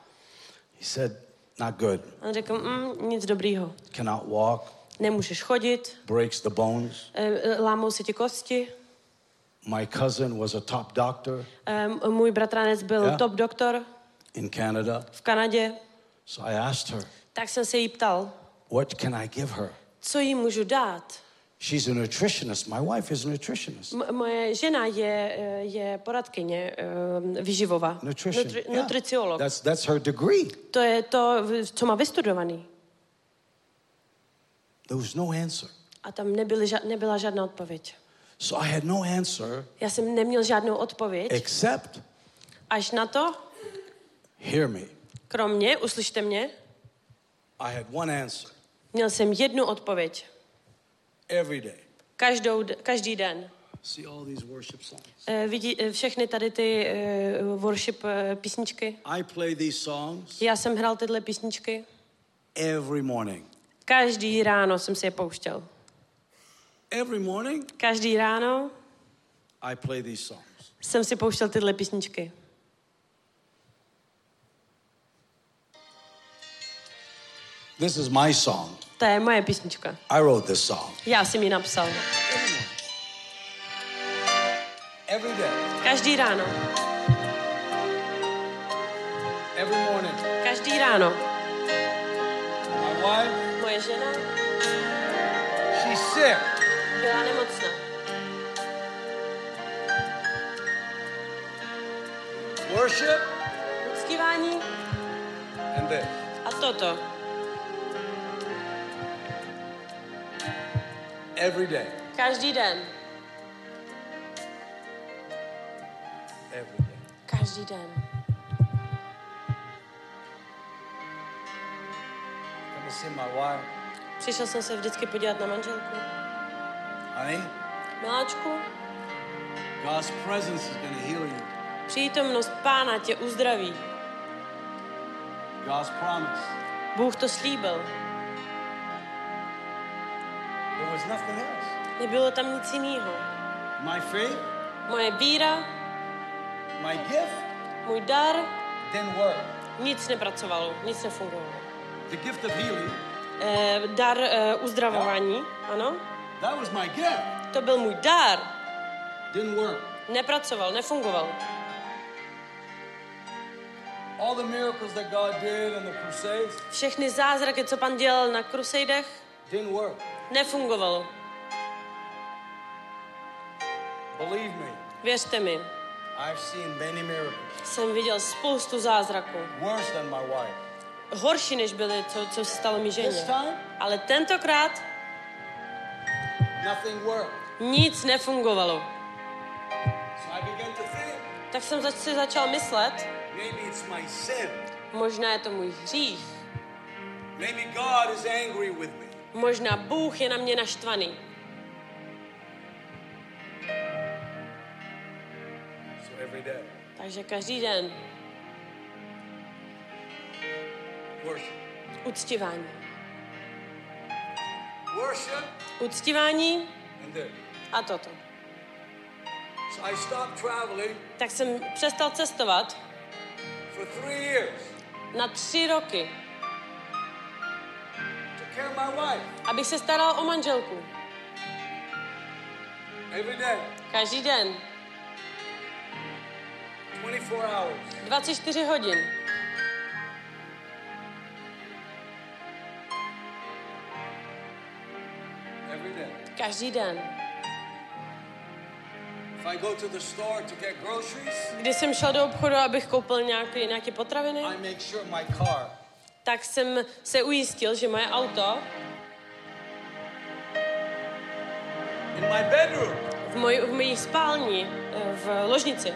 He said, not good. On řekl, nic dobrýho. Cannot walk. Nemůžeš chodit. Breaks the bones. Lámou si ti kosti. My cousin was a top doctor. Můj bratranec byl top doktor. In Canada. V Kanadě. So I asked her. Tak jsem se jí ptal. What can I give her? Co jí můžu dát? She's a nutritionist. My wife is a nutritionist. Moje žena je poradkyně výživová. Nutriciolog. That's her degree. To je to, co má vystudovaný. There was no answer. A tam nebyla žádná odpověď. So I had no answer. Já jsem neměl žádnou odpověď. Except. Až na to. Hear me. Kromě, uslyšte mě. I had one answer. Měl jsem jednu odpověď. Every day. Každý den. See all these worship songs. Vidí všechny tady ty worship písničky. I play these songs. Já jsem hrál tyhle písničky. Every morning. Každý ráno jsem si je pouštěl. Every morning. Každý ráno. I play these songs. Jsem si pouštěl tyhle písničky. This is my song. To je moje písnička. I wrote this song. Já jsem ji napsal. Every day. Každý ráno. Every morning. Každý ráno. My wife. Moje žena. She's sick. Byla nemocná. Worship. Uctívání. And this. A toto. Every day. Každý den. Každý den. Přišel jsem se vždycky podívat na manželku. Miláčku. God's presence is going to heal you. Přítomnost Pána tě uzdraví. God's promise. Bůh to slíbil. There was nothing else. Nebylo tam nic jiného. My faith, moje víra, my gift, můj dar, didn't work. Nic nepracovalo, nic nefungovalo. The gift of healing, dar uzdravování, ano. That was my gift. To byl můj dar. Didn't work. Nepracoval, nefungoval. All the miracles that God did in the crusades. Všechny zázraky, co Pán dělal na krusejdech, didn't work. Nefungovalo. Believe me. Věřte mi. I've seen many miracles. Jsem viděl spoustu zázraků. Worse than my wife. Horší než byly, co se stalo mi ženě. Ale tentokrát nothing worked. Nic nefungovalo. So I began to think. Tak jsem začal myslet. Maybe it's my sin. Možná je to můj hřích. Maybe God is angry with me. Možná Bůh je na mě naštvaný. So every day. Takže každý den. Worship. Uctívání. Worship. Uctívání. A toto. So I stopped traveling. Tak jsem přestal cestovat. For 3 years. Na 3 roky. Abych se staral o manželku. Každý den. 24 hodin. Každý den. Když jsem šel do obchodu, abych koupil nějaké potraviny, tak jsem se ujistil, že moje auto v mojí spálni, v ložnici,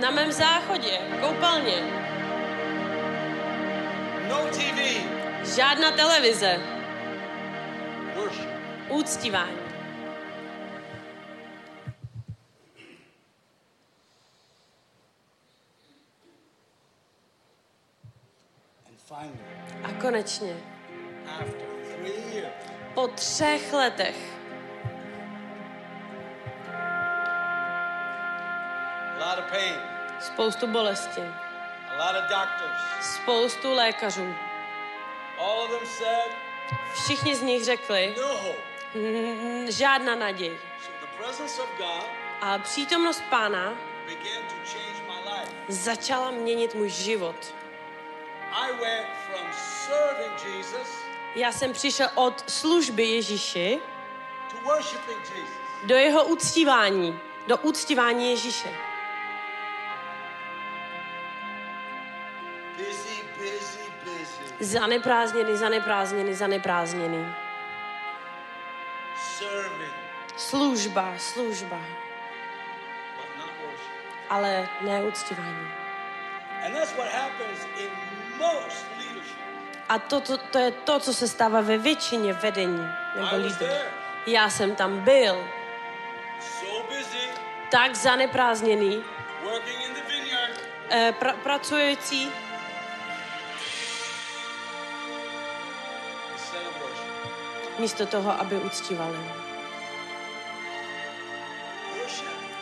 na mém záchodě, koupelně, žádná televize, uctívání. A konečně, po 3 letech, spoustu bolesti, spoustu lékařů, všichni z nich řekli, žádná naděj. A přítomnost Pána začala měnit můj život. Já jsem přišel od služby Ježíši do jeho uctívání, do uctívání Ježíše. Zaneprázdněný. Služba. Ale ne uctívání. A to je to, co se stává ve většině vedení nebo lidí. Já jsem tam byl. Tak zaneprázdněný. Pracující. Místo toho, aby uctívali.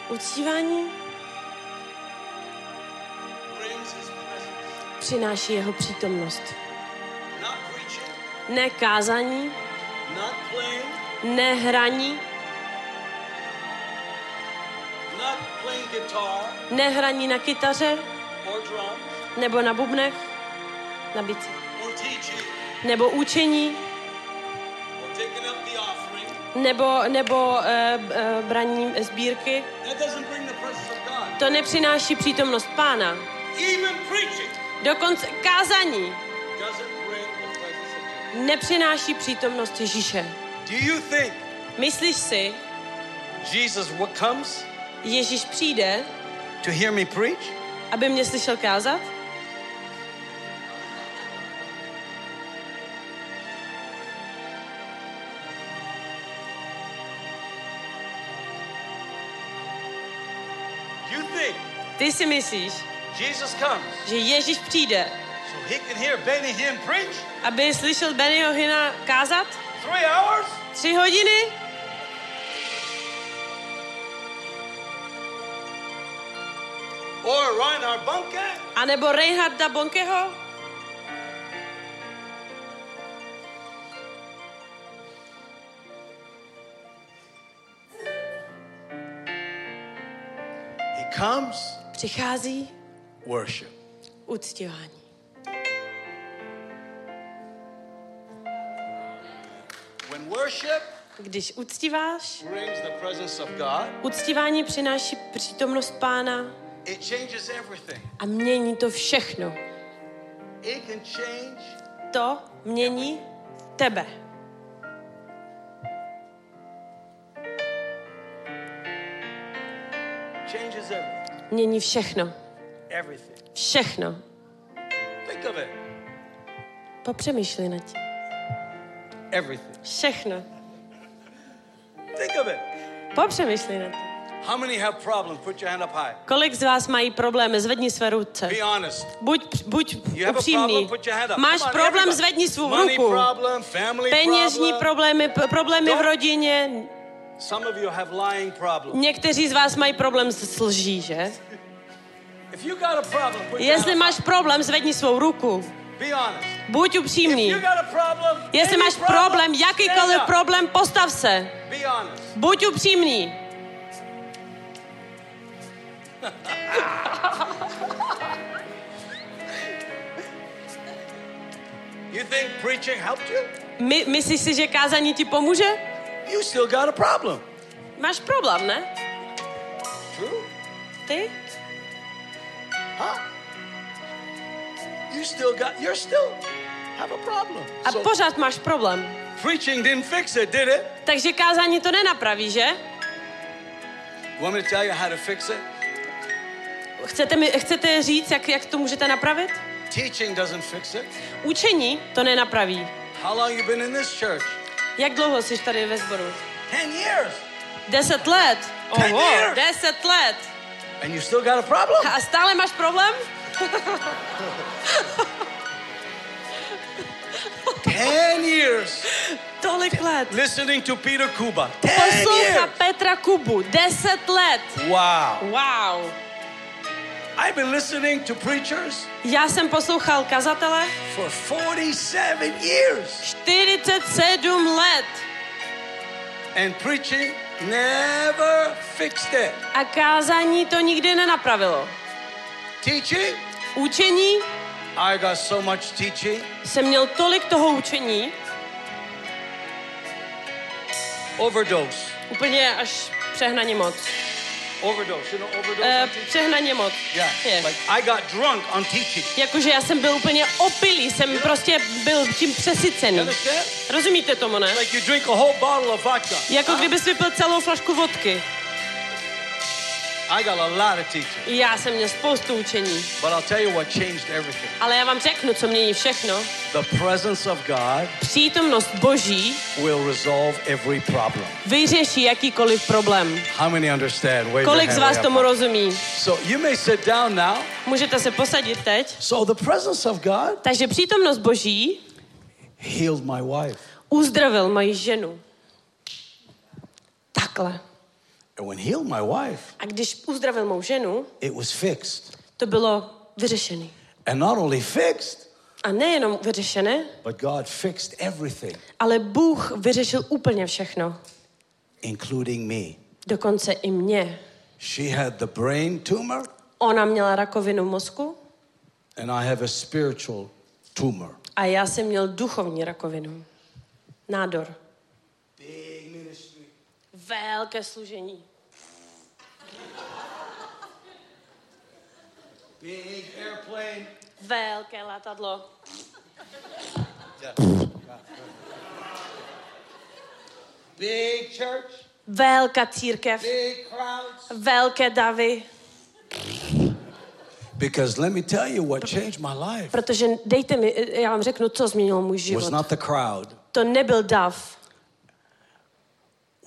Uctívání přináší jeho přítomnost. Ne kázání, ne hraní, ne hraní na kytaře nebo na bubnech, na bicí, nebo učení, nebo braní sbírky. To nepřináší přítomnost Pána. Dokonce kázání nepřináší přítomnost Ježíše. Do you think? Myslíš si? Jesus comes? Ježíš přijde? To hear me preach? Aby mě slyšel kázat? You think? Ty si myslíš? Jesus comes. Že Ježíš přijde? So he can hear Benny Hinn preach? Aby slyšel Bennyho Hinna kázat? 3 hours? 3 hodiny? Or Reinhard Bonke? A nebo Reinharda Bonkeho? He comes. Přichází. Worship. Uctívání. When worship, když uctíváš, brings the presence of God. Uctívání přináší přítomnost Pána. It changes everything. A mění to všechno. It can change. To mění tebe. Changes everything. Mění všechno. Everything. Všechno. Think of it. Popřemýšlej nad tím. Everything. Všechno. Think of it. Popřemýšlej nad tím. How many have problems? Put your hand up high. Kolik z vás mají problémy? Zvedni své ruce. Be honest. Buď upřímný. Máš problém, zvedni svou ruku. Peněžní problémy, problémy v rodině. Some of you have lying problems. Někteří z vás mají problém s lží, že? If you got a problem, jestli máš problém, zvedni svou ruku. Be honest. Buď upřímný. If you got a problem, jestli máš problém, jakýkoliv problém, postav se. Be honest. Buď upřímný. You think preaching helped you? Myslíš si, že kázání ti pomůže? You still got a problem. Máš problém, ne? True. Ty? Huh? You still have a problem. A pořád máš problém. Preaching didn't fix it, did it? Takže kázání to nenapraví, že? Want me to tell you how to fix it? Chcete říct, jak to můžete napravit? Teaching doesn't fix it. Učení to nenapraví. How long you been in this church? Jak dlouho jsi tady ve sboru? 10 years. 10 let. Oho, 10 let. And you still got a problem? A stále máš problém? 10 years. Tolik let. Listening to Peter Kuba. Poslouchá Petra Kubu. 10 let. Wow. I've been listening to preachers. Já jsem poslouchal kazatele for 47 years. 47 let. And preaching never fixed it. A kázání to nikdy nenapravilo. Teaching? Učení? I got so much teaching. Jsem měl tolik toho učení. Overdose. Úplně až přehnaně moc. Overdose, you know, přehnaně moc. Yeah. Yes. Like I got drunk on teaching. Jakože já jsem byl úplně opilý, jsem prostě byl tím přesycený. Rozumíte tomu, ne? Like you drink a whole bottle of vodka. Jako kdybys vypil celou flašku vodky. I got a lot of teaching. Já jsem měl spoustu učení. But I'll tell you what changed everything. Ale já vám řeknu, co mění všechno. The presence of God. Přítomnost Boží will resolve every problem. Vyřeší jakýkoliv problém. How many understand? Kolik z vás tomu rozumí? So you may sit down now. Můžete se posadit teď. So the presence of God. Takže přítomnost Boží healed my wife. Uzdravil moji ženu. Takhle. And when healed my wife, a když uzdravil mou ženu, it was fixed. To bylo vyřešené. And not only fixed, a nejenom vyřešené, but God fixed everything. Ale Bůh vyřešil úplně všechno. Including me. Dokonce i mě. She had the brain tumor. Ona měla rakovinu mozku. And I have a spiritual tumor. A já jsem měl duchovní rakovinu. Nádor. Velké služení. Big airplane. Velké letadlo. Yeah. Velká církev. Velké davy. Because let me tell you what changed my life. Protože dejte mi, já vám řeknu, co změnilo můj život. Was not the crowd. To nebyl dav.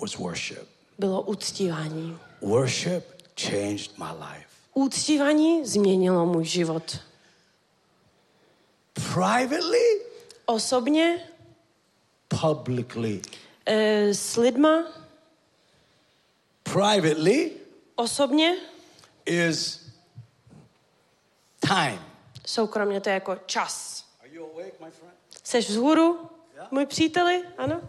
Was worship. Bylo uctívání. Worship changed my life. Uctívání změnilo můj život. Privately? Osobně? Publicly. S lidma? Privately? Osobně? Is time. Soukromně to je jako čas. Are you awake, my friend? Seš vzhůru, yeah? Můj příteli? Ano?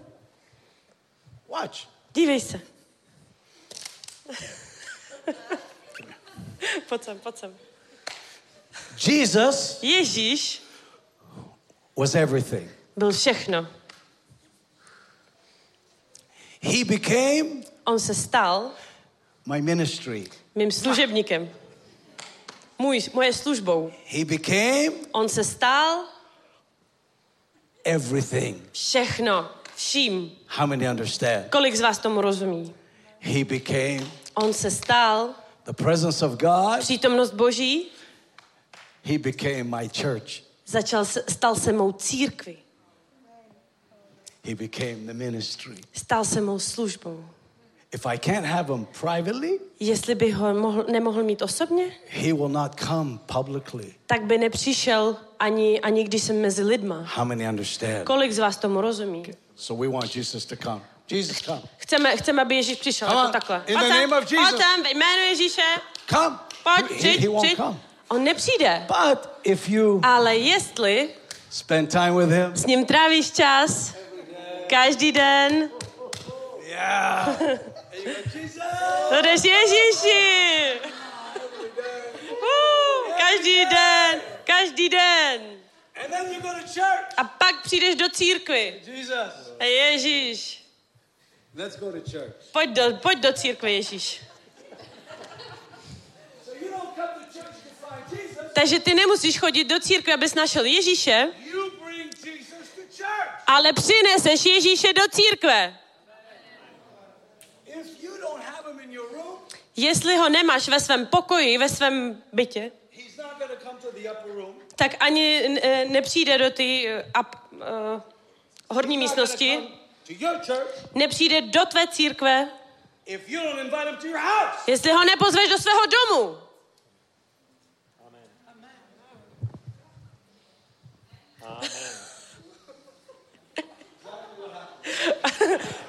Watch. Dívej se. Pojď sem. Jesus. Ježíš. Was everything. Byl všechno. He became. On se stal. My ministry. Mým služebníkem. Moje službou. He became. On se stal. Everything. Všechno. Vším. How many understand? Kolik z vás tomu rozumí? He became. On se stal. The presence of God. Přítomnost Boží. He became my church. Stal se mou církví. He became the ministry. Stal se mou službou. If I can't have him privately, jestli bych ho nemohl mít osobně, he will not come publicly. Tak by nepřišel ani když jsem mezi lidma. How many understand? Kolik z vás tomu rozumí? Okay. So we want Jesus to come. Jesus, come. Chceme, aby Ježíš přišel, jako takhle. In the name of Jesus. Ve jménu Ježíše. Come. Pojď, he won't come. On nepřijde. But if you ale jestli spend time with him, s ním trávíš čas každý den. Yeah. To jdeš Ježíši. Každý den. And then you go to church. A pak přijdeš do církve. Jesus. Ježíš. Let's go to church. Pojď do církve, Ježíš. Takže ty nemusíš chodit do církve, abys našel Ježíše, ale přineseš Ježíše do církve. Jestli ho nemáš ve svém pokoji, ve svém bytě, tak ani nepřijde do té horní místnosti, nepřijde do tvé církve, jestli ho nepozveš do svého domu.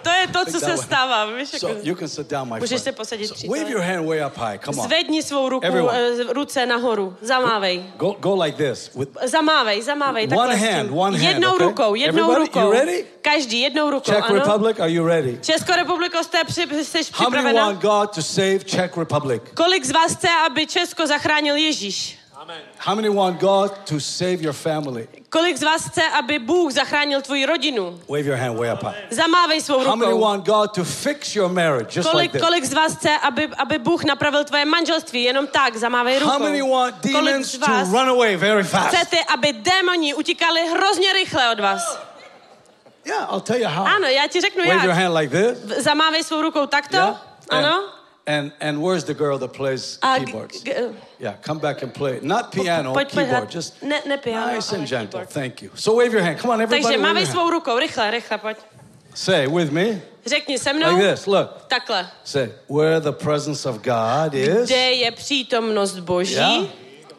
To je to, co se stává. Můžeš se posadit přítel. Zvedni svou ruce nahoru. Zamávej. Zamávej. Jednou rukou. Každý jednou rukou. Czech Republic, are you ready? Česká republika, jsi připravená? How many want God to save Czech Republic? Kolik z vás chce, aby Česko zachránil Ježíš? Amen. How many want God to save your family? Kolik z vás chce, aby Bůh zachránil tvoji rodinu? Wave your hand way up. Zamávej svou rukou. How many want God to fix your marriage just like this? Kolik z vás chce, aby Bůh napravil tvoje manželství jenom tak? Zamávej rukou. How many want demons to run away very fast? Chcete, aby démoni utíkali hrozně rychle od vás? Yeah, I'll tell you how. Ano, já ti řeknu jak. Wave your hand like this. Zamávej svou rukou takto? Yeah. Ano. And where's the girl that plays keyboards? Yeah, come back and play. Not piano, keyboard. Just piano, nice and gentle. Keyboard. Thank you. So wave your hand. Come on, everybody. Takže mávej svou rukou. Rychle, pojď. Say with me. Řekni se mnou. Like this, look. Takhle. Say, where the presence of God is. Kde je přítomnost Boží. Yeah.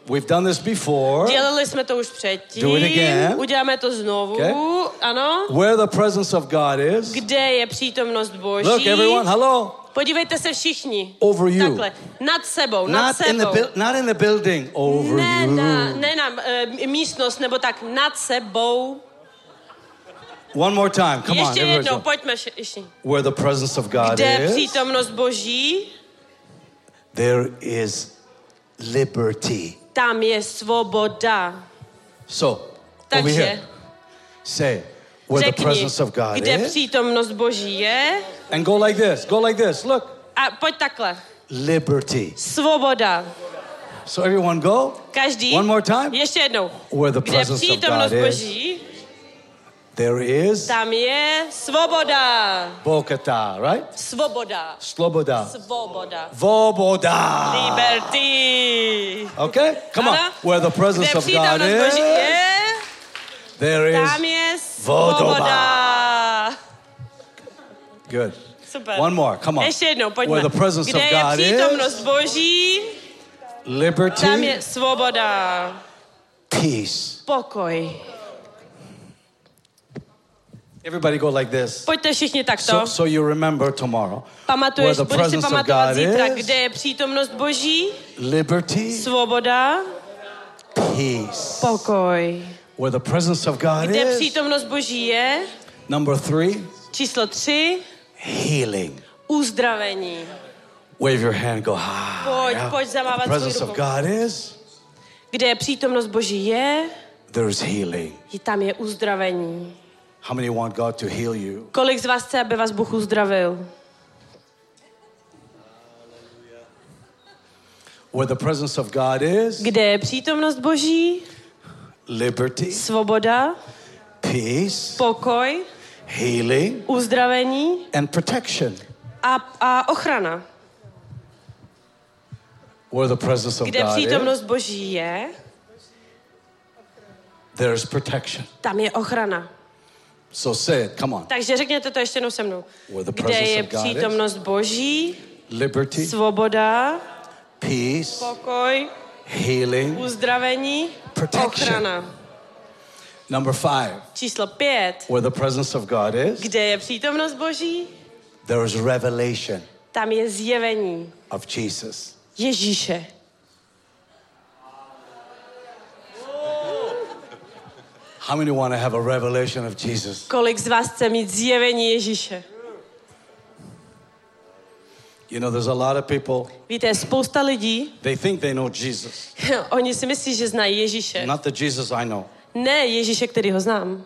We've done this before. Dělali jsme to už předtím. Do it again. Uděláme to znovu. Okay. Ano. Where the presence of God is. Kde je přítomnost Boží. Look, everyone, hello. Podívejte se všichni. Over you. Takhle. Nad sebou. Not in the building. Over you. Ne na místnost, nebo tak nad sebou. One more time. Come on. Ještě jednou, pojďme všichni. Where the presence of God is. Kde je přítomnost Boží. There is liberty. Tam je svoboda. So, over here. Say, where the presence of God is. Kde přítomnost Boží je. And go like this. Look. A pojď takhle. Liberty. Svoboda. So everyone go. Každý. One more time. Ještě jednou. Where the presence of God is. There is. Tam je svoboda. Bogata, right? Svoboda. Sloboda. Svoboda. Voboda. Liberty. Okay, come on. Where the presence of God is. There is. Tam je svoboda. Good. Super. One more. Come on. Ještě jednou, pojďme. Where the presence of God is. Kde je přítomnost Boží? Liberty. Tam je svoboda. Peace. Pokoj. Everybody go like this. Pojďte všichni takto. So you remember tomorrow. Pamatuješ, budeš si pamatovat zítra, kde je přítomnost Boží? Liberty. Svoboda. Peace. Pokoj. Where the presence of God is. Kde přítomnost Boží je? Number 3. Číslo 3. Healing. Uzdravení. Wave your hand, go high. Pojď zamávat svou rukou. The presence of God is. Kde přítomnost Boží je? There is healing. Tam je uzdravení. How many want God to heal you? Kolik z vás chce, aby vás Bůh uzdravil? Where the presence of God is. Kde je přítomnost Boží? Liberty. Svoboda. Peace. Pokoj. Healing. Uzdravení. And protection. A ochrana. Where the presence of God is. Kde přítomnost Boží je? There is protection. Tam je ochrana. So say it, come on. Takže řekněte to ještě jednou se mnou. Kde je přítomnost Boží? Liberty. Svoboda. Peace. Pokoj. Healing. Uzdravení. Protection. Ochrana. Number 5. Číslo 5. Where the presence of God is. Kde je přítomnost Boží? There is revelation. Tam je zjevení. Of Jesus. Ježíše. How many want to have a revelation of Jesus? Kolik z vás chce mít zjevení Ježíše? You know, there's a lot of people. Víte, spousta lidí. They think they know Jesus. Oni si myslí, že znají Ježíše. Not the Jesus I know. Ne Ježíše, který ho znám.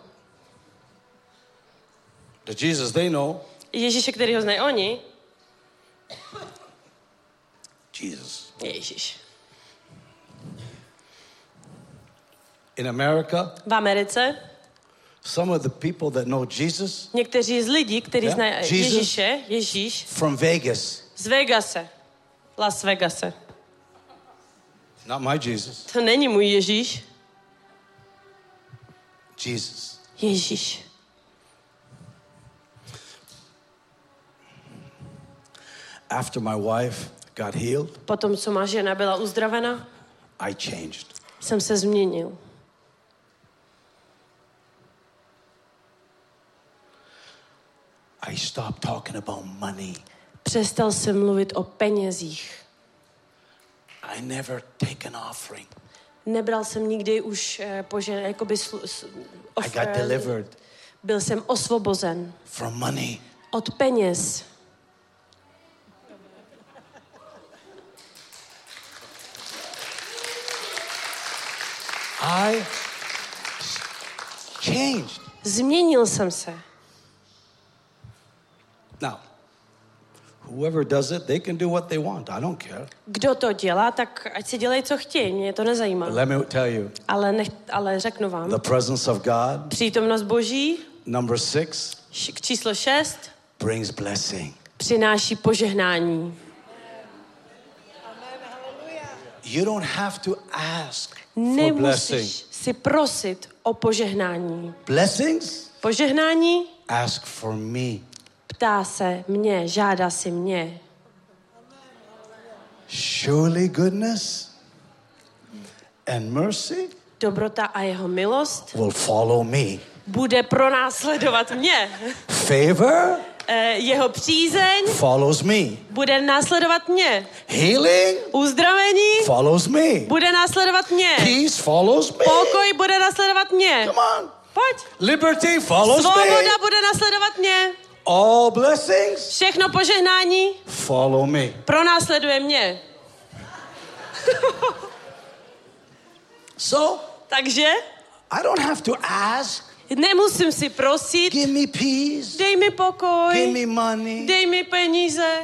The Jesus they know. Ježíše, který ho znají oni. Jesus. Ježíš. In America, v Americe, some of the people that know Jesus, někteří z lidí, kteří znají Ježíše, Ježíš, from Vegas, z Vegase, Las Vegase. Not my Jesus. To není můj Ježíš. Jesus. Ježíš. After my wife got healed, potom co má žena byla uzdravena, I changed. Jsem se změnil. I stopped talking about money. Přestal jsem mluvit o penězích. I never take an offering. Nebral jsem nikdy už I got delivered. Byl jsem osvobozen. From money. Od peněz. I changed. Změnil jsem se. Now, whoever does it, they can do what they want. I don't care. Kdo to dělá, tak ať si dělají, co chtějí. Mě to nezajímá. Let me tell you. Ale řeknu vám. The presence of God. Přítomnost Boží. Number 6. Číslo 6. Brings blessing. Přináší požehnání. You don't have to ask for blessing. Si prosit o požehnání. Blessings? Požehnání? Ask for me. Ptá se mě, žádá si mě. Surely goodness and mercy. Dobrota a jeho milost. Will follow me. Bude pronásledovat mě. Favor. Jeho přízeň follows me. Bude následovat mě. Healing. Uzdravení follows me. Bude následovat mě. Peace follows me. Pokoj bude následovat mě. Come on. Pojď. Liberty follows me. Svoboda bude následovat mě. All blessings. Všechno požehnání follow me. Pronásleduje mě. So, takže I don't have to ask. Nemusím si prosit. Give me peace. Dej mi pokoj. Give me money. Dej mi peníze.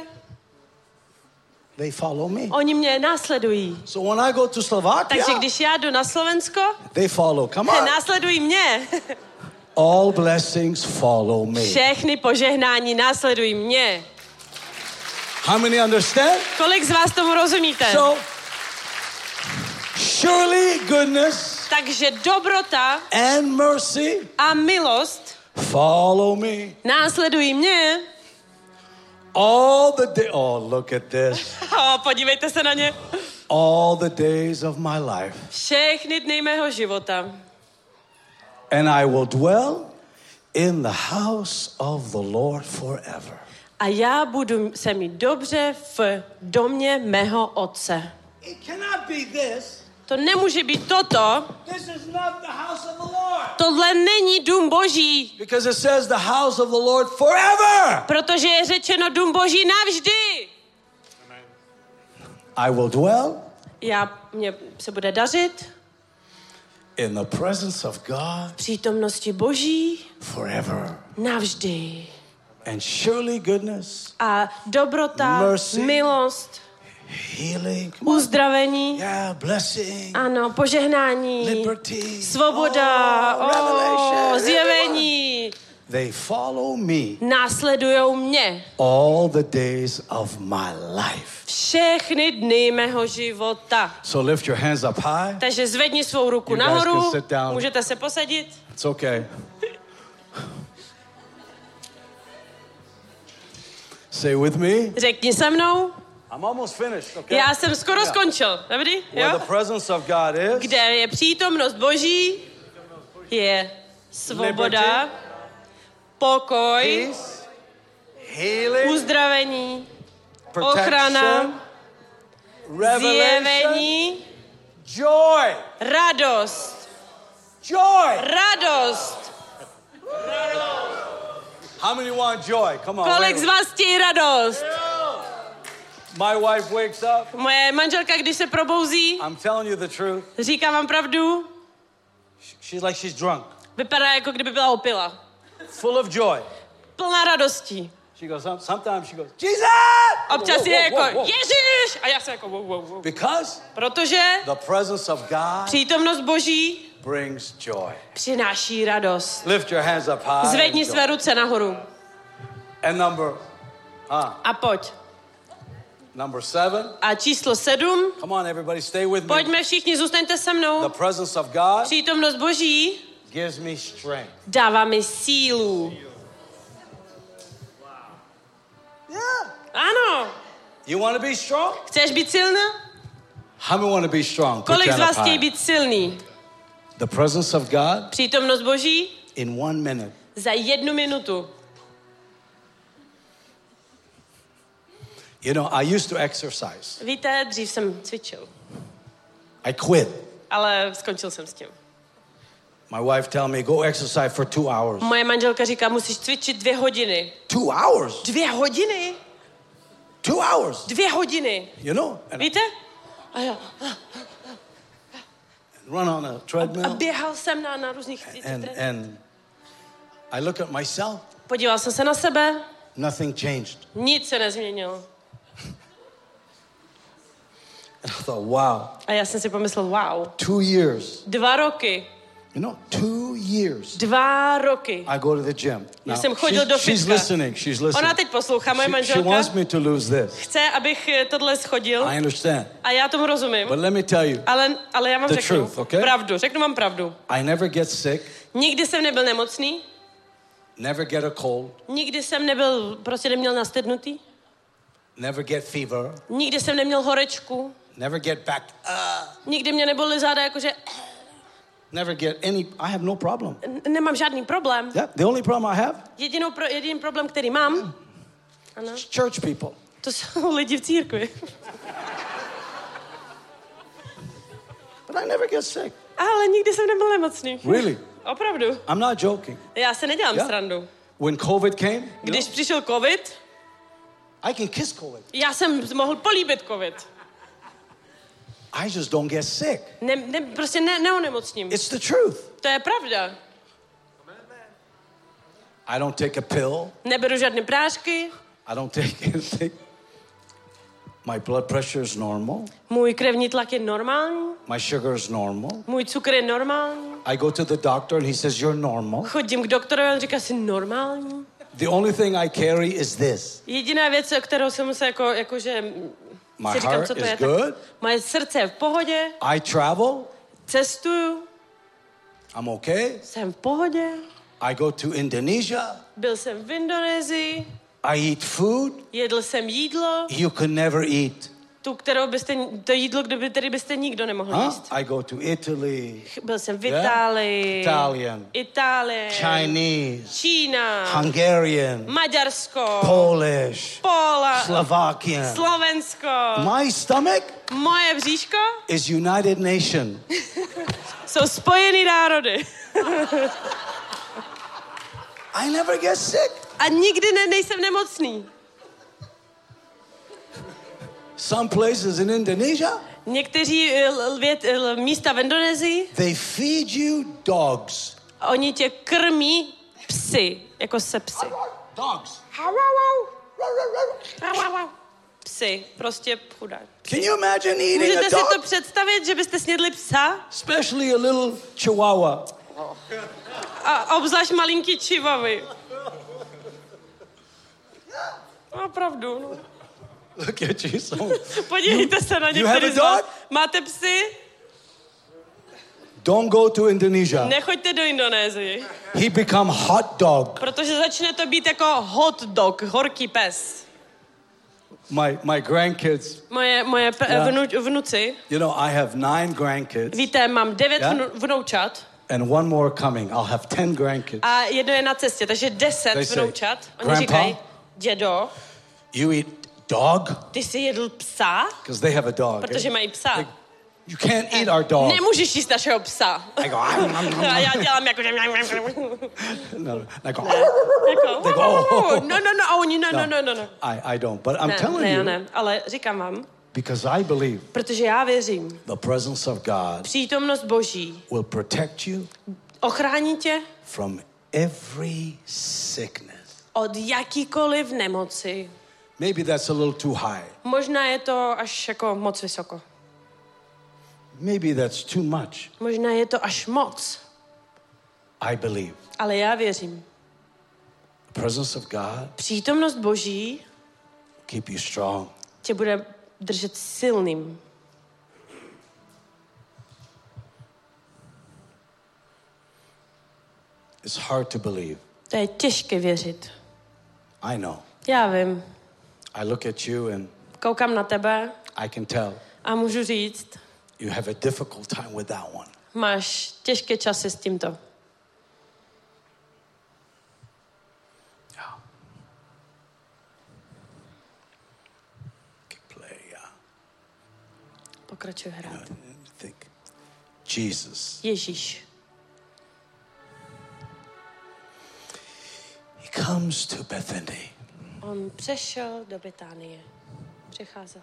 They follow me. Oni mě následují. So when I go to Slovakia, takže když já jdu na Slovensko, they follow. Come on. Následují mě. All blessings follow me. Všechny požehnání následují mě. How many understand? Kolik z vás tomu rozumíte? So, surely goodness. Takže dobrota and mercy a milost follow me. Následují mě. All the day. Oh, look at this. Podívejte se na ně. All the days of my life. Všechny dny mého života. And I will dwell in the house of the Lord forever. A já budu se mít dobře v domě mého Otce. It cannot be this. To nemůže být toto. This is not the house of the Lord. Tohle není dům Boží. Because it says the house of the Lord forever. Protože je řečeno dům Boží navždy. Amen. I will dwell. Mně se bude dařit. In the presence of God. V přítomnosti Boží. Forever. Navždy. And surely goodness. A dobrota, mercy, milost. Healing, uzdravení, blessing, ano, požehnání, liberty, svoboda, zjevení. They follow me. Následujou mě. All the days of my life. Všechny dny mého života. So lift your hands up high. Takže zvedni svou ruku nahoru. Můžete se posadit. It's okay. Say with me. Řekni se mnou. I'm almost finished, okay? Já jsem skoro skončil. Dobrý? Where the presence of God is, kde je přítomnost Boží, je svoboda, liberty, pokoj, peace, healing, uzdravení, protection, ochrana, zjevení, joy, radost. Joy. Radost. How many want joy? Come on. Kolik z vás chtějí radost? My wife wakes up. Moje manželka, když se probouzí, I'm telling you the truth. Říkám vám pravdu. She's like she's drunk. Vypadá, jako kdyby byla opila. Full of joy. Plná radosti. She goes, sometimes she goes, Jesus! Občas je jako, Ježíš! A já jsem jako, wow. Because the presence of God, přítomnost Boží, brings joy. Přináší radost. Lift your hands up high. Zvedni své ruce nahoru. And number. A pojď. Number 7. A číslo 7. Come on everybody, stay with me. Pojďme všichni, zůstaňte se mnou. The presence of God, přítomnost Boží, gives me strength. Dává mi sílu. Wow. Yeah. Ano. You want to be strong? Chceš být silný? How many want to be strong? Kolik z vás chtějí být silný? The presence of God, přítomnost Boží, in 1 minute. Za 1 minutu. You know, I used to exercise. Víte, dřív jsem cvičil. I quit. Ale skončil jsem s tím. My wife tell me go exercise for 2 hours. Moje manželka říká, musíš cvičit 2 hodiny. 2 hours? 2 hodiny? 2 hours? 2 hodiny. You know? Víte? Run on a treadmill. A běhal jsem na různých treadmillech. And I look at myself. Podíval jsem se na sebe. Nothing changed. Nic se nezměnilo. And I thought, wow. A já jsem si pomyslel, wow. 2 years. 2 roky. You know, 2 years. 2 roky. I go to the gym. Now, jsem chodil do fitka. She's listening. She's listening. Ona teď poslouchá, moje manželka. She wants me to lose this. Chce, abych tohle schodil. I understand. A já tomu rozumím. But let me tell you. Ale já vám the řeknu truth, okay? Pravdu. Řeknu vám pravdu. I never get sick. Nikdy jsem nebyl nemocný. Never get a cold. Nikdy jsem neměl nastydnutý. Never get fever. Nikdy jsem neměl horečku. Never get back. Nikdy mě nebolely záda, jakože. Never get any. I have no problem. Nemám žádný problém. Yeah, the only problem I have. Jediný problém, který mám. Ano. Church people. To jsou lidi v církvi. But I never get sick. Ale nikdy jsem nebyl nemocný. Really? Opravdu. I'm not joking. Já se nedělám srandu. When COVID came, když přišel COVID, I can kiss COVID. Já jsem mohl políbit COVID. I just don't get sick. Prostě neonemocním. It's the truth. To je pravda. I don't take a pill. Neberu žádné prášky. I don't take anything. My blood pressure is normal. Můj krevní tlak je normální. My sugar is normal. Můj cukr je normální. I go to the doctor and he says you're normal. Chodím k doktorovi a on říká si normální. The only thing I carry is this. Jediná věc, kterou jsem se jakože my říkám, heart co to is je, good. Moje srdce je v pohodě. I travel. Cestuju. I'm okay. Jsem v pohodě. I go to Indonesia. Byl jsem v Indonésii. I eat food. Jedl jsem jídlo. You could never eat. Tu, kterou byste, to jídlo, který byste nikdo nemohl jíst. I go to Italy. Byl jsem v Itálii. Italian. Itálie. Chinese. Čína. Hungarian. Maďarsko. Polish. Pola. Slovakia. Slovensko. My stomach. Moje bříško. Is United Nation. Jsou Spojený národy. I never get sick. A nikdy nejsem nemocný. Some places in Indonesia. Někteří místa v Indonésii. They feed you dogs. Oni tě krmí psy, jako se psy. Dogs. Psy, prostě chudák. Can you imagine eating a dog? Můžete si to představit, že byste snědli psa? Especially a little chihuahua. A obzvlášť malinký chihuahua. Opravdu, no. Look at you, so. Podívejte se na některé z vás. Máte psy? Don't go to Indonesia. Nechoďte do Indonésie. He become hot dog. Protože začne to být jako hot dog, horký pes. My grandkids. Moje vnuci. You know, I have 9 grandkids. Víte, mám 9 vnoučat. And one more coming. I'll have 10 grandkids. A jedno je na cestě, takže 10 vnoučat. Oni říkají, dědo, you eat dog? Ty jsi jedl psa? Because they have a dog. Protože mají psa. Like, you can't eat our dog. Nemůžeš jíst našeho psa. I go, a já dělám jako... No, I go, they go, oh. No. I don't, but I'm telling you. Ne, ale říkám vám. Because I believe. Protože já věřím. The presence of God. Přítomnost Boží. Will protect you. Ochrání tě. From every sickness. Od jakýkoliv nemoci. Maybe that's a little too high. Možná je to až jako moc vysoko. Maybe that's too much. Možná je to až moc. I believe. Ale já věřím. The presence of God. Přítomnost Boží. Keep you strong. Tě bude držet silným. It's hard to believe. To je těžké věřit. I know. Já vím. I look at you and koukám na tebe. I can tell. A můžu říct. You have a difficult time with that one. Máš těžké časy s tímto. Yeah. Pokračuj hrát. Think. Jesus. Ježíš. He comes to Bethany. On přešel do Betánie. Přecházel.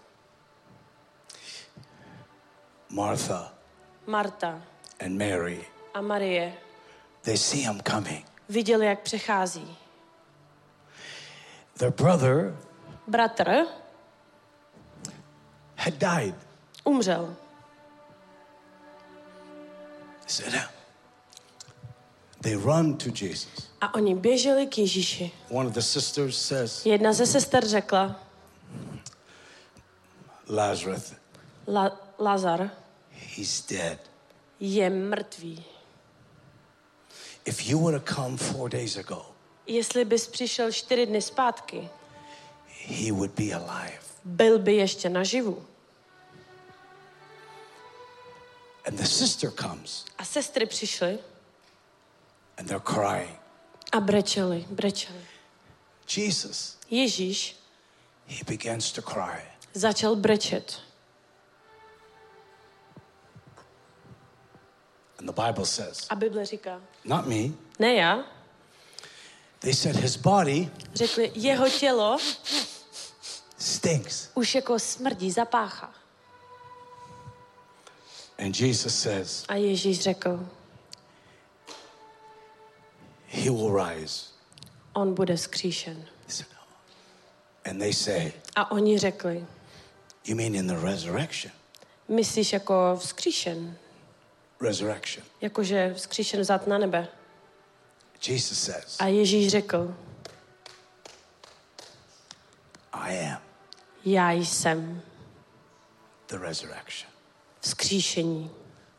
Marta. And Mary. A Marie. They see him coming. Viděli, jak přechází. Their bratr had died. Umřel. Sit down. They run to Jesus. A oni běželi k Ježíši. One of the sisters says. Jedna ze sester řekla. Lazarus. Lazar. He's dead. Je mrtvý. If you would have come 4 days ago. Jestli bys přišel 4 dny zpátky. He would be alive. Byl by ještě naživu. And the sister comes. A sestry přišly. And they're crying. A brečeli. Jesus. Ježíš. He begins to cry. Začal brečet. And the Bible says. A Bible říká. Not me. Ne já. They said his body. Řekli, jeho tělo. Stinks. Už jako smrdí, zapáchá. And Jesus says. A Ježíš řekl. He will rise. On bude vzkříšen. And they say. A oni řekli. You mean in the resurrection? Myslíš jako vzkříšen? Resurrection. Jakože vzkříšen vzat na nebe. Jesus says. A Ježíš řekl. I am. Já jsem. The resurrection. Vzkříšení.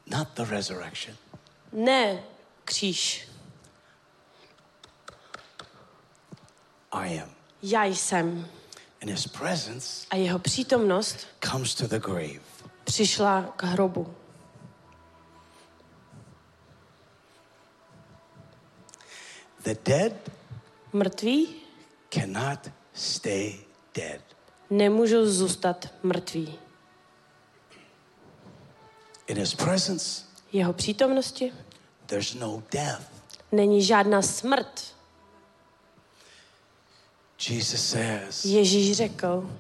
Not the resurrection. Ne kříž. I am. Já jsem. And his presence a jeho přítomnost comes to the grave. Přišla k hrobu. The dead mrtví cannot stay dead. Nemůžou zůstat mrtví. In his presence jeho přítomnosti there's no death. Není žádná smrt. Jesus says. Ježíš řekl.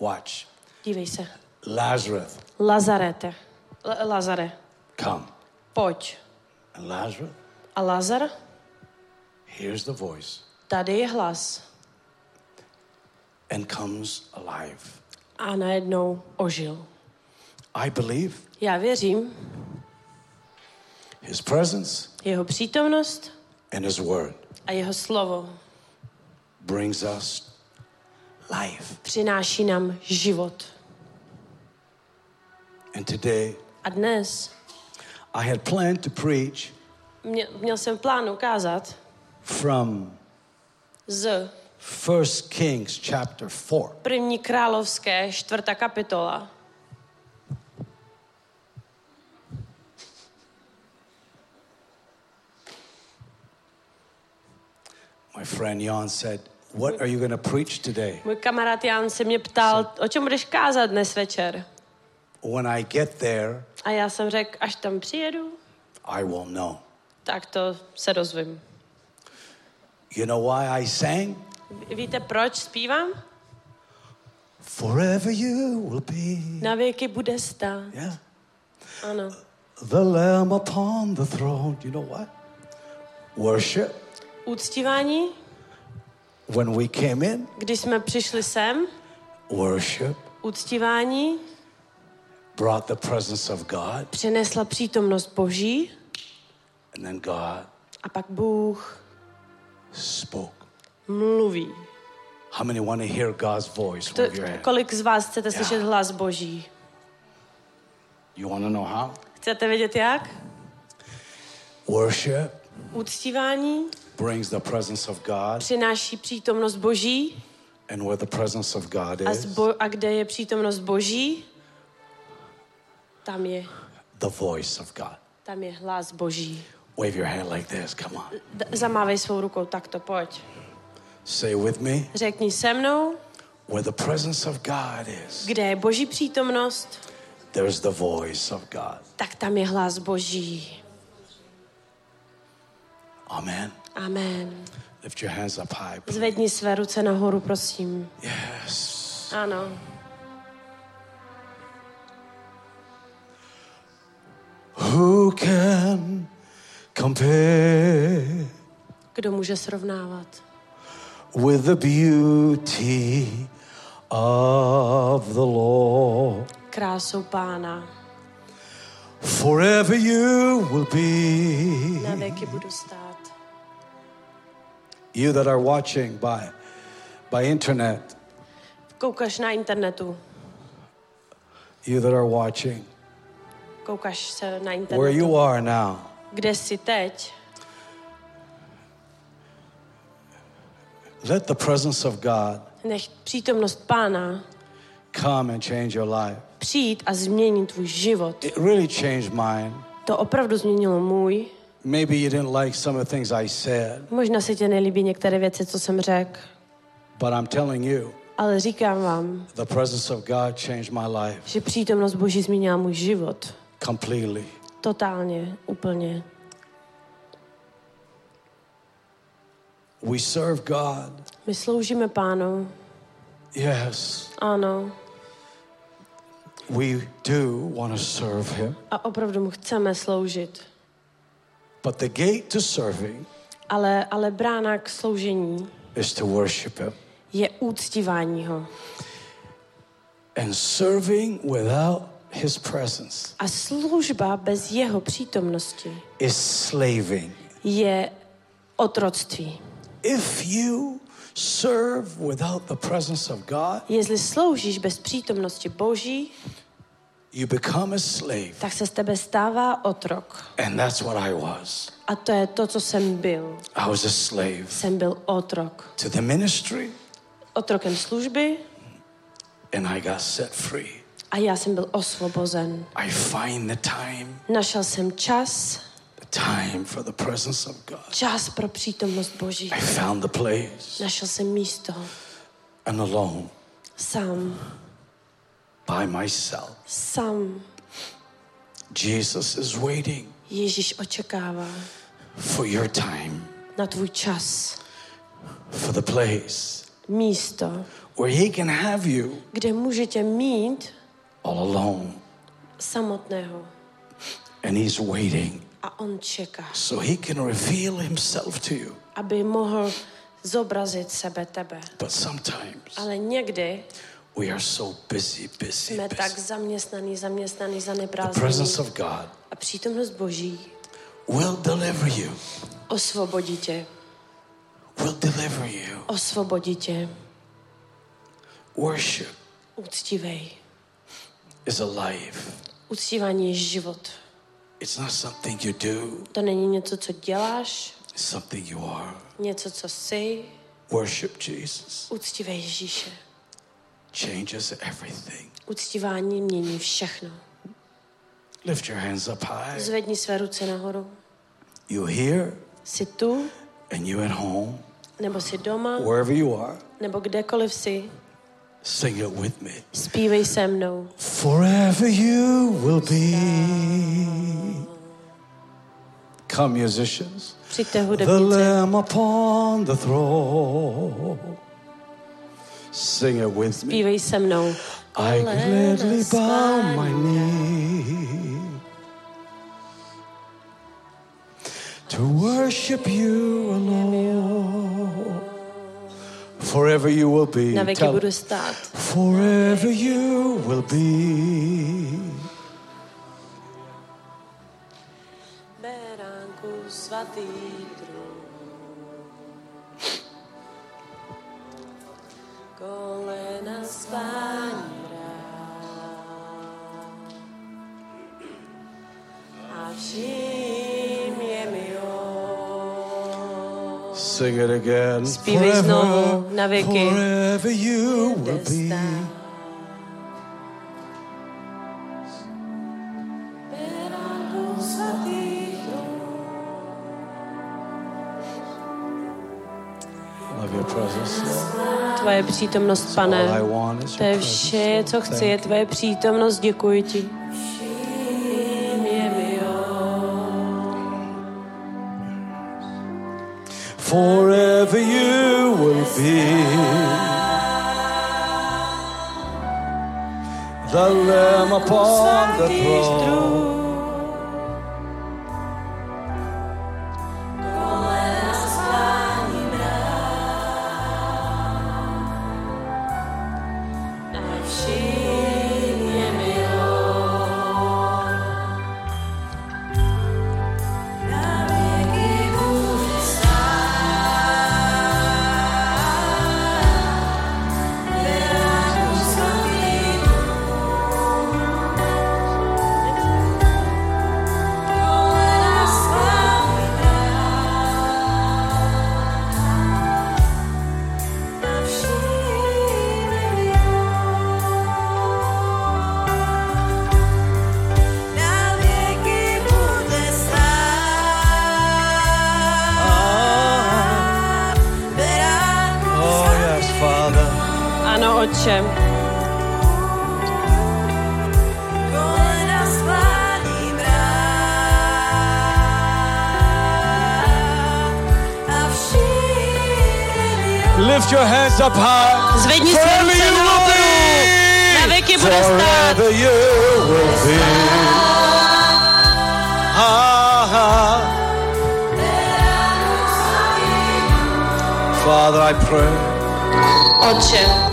Watch. Dívej se. Lazarus. Lazarete. Lazare. Come. Pojď. And Lazarus. A Lazar. Here's the voice. Tady je hlas. And comes alive. A najednou ožil. I believe. Já věřím. His presence. Jeho přítomnost. And his word. A jeho slovo. Brings us life. Přináší nám život. And today, a dnes, I had planned to preach. Měl jsem plán ukázat. From z First Kings chapter 4. První královské 4. kapitola. My friend Jan said, "What are you going to preach today?" Můj kamarád Jan se mě ptal, o čem budeš kázat dnes večer. When I get there, a já jsem řekl, až tam přijedu, I will know. Tak to se dozvím. You know why I sang? Víte, proč zpívám? Forever you will be. Na věky bude stát. Yeah. Ano. The Lamb upon the throne. You know what? Worship. Uctívání. When we came in. Když jsme přišli sem. Worship. Uctívání. Brought the presence of God. Přinesla přítomnost Boží. And then God. A pak Bůh. Spoke. Mluví. How many want to hear God's voice? Kolik z vás chcete slyšet hlas Boží? You want to know how? Chcete vědět jak? Worship. Uctívání. Brings the presence of God. Přináší přítomnost Boží. And where the presence of God is. A kde je přítomnost Boží? Tam je. The voice of God. Tam je hlas Boží. Wave your hand like this. Come on. Zamávej svou rukou takto, pojď. Say with me. Řekni se mnou. Where the presence of God is. Kde je Boží přítomnost? There's the voice of God. Tak tam je hlas Boží. Amen. Amen. Lift your hands up high. Zvedni své ruce nahoru, prosím. Yes. Ano. Who can compare? Kdo může srovnávat? With the beauty of the Lord. Krásou Pána. Forever you will be. Na věky budu stát. You that are watching by internet. Koukáš na internetu. You that are watching. Koukáš se na internetu. Where you are now. Kde jsi teď? Let the presence of God. Nech přítomnost Pána. Come and change your life. Přijít a změní tvůj život. It really changed mine. To opravdu změnilo můj. Maybe you didn't like some of the things I said. Možná se ti nelíbí některé věci, co jsem řekl. But I'm telling you. Ale říkám vám. The presence of God changed my life. Že přítomnost Boží změnila můj život. Completely. Totálně, úplně. We serve God. My sloužíme Pánu. Yes. Ano. We do want to serve him. A opravdu mu chceme sloužit. But the gate to serving. Ale brána k sloužení. Is to worship him. Je úctívání ho. and serving without his presence. A služba bez jeho přítomnosti is slaving. Je otroctví. If you serve without the presence of God, jestli sloužíš bez přítomnosti Boží, you become a slave. Tak se z tebe stává otrok. And that's what I was. A to je to, co jsem byl. I was a slave. Jsem byl otrok. To the ministry. Otrokem služby. And I got set free. A já jsem byl osvobozen. I find the time. Našel jsem čas. The time for the presence of God. Čas pro přítomnost Boží. I found the place. Našel jsem místo. And alone. Sám. By myself. Sám. Jesus is waiting. Ježíš očekává. For your time. Na tvůj čas. For the place. Místo. Where he can have you. Kde můžete mít. All alone. Samotného. And he's waiting. A on čeká. So he can reveal himself to you. Aby mohl zobrazit sebe tebe. But sometimes. Ale někdy. We are so busy. Jsme tak zaměstnaní, zaneprázdnění. The presence of God. A přítomnost Boží. Will deliver you. Osvobodí tě. Will deliver you. Osvobodí tě. Worship. Uctívej. Is alive. Uctívání je život. It's not something you do. To není něco, co děláš. It's something you are. Něco, co jsi. Worship Jesus. Uctívej Ježíše. Changes everything. Uctívání mění všechno. Lift your hands up high. Zvedni své ruce nahoru. You here? Jsi tu? And you at home? Nebo jsi doma? Wherever you are? Nebo kdekoliv jsi? Sing it with me. Zpívej se mnou. Forever you will be. Come musicians. Přijďte hudebníci. The Lamb upon the throne. Sing it with me. Zpívej se mnou. I gladly bow my knee to worship you alone. Forever you will be. Na věky budu stát. Forever you will be. Beránku svatý. Kolena spánírá a vším je mi on. Sing it again. Zpívej znovu na věky. Forever you will be. Love your presence. Tvoje přítomnost, Pane. To je vše, co chci, je tvoje přítomnost. Děkuji ti. Forever you will be the Lamb upon the throne. Lift your hands up high. Zvedni své ruce nahoru. Na věky bude stát. Forever you will be. Father, I pray. Otče.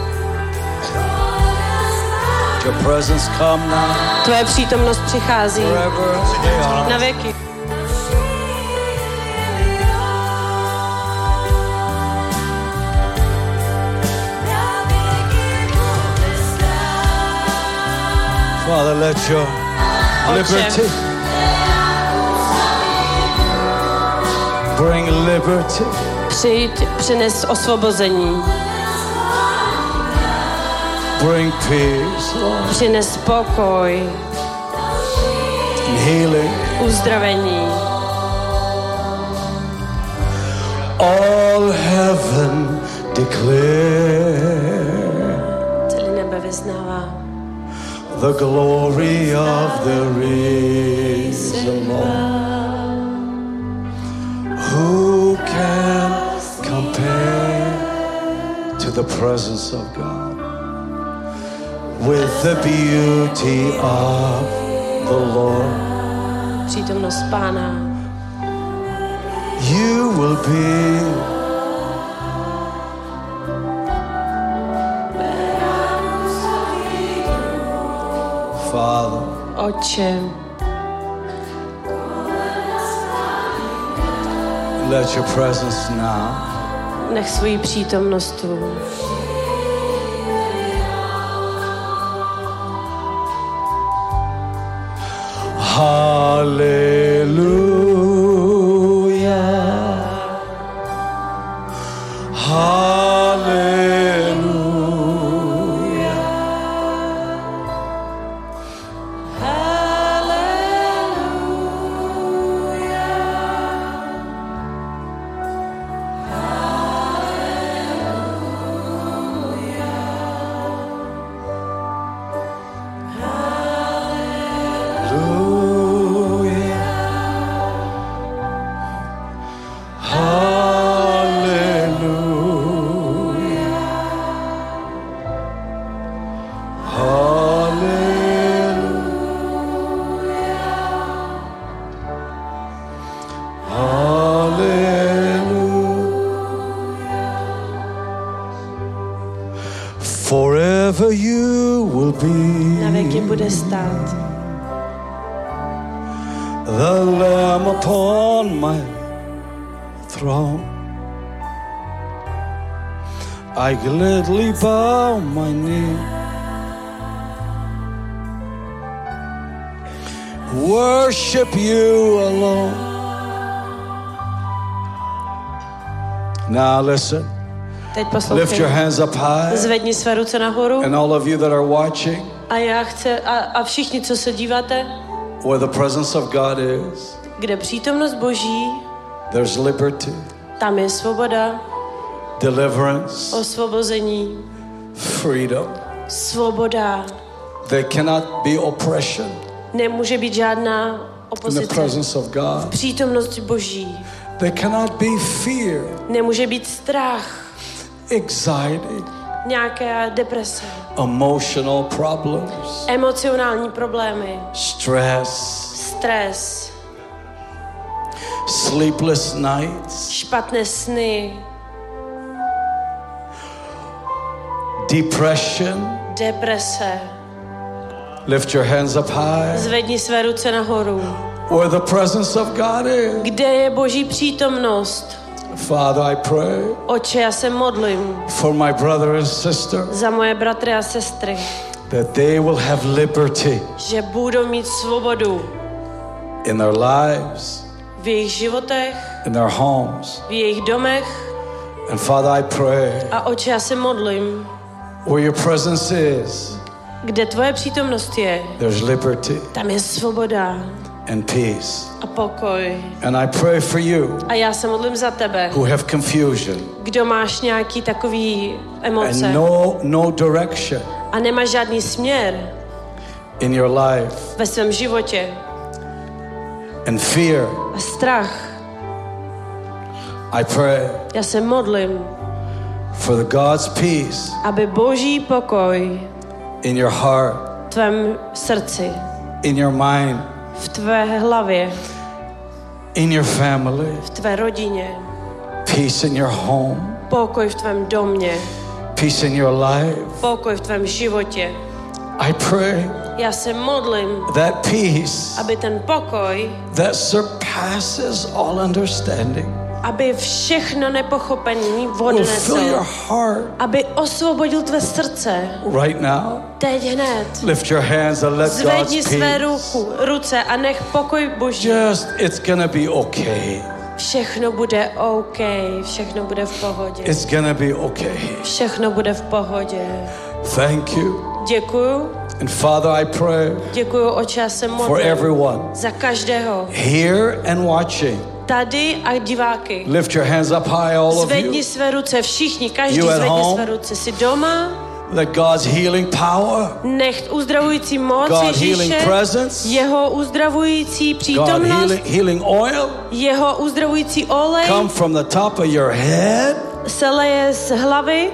Tvoje přítomnost přichází na věky. Father, let your liberty bring liberty. Přijď, přines osvobození. Bring peace, Lord. Přines pokoj. And healing. Uzdravení. All heaven declare. Celé nebe vyznává. The glory of the risen Lord. Who can compare to the presence of God with the beauty of the Lord? Přítomnost Pána. You will be Otče, let your presence now. Nech svoji přítomnost tu. Gladly bow my knee, worship you alone. Now listen. Lift your hands up high. Zvedni své ruce nahoru. And all of you that are watching. A všichni, co se díváte. Where the presence of God is. Kde přítomnost Boží. There's liberty. Tam je svoboda. Deliverance. Osvobození. Freedom. Svoboda. There cannot be oppression. Nemůže být žádná opozice. In the presence of God. V přítomnosti Boží. There cannot be fear. Nemůže být strach. Anxiety. Nějaká deprese. Emotional problems. Emocionální problémy. Stress. Sleepless nights. Špatné sny. Depression. Deprese. Lift your hands up high. Zvedni své ruce nahoru. Where the presence of God is. Kde je Boží přítomnost? Father, I pray. Otče, já se modlím. For my brother and sister. Za moje bratry a sestry. That they will have liberty. Že budou mít svobodu. In their lives. V jejich životech. In their homes. V jejich domech. And Father, I pray. A Otče, já se modlím. Where your presence is, kde tvoje přítomnost je, there's liberty, tam je svoboda, and peace, a pokoj. And I pray for you, a já se modlím za tebe, who have confusion, kdo máš nějaký takový emoce, and no direction, a nemáš žádný směr, in your life, ve svém životě, and fear, a strach. I pray, já se modlím, for the God's peace, aby Boží pokoj, in your heart, v tvém srdci, in your mind, v tvé hlavě, in your family, v tvé rodině, peace in your home, pokoj v tvém domě, peace in your life, pokoj v tvém životě, I pray já se modlím, that peace, aby ten pokoj, that surpasses all understanding, aby všechno nepochopení odnesl, aby osvobodil tvé srdce. Right now, teď hned. Lift your hands and let zvedni God's své ruce a nech pokoj Boží. Just, it's gonna be okay. Všechno bude OK, všechno bude v pohodě. It's gonna be okay. Všechno bude v pohodě. Thank you. Děkuju. And Father, I pray děkuju, Oče, já se modlím for everyone za každého. Here and watching. Tady a diváky. Lift your hands up high, all of you. Zvedni své ruce všichni, každý zvedni své ruce. Jsi doma? Let God's healing power, nech uzdravující moc Ježíše, jeho uzdravující přítomnost, jeho uzdravující olej, come from the top of your head, se leje z hlavy,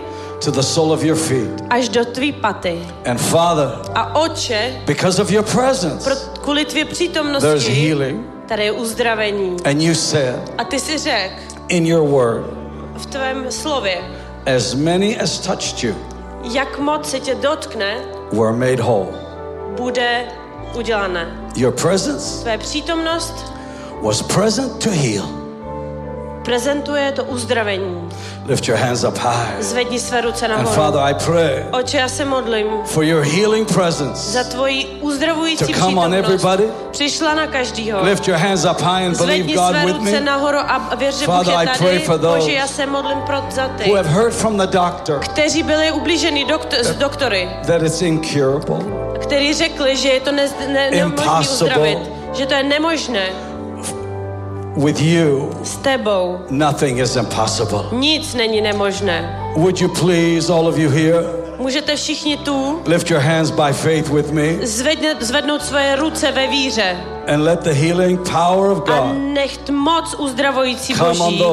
to the sole of your feet. Až do tvý paty. And Father, a Otče, because of your presence, kvůli tvé přítomnosti, there's healing, tady je uzdravení. And you said, a ty jsi řekl, in your word, v tvém slově, as many as touched you, jak moc se tě dotkne, were made whole, bude udělané. Your presence, tvé přítomnost, was present to heal, prezentuje to uzdravení. Lift your hands up high. Zvedni své ruce nahoru. And Father, I pray. Oče, já se modlím. For your healing presence. Za tvoji uzdravující přítomnost. Přišla na každýho. Lift your hands up high and believe God with me. Zvedni své ruce nahoru a věř, že Bůh je tady. Bože, já se modlím za ty, who have heard from the doctor, kteří byli ublíženi doktory. That it's incurable. Kteří řekli, že je to nemožné uzdravit, že to je nemožné. With you, s tebou, nothing is impossible. Nic není nemožné. Would you please, all of you here, můžete všichni tu, lift your hands by faith with me, zvednout své ruce ve víře, and let the healing power of God, a nech moc uzdravující Boží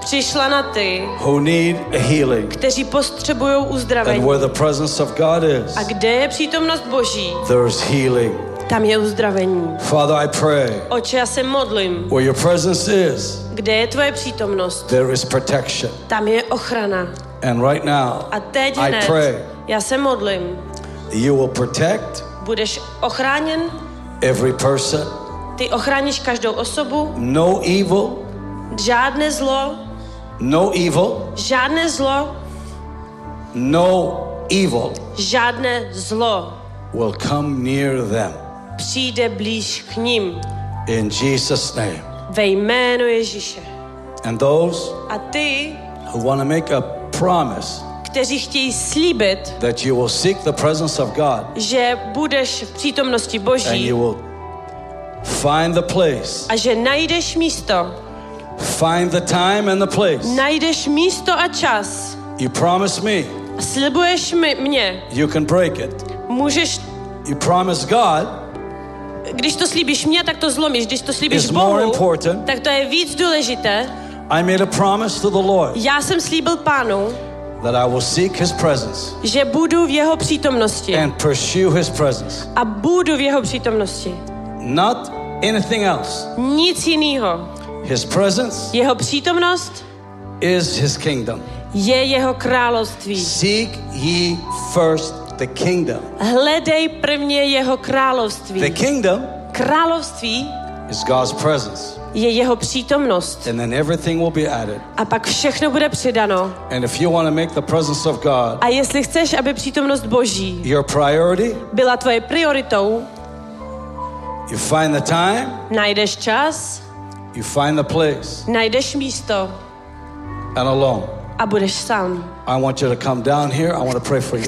přišla na ty, who need a healing, kteří potřebují uzdravení, and where the presence of God is, a kde je přítomnost Boží, there's healing, tam je uzdravení. Father, I pray. Oče, já se modlím. Where your presence is, kde je tvoje přítomnost, there is protection, tam je ochrana. And right now, a teď hned, I pray, já se modlím. You will protect, budeš ochráněn, every person, ty ochráníš každou osobu. No evil, žádné zlo. No evil, žádné zlo. No evil, žádné zlo. Will come near them, přijde blíž k nim. In Jesus' name. Ve jménu Ježíše. And those, a ty, who want to make a promise, kteří chtějí slíbit, that you will seek the presence of God, že budeš v přítomnosti Boží, and you will find the place, a že najdeš místo, find the time and the place, najdeš místo a čas, you promise me, slibuješ mě, you can break it, můžeš, you promise God, když to slíbíš mě, tak to zlomíš. Když to slíbíš Bohu, tak to je víc důležité. I made a promise to the Lord, já jsem slíbil Pánu, that I will seek his presence, že budu v jeho přítomnosti, and pursue his presence, a budu v jeho přítomnosti. Not anything else. Nic jiného. His presence, jeho přítomnost, is his kingdom, je jeho království. Seek ye first the kingdom. Hledej prvně jeho království. The kingdom, království, is God's presence, je jeho přítomnost. And then everything will be added. A pak všechno bude přidano. And if you want to make the presence of God, a jestli chceš, aby přítomnost Boží, your priority, byla tvoje prioritou, you find the time, najdeš čas, you find the place, najdeš místo, and alone, a budeš sám. I want you to come down here. I want to pray for you.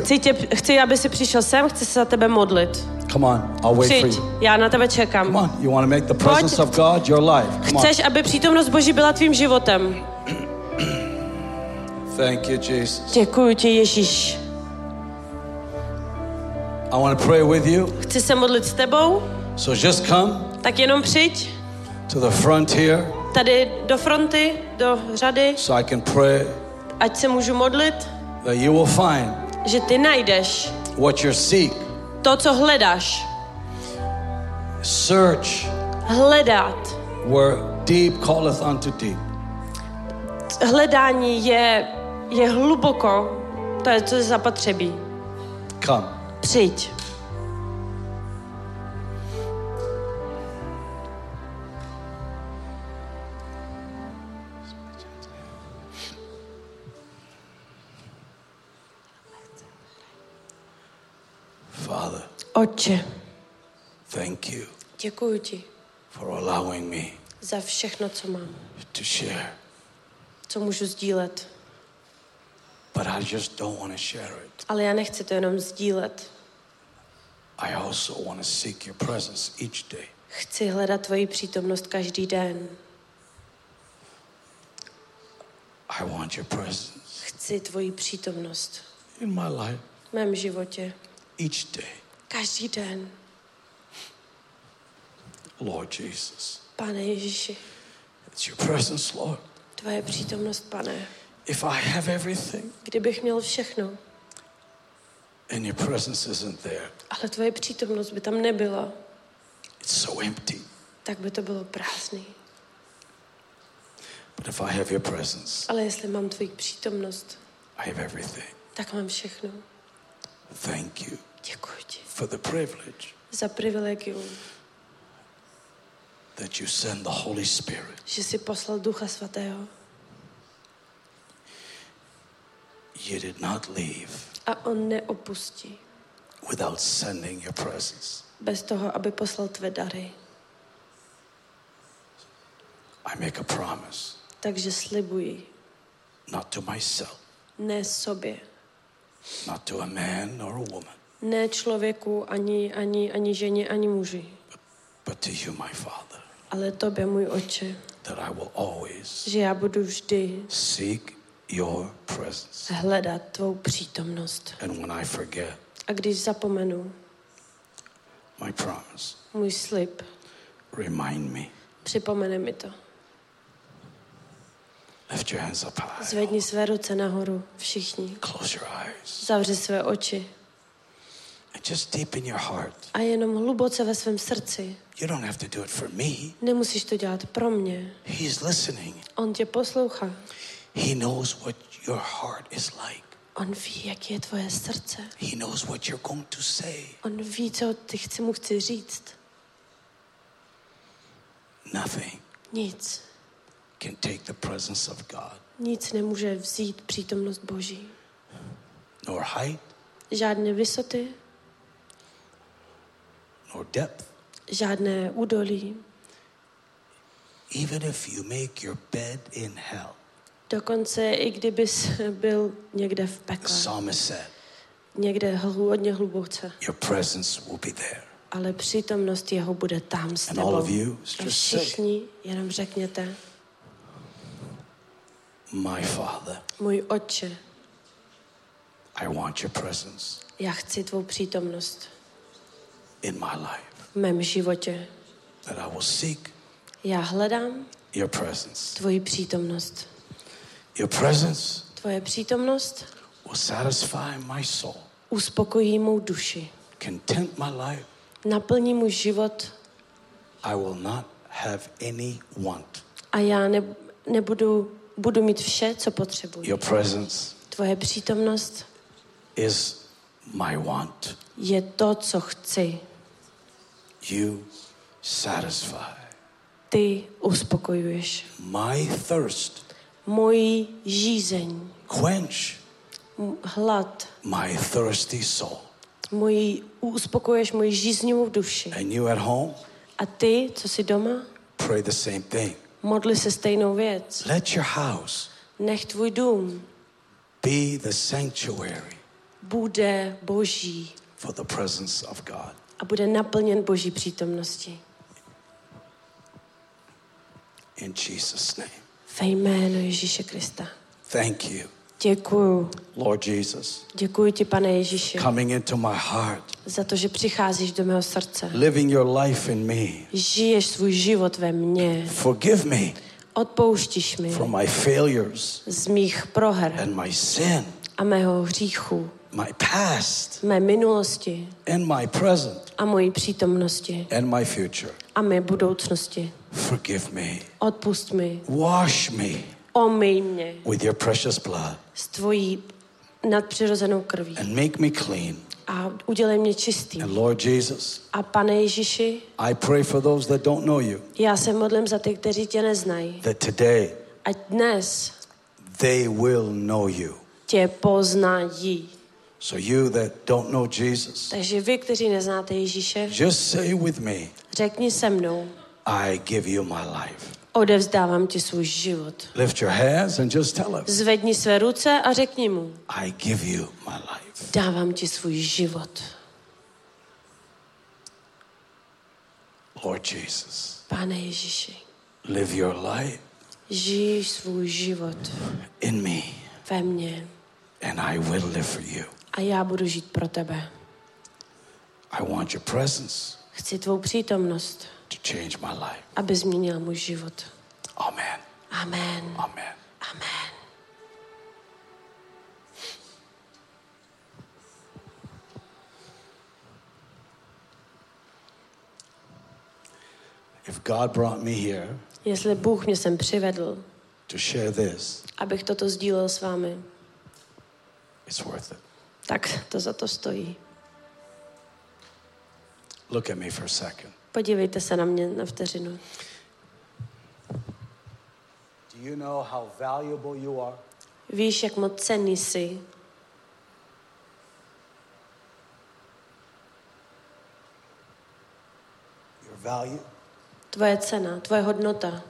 Chci, aby si přišel sem, chci se za tebe modlit. Come on, I'll wait for you. Já na tebe čekám. Come on, you want to make the presence of God your life. Come on. Chceš, aby přítomnost Boží byla tvým životem. Thank you, Jesus. Děkuji ti, Ježíš. I want to pray with you. Chci se modlit s tebou. So just come. Tak jenom přijď. To the front here. Tady do fronty, do řady. So I can pray. Ať se můžu modlit, that you will find, že ty najdeš, what you seek, to, co hledáš. Search, hledat, where deep calleth unto deep. Hledání je hluboko, to je, co se zapotřebí. Come. Přijď. Otče, thank you. Děkuji ti. For allowing me. Za všechno, co mám. To share. Co můžu sdílet. But I just don't want to share it. Ale já nechci to jenom sdílet. I also want to seek your presence each day. Chci hledat tvoji přítomnost každý den. I want your presence. Chci tvoji přítomnost. In my life. V mém životě. Each day. Každý den. Lord Jesus. Pane Ježíši. It's your presence, Lord. Tvoje přítomnost, Pane. If I have everything. Kdybych měl všechno. And your presence isn't there. Ale tvoje přítomnost by tam nebyla. It's so empty. Tak by to bylo prázdný. But if I have your presence. Ale jestli mám tvoji přítomnost. I have everything. Tak mám všechno. Thank you. Děkuji ti. For the privilege. Za privilegium. That you send the Holy Spirit. Že jsi poslal Ducha Svatého. You did not leave. A on neopustí. Without sending your presence. Bez toho, aby poslal tvé dary. I make a promise. Takže slibuji. Not to myself. Ne sobě. Not to a man or a woman. Ne člověku, ani ženě, ani muži. But to you, my Father. Ale tobě, můj Otče. That I will always. Že já budu vždy. Seek your presence. Hledat tvou přítomnost. And when I forget. A když zapomenu. My promise. Můj slib. Remind me. Připomene mi to. Lift your hands up high. Zvedni své ruce nahoru, všichni. Close your eyes. Zavři své oči. And just deep in your heart. A jenom hluboce ve svém srdci. You don't have to do it for me. Nemusíš to dělat pro mě. He's listening. On tě poslouchá. He knows what your heart is like. On ví, jak je tvoje srdce. He knows what you're going to say. On ví, co ty chci říct. Nothing. Nic. Can take the presence of God. Nic nemůže vzít přítomnost Boží. Nor height. Žádné vysoty. Nor depth. Žádné údolí. Even if you make your bed in hell. Dokonce i kdybys byl někde v pekle. Někde hodně hluboce. Your presence will be there. Ale přítomnost jeho bude tam s tebou. A všichni jenom řekněte. My Father. Můj Otče. I want your presence. Já chci tvou přítomnost. In my life. V mém životě. That I will seek. Já hledám. Your presence. Tvoji přítomnost. Your presence. Tvoje přítomnost. Will satisfy my soul. Uspokojí mou duši. Content my life. Naplní můj život. I will not have any want. A já budu mít vše, co potřebuji. Your presence. Tvoje přítomnost. Is my want. Je to, co chci. You satisfy. Ty uspokojuješ. My thirst. Mojí žízeň. Quench. Hlad. My thirsty soul. Uspokojuješ moji žíznivou duši. And you at home? A ty, co jsi doma? Pray the same thing. Modli se stejnou věc. Let your house. Nech tvůj dům. Be the sanctuary. Bude Boží. For the presence of God. A bude naplněn Boží přítomností. In Jesus' name. Ve jménu Ježíše Krista. Thank you. Děkuju. Lord Jesus. Děkuji ti, Pane Ježíši. Coming into my heart. Za to, že přicházíš do mého srdce. Living your life in me. Žiješ svůj život ve mně. Forgive me. Odpouštíš mi. For my failures. Z mých proher. And my sin. A mého hříchu. My past. Mé minulosti. And my present. A mojí přítomnosti. And my future. A mé budoucnosti. Forgive me. Odpusť mi. Wash me. Omyj mě. With your precious blood. S tvojí nadpřirozenou krví. And make me clean. A udělej mě čistý. And Lord Jesus. A Pane Ježíši. I pray for those that don't know you. Já se modlím za ty, kteří tě neznají. That today. Ať dnes. They will know you. Tě poznají. So you that don't know Jesus. Takže vy, kteří neznáte Ježíše. Just say with me. Řekni se mnou. I give you my life. Odevzdávám ti svůj život. Lift your hands and just tell him. Zvedni své ruce a řekni mu. I give you my life. Dávám ti svůj život. Lord Jesus. Pane Ježíši. Live your life. Žij svůj život. In me. Ve mně. And I will live for you. A já budu žít pro tebe. I want your presence. Chci tvou přítomnost. To change my life. Aby změnila můj život. Amen. Amen. Amen. Amen. If God brought me here. Jestli Bůh mě sem přivedl. To share this. Abych toto sdílel s vámi. It's worth it. Tak to za to stojí. Look at me for a second. Podívejte se na mě na vteřinu. Do you know how valuable you are? Víš, jak moc cenný jsi? Your value? Tvoje cena, tvoje hodnota.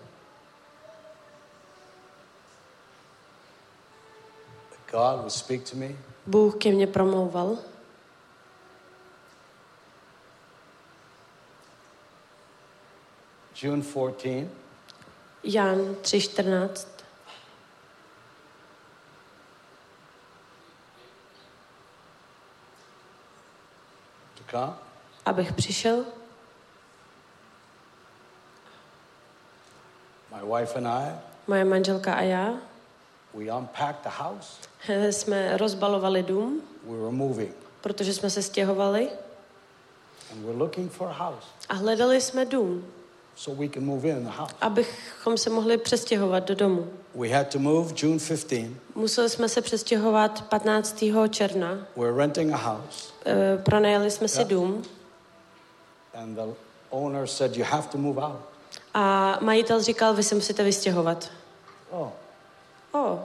God will speak to me. Bůh ke mně promlouval. June 14. Jan 3:14. Abych přišel. My wife and I. Moje manželka a já. We unpacked the house. Jsme rozbalovali dům. We were moving. Protože jsme se stěhovali. And we're looking for a house. A hledali jsme dům. So we can move in the house. Abychom se mohli přestěhovat do domu. We had to move June 15. Museli jsme se přestěhovat 15. června. We're renting a house. Pronajali jsme si dům. And the owner said you have to move out. A majitel říkal, vy se musíte vystěhovat. Oh.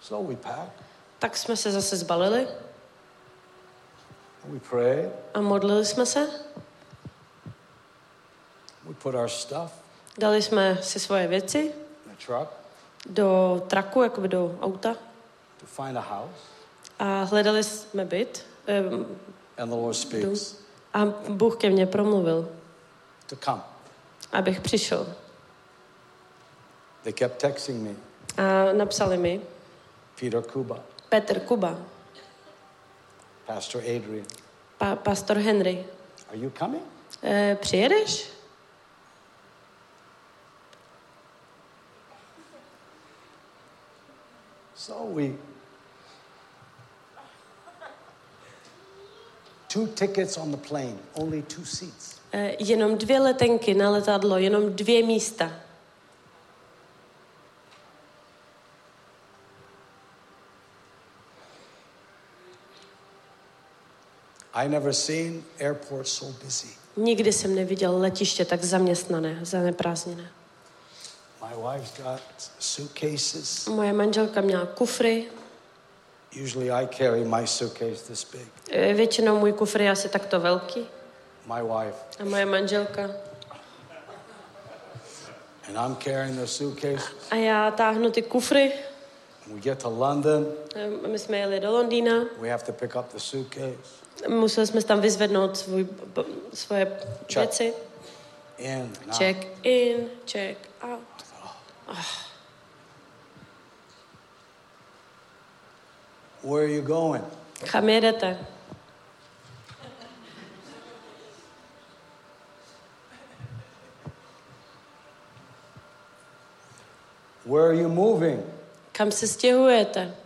So we packed. Tak jsme se zase zbalili. We prayed. A modlili jsme se. We put our stuff. Dali jsme si svoje věci. In the truck. Do traku, jakoby do auta. To find a house. A hledali jsme byt. And the Lord speaks. A Bůh ke mně promluvil. To come. Abych přišel. They kept texting me. A napsali mi Peter Kuba, Pastor Adrian, Pastor Henry. Are you coming? Přijedeš? So we 2 tickets on the plane, only 2 seats. Jenom 2 letenky na letadlo, jenom 2 místa. I never seen airport so busy. Nikdy jsem neviděl letiště tak zaměstnané, zaneprázdněné. My wife got suitcases. Moje manželka měla kufry. Usually I carry my suitcase this big. Většinou můj kufr je asi takto velký. My wife. A moje manželka. And I'm carrying the suitcase. A já táhnu ty kufry. We get to London. My jsme jeli do Londýna. We have to pick up the suitcase. Museli jsme tam vyzvednout svoje věci. Check in, check out. Where are you going? Kam jedete? Where are you moving? Kam se stěhujete?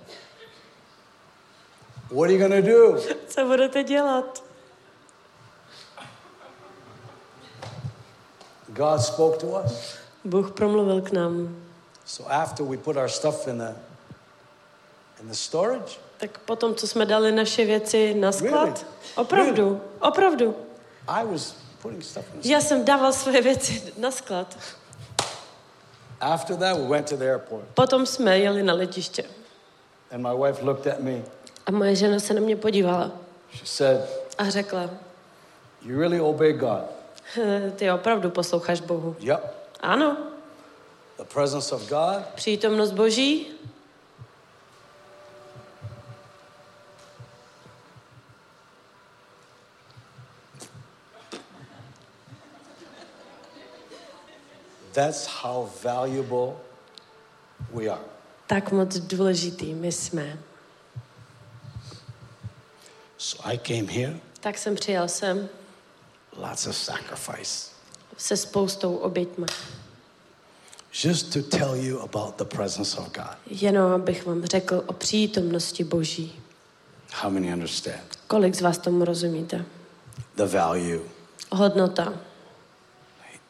What are you going to do? Co budete dělat? God spoke to us. Bůh promluvil k nám. So after we put our stuff in the storage. Tak potom, co jsme dali naše věci na sklad, really? Opravdu. I was putting stuff in the storage. Já jsem dával své věci na sklad. After that we went to the airport. Potom jsme jeli na letiště. And my wife looked at me. A moje žena se na mě podívala. A řekla, "You really obey God." Ty opravdu posloucháš Bohu. Yep. Ano. The presence of God. Přítomnost Boží. That's how valuable we are. Tak moc důležitý my jsme. So I came here. Tak jsem přijel sem. Lots of sacrifice. Se spoustou oběťma. Just to tell you about the presence of God. Jenom abych vám řekl o přítomnosti Boží. How many understand? Kolik z vás tomu rozumíte? The value. Hodnota.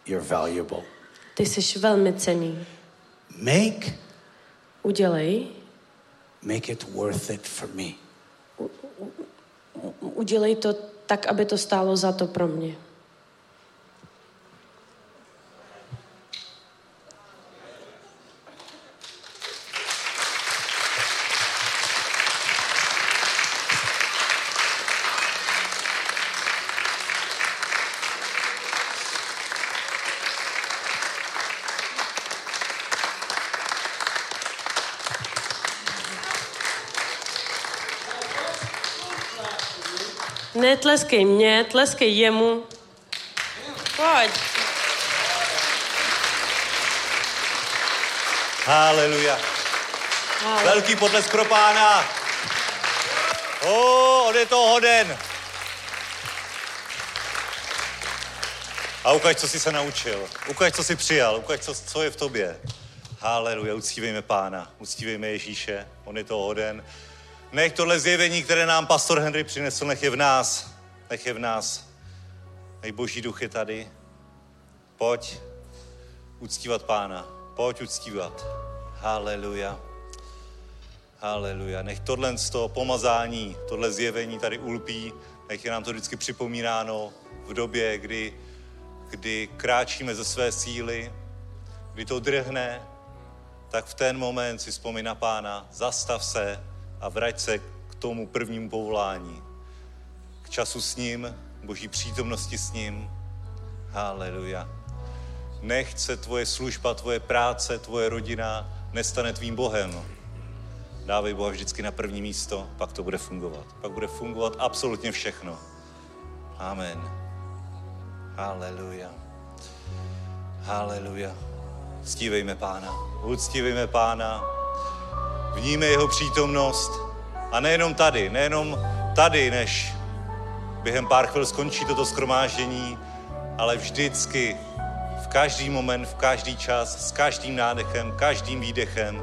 You're valuable. Ty jsi velmi cenný. Make it worth it for me. Udělej to tak, aby to stálo za to pro mě. Netleskej mě, tleskej jemu. Pojď. Haleluja. Velký potlesk pro Pána. On je toho hoden. A ukaž, co jsi se naučil. Ukaž, co jsi přijal. Ukaž, co je v tobě. Haleluja, uctívejme Pána. Uctívejme Ježíše. On je toho hoden. Nech tohle zjevení, které nám pastor Henry přinesl, nech je v nás. Nech je v nás. Nech Boží duch je tady. Pojď uctívat Pána. Pojď uctívat. Haleluja. Haleluja. Nech tohle z toho pomazání, tohle zjevení tady ulpí. Nech je nám to vždycky připomínáno v době, kdy kráčíme ze své síly, kdy to drhne, tak v ten moment si vzpomeň na Pána. Zastav se a vrať se k tomu prvnímu povolání. K času s ním, Boží přítomnosti s ním. Haleluja. Nechť se tvoje služba, tvoje práce, tvoje rodina nestane tvým Bohem. Dávej Boha vždycky na první místo, pak to bude fungovat. Pak bude fungovat absolutně všechno. Amen. Haleluja. Haleluja. Uctívejme Pána. Uctívejme Pána. Vníme jeho přítomnost a nejenom tady, než během pár chvil skončí toto shromáždění, ale vždycky, v každý moment, v každý čas, s každým nádechem, každým výdechem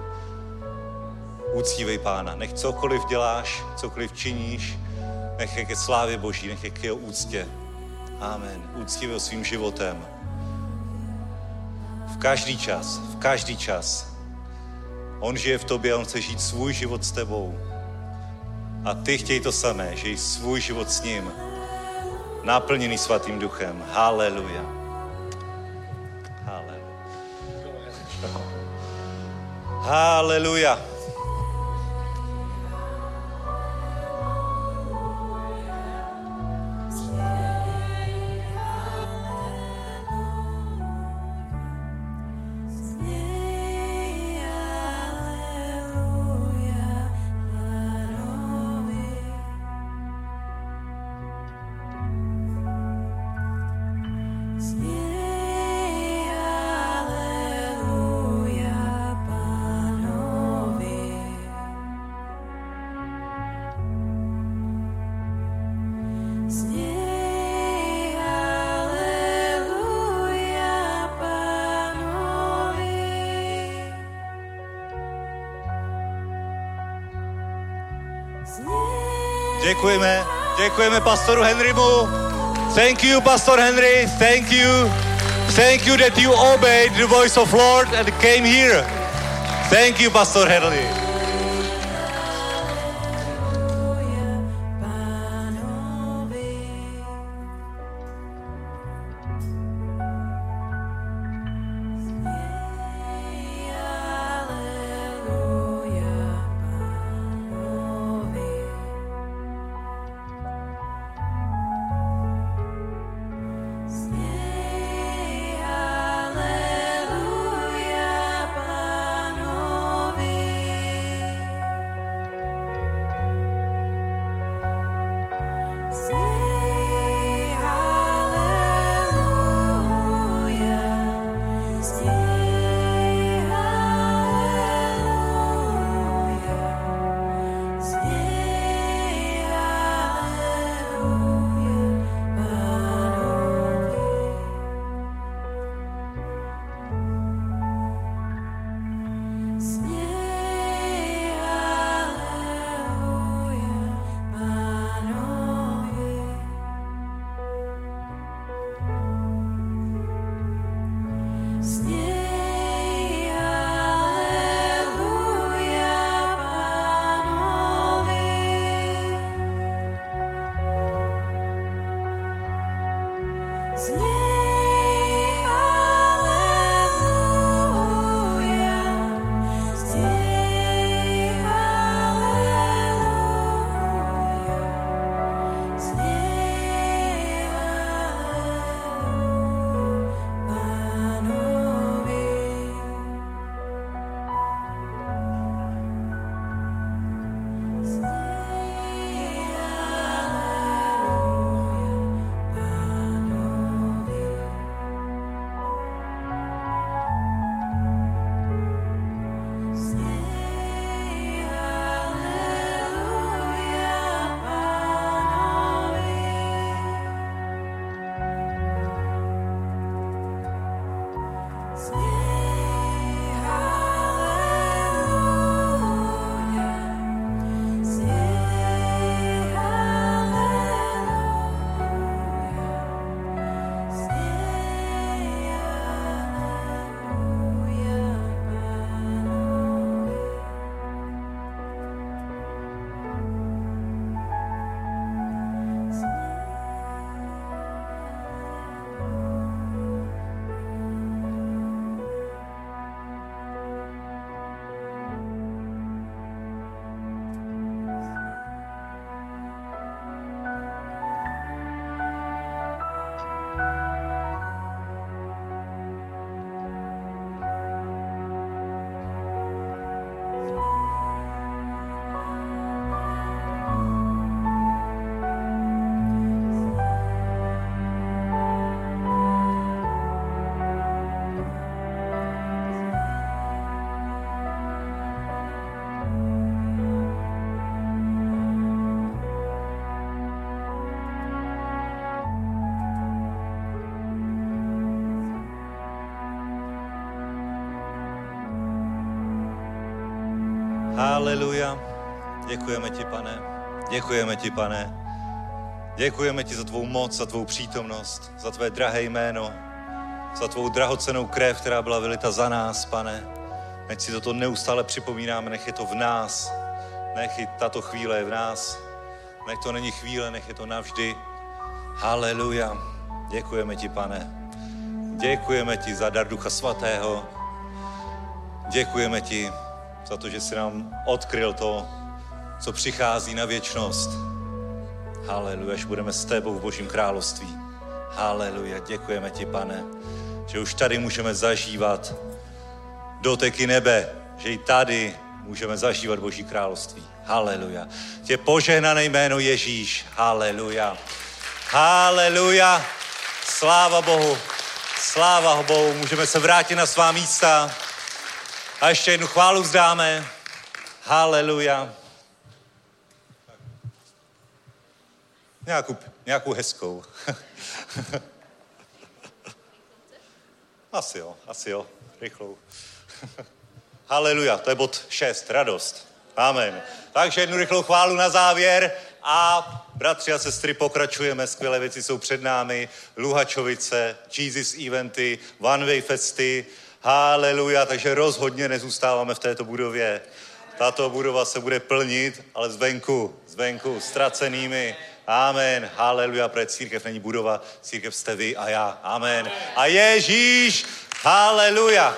uctívej Pána. Nech cokoliv děláš, cokoliv činíš, nech je ke slávě Boží, nech je k jeho úctě. Amen. Uctívej ho svým životem. V každý čas. On žije v tobě a on chce žít svůj život s tebou. A ty chtěj to samé, žij svůj život s ním, naplněný Svatým Duchem. Haleluja. Haleluja. Děkujeme pastoru Henrymu. Thank you, Pastor Henry. Thank you. Thank you that you obeyed the voice of Lord and came here. Thank you, Pastor Henry. Haleluja. Děkujeme ti, pane. Děkujeme ti, pane. Děkujeme ti za tvou moc, za tvou přítomnost, za tvé drahé jméno, za tvou drahocennou krev, která byla vylita za nás, pane. Nech si toto neustále připomínáme, nech je to v nás. Nech i tato chvíle je v nás. Nech to není chvíle, nech je to navždy. Haleluja. Děkujeme ti, pane. Děkujeme ti za dar Ducha Svatého. Děkujeme ti za to, že jsi nám odkryl to, co přichází na věčnost. Haleluja, že budeme s tebou v Božím království. Haleluja, děkujeme ti, pane, že už tady můžeme zažívat doteky nebe, že i tady můžeme zažívat Boží království. Haleluja. Tě požehnané jméno Ježíš. Haleluja. Haleluja. Sláva Bohu. Sláva Bohu. Můžeme se vrátit na svá místa. A ještě jednu chválu vzdáme. Haleluja. Nějakou hezkou. Asi jo. Rychlou. Haleluja, to je bod 6, radost. Amen. Takže jednu rychlou chválu na závěr a bratři a sestry, pokračujeme, skvělé věci jsou před námi. Luhačovice, Jesus eventy, Oneway festy. Haleluja, takže rozhodně nezůstáváme v této budově. Tato budova se bude plnit, ale zvenku, ztracenými. Amen, haleluja, protože církev není budova, církev jste vy a já. Amen. A Ježíš, haleluja.